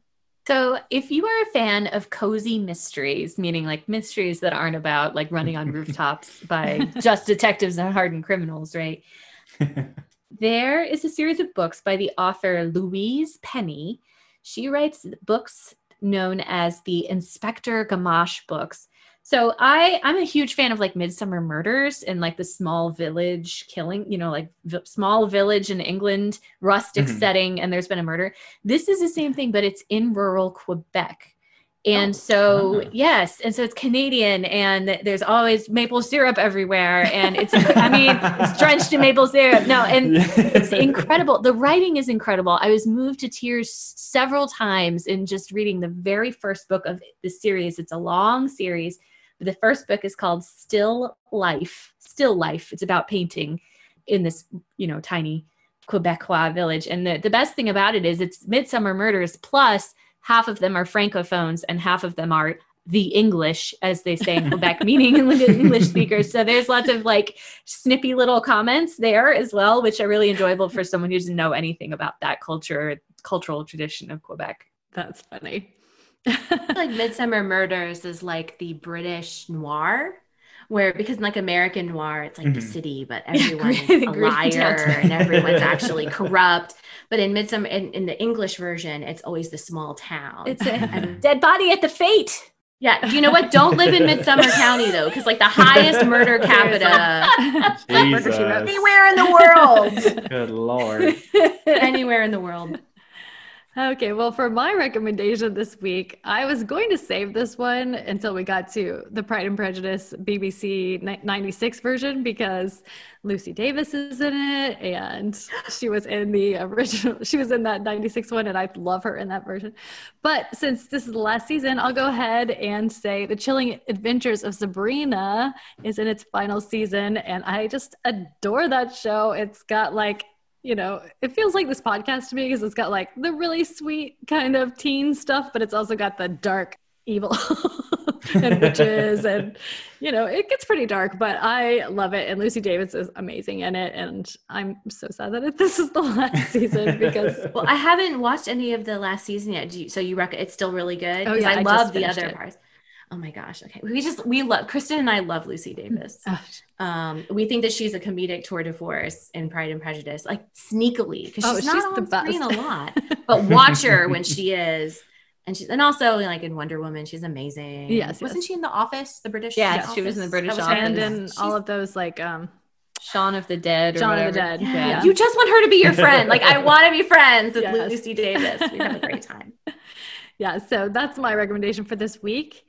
So if you are a fan of cozy mysteries, meaning like mysteries that aren't about like running on rooftops by just detectives and hardened criminals, right? There is a series of books by the author Louise Penny. She writes books known as the Inspector Gamache books. So I, I'm a huge fan of like Midsummer Murders and like the small village killing, you know, like v- small village in England, rustic mm-hmm. setting, and there's been a murder. This is the same thing, but it's in rural Quebec. And oh, so, uh-huh. yes. And so it's Canadian and there's always maple syrup everywhere. And it's, I mean, it's drenched in maple syrup. No, and it's incredible. The writing is incredible. I was moved to tears several times in just reading the very first book of the series. It's a long series, but the first book is called Still Life, Still Life. It's about painting in this, you know, tiny Quebecois village. And the, the best thing about it is it's Midsummer Murders plus half of them are Francophones and half of them are the English, as they say in Quebec, meaning English speakers. So there's lots of like snippy little comments there as well, which are really enjoyable for someone who doesn't know anything about that culture, cultural tradition of Quebec. That's funny. Like Midsummer Murders is like the British noir. Where, because in like American noir, it's like mm-hmm. the city, but everyone's a liar and everyone's actually corrupt. But in Midsummer, in, in the English version, it's always the small town. It's a and, dead body at the fate. Yeah. Do you know what? Don't live in Midsummer County though. Cause like the highest murder capita anywhere in the world. Good Lord. Anywhere in the world. Okay, well, for my recommendation this week, I was going to save this one until we got to the Pride and Prejudice B B C ninety-six version because Lucy Davis is in it and she was in the original, she was in that ninety-six one and I love her in that version. But since this is the last season, I'll go ahead and say The Chilling Adventures of Sabrina is in its final season and I just adore that show. It's got like, you know, it feels like this podcast to me because it's got like the really sweet kind of teen stuff, but it's also got the dark evil and witches and, you know, it gets pretty dark, but I love it. And Lucy Davis is amazing in it. And I'm so sad that it, this is the last season because well, I haven't watched any of the last season yet. Do you, so you reckon it's still really good? Oh, yeah, I, I love the other it. Parts. Oh my gosh. Okay. We just, we love, Kristen and I love Lucy Davis. Um, we think that she's a comedic tour de force in Pride and Prejudice, like sneakily, because she's oh, not she's on the screen best. A lot, but watch her when she is. And she's, and also like in Wonder Woman, she's amazing. Yes. Wasn't yes. she in The Office, the British? Yeah, office? She was in the British Office. And in she's, all of those like, um, Shaun of the Dead. Or Shaun whatever. Of the Dead. Yeah. Yeah. You just want her to be your friend. Like I want to be friends with yes. Lucy Davis. We have a great time. Yeah. So that's my recommendation for this week.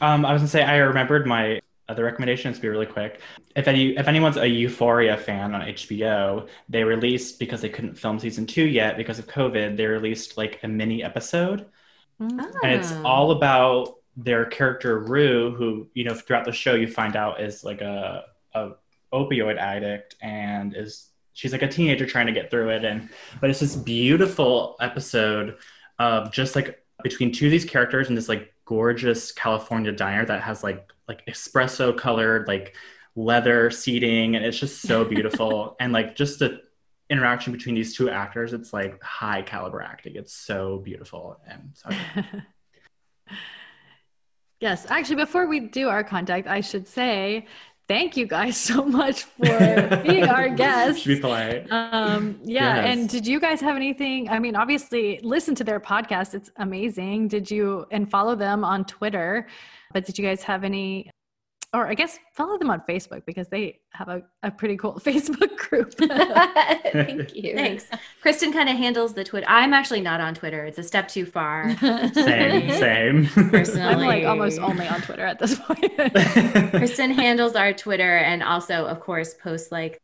Um, I was gonna say I remembered my other recommendations to be really quick. If any, if anyone's a Euphoria fan on H B O, they released because they couldn't film season two yet because of COVID. They released like a mini episode, oh. and it's all about their character Rue, who, you know, throughout the show you find out is like a, a opioid addict, and is she's like a teenager trying to get through it. And but it's this beautiful episode of just like between two of these characters and this like gorgeous California diner that has like like espresso colored like leather seating, and it's just so beautiful. And like just the interaction between these two actors, it's like high caliber acting. It's so beautiful. And so yes, actually, before we do our contact, I should say thank you guys so much for being our guests. Should be polite. Um, yeah, yes. And did you guys have anything? I mean, obviously, listen to their podcast; it's amazing. Did you and follow them on Twitter? But did you guys have any? Or I guess follow them on Facebook, because they have a, a pretty cool Facebook group. Thank you. Thanks. Kristen kind of handles the Twitter. I'm actually not on Twitter. It's a step too far. Same, same. Personally. I'm like almost only on Twitter at this point. Kristen handles our Twitter, and also, of course, posts like,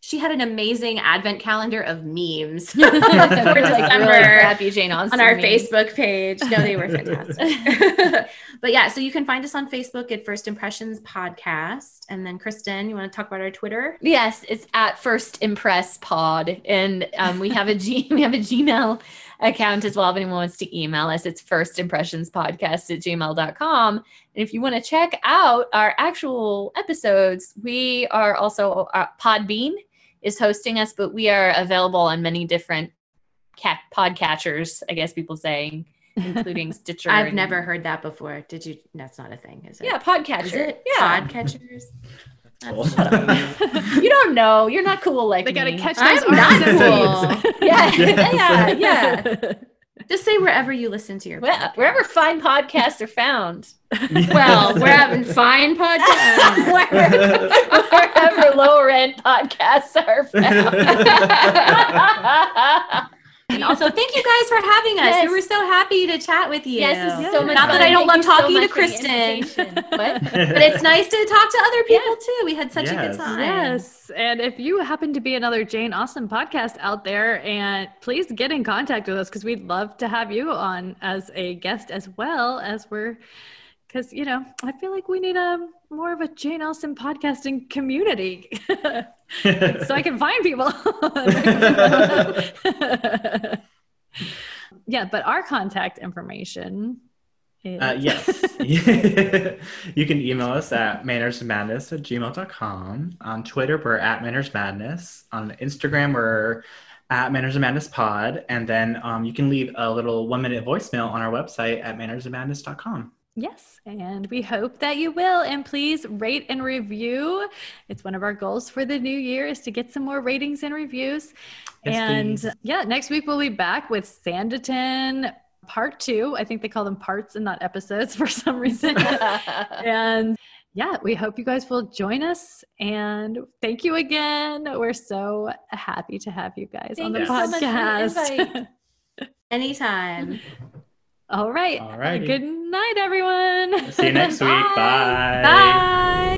she had an amazing advent calendar of memes for December really Jane Austen on our memes. Facebook page. No, they were fantastic. But yeah, so you can find us on Facebook at First Impressions Podcast. And then Kristen, you want to talk about our Twitter? Yes, it's at First Impress Pod. And um, we have a G- we have a Gmail account as well. If anyone wants to email us, it's firstimpressionspodcast at gmail dot com. And if you want to check out our actual episodes, we are also uh, Podbean is hosting us, but we are available on many different cat podcatchers, I guess people say, including Stitcher. I've and, never heard that before. Did you? That's not a thing, is it? Yeah, podcatcher. Is it? Yeah, podcatchers. Cool. You don't know. You're not cool like they me. They gotta catch those. I'm not cool. Yeah, yes. yeah, yeah. Just say wherever you listen to your well, podcast. Wherever fine podcasts are found. Yes. Well, we're having fine podcasts. wherever, wherever lower end podcasts are found. And also, thank you guys for having us. Yes. We were so happy to chat with you. Yes, it was so much Not fun. That I don't thank love talking so to Kristen, but, but it's nice to talk to other people yeah. too. We had such yes. a good time. Yes, and if you happen to be another Jane Austen podcast out there, and please get in contact with us, because we'd love to have you on as a guest as well as we're, because, you know, I feel like we need a more of a Jane Austen podcasting community. So I can find people. Yeah, but our contact information is... Uh, yes. You can email us at manners and madness at gmail dot com. On Twitter, we're at Manners Madness. On Instagram, we're at Manners and Madness Pod. And then um, you can leave a little one-minute voicemail on our website at manners and madness dot com. Yes, and we hope that you will. And please rate and review. It's one of our goals for the new year is to get some more ratings and reviews. Yes, and please. Yeah, next week we'll be back with Sanditon part two. I think they call them parts and not episodes for some reason. And yeah, we hope you guys will join us. And thank you again. We're so happy to have you guys thank on the you podcast. So much for the invite. Anytime. All right. All right. Good night, everyone. See you next week. Bye. Bye. Bye.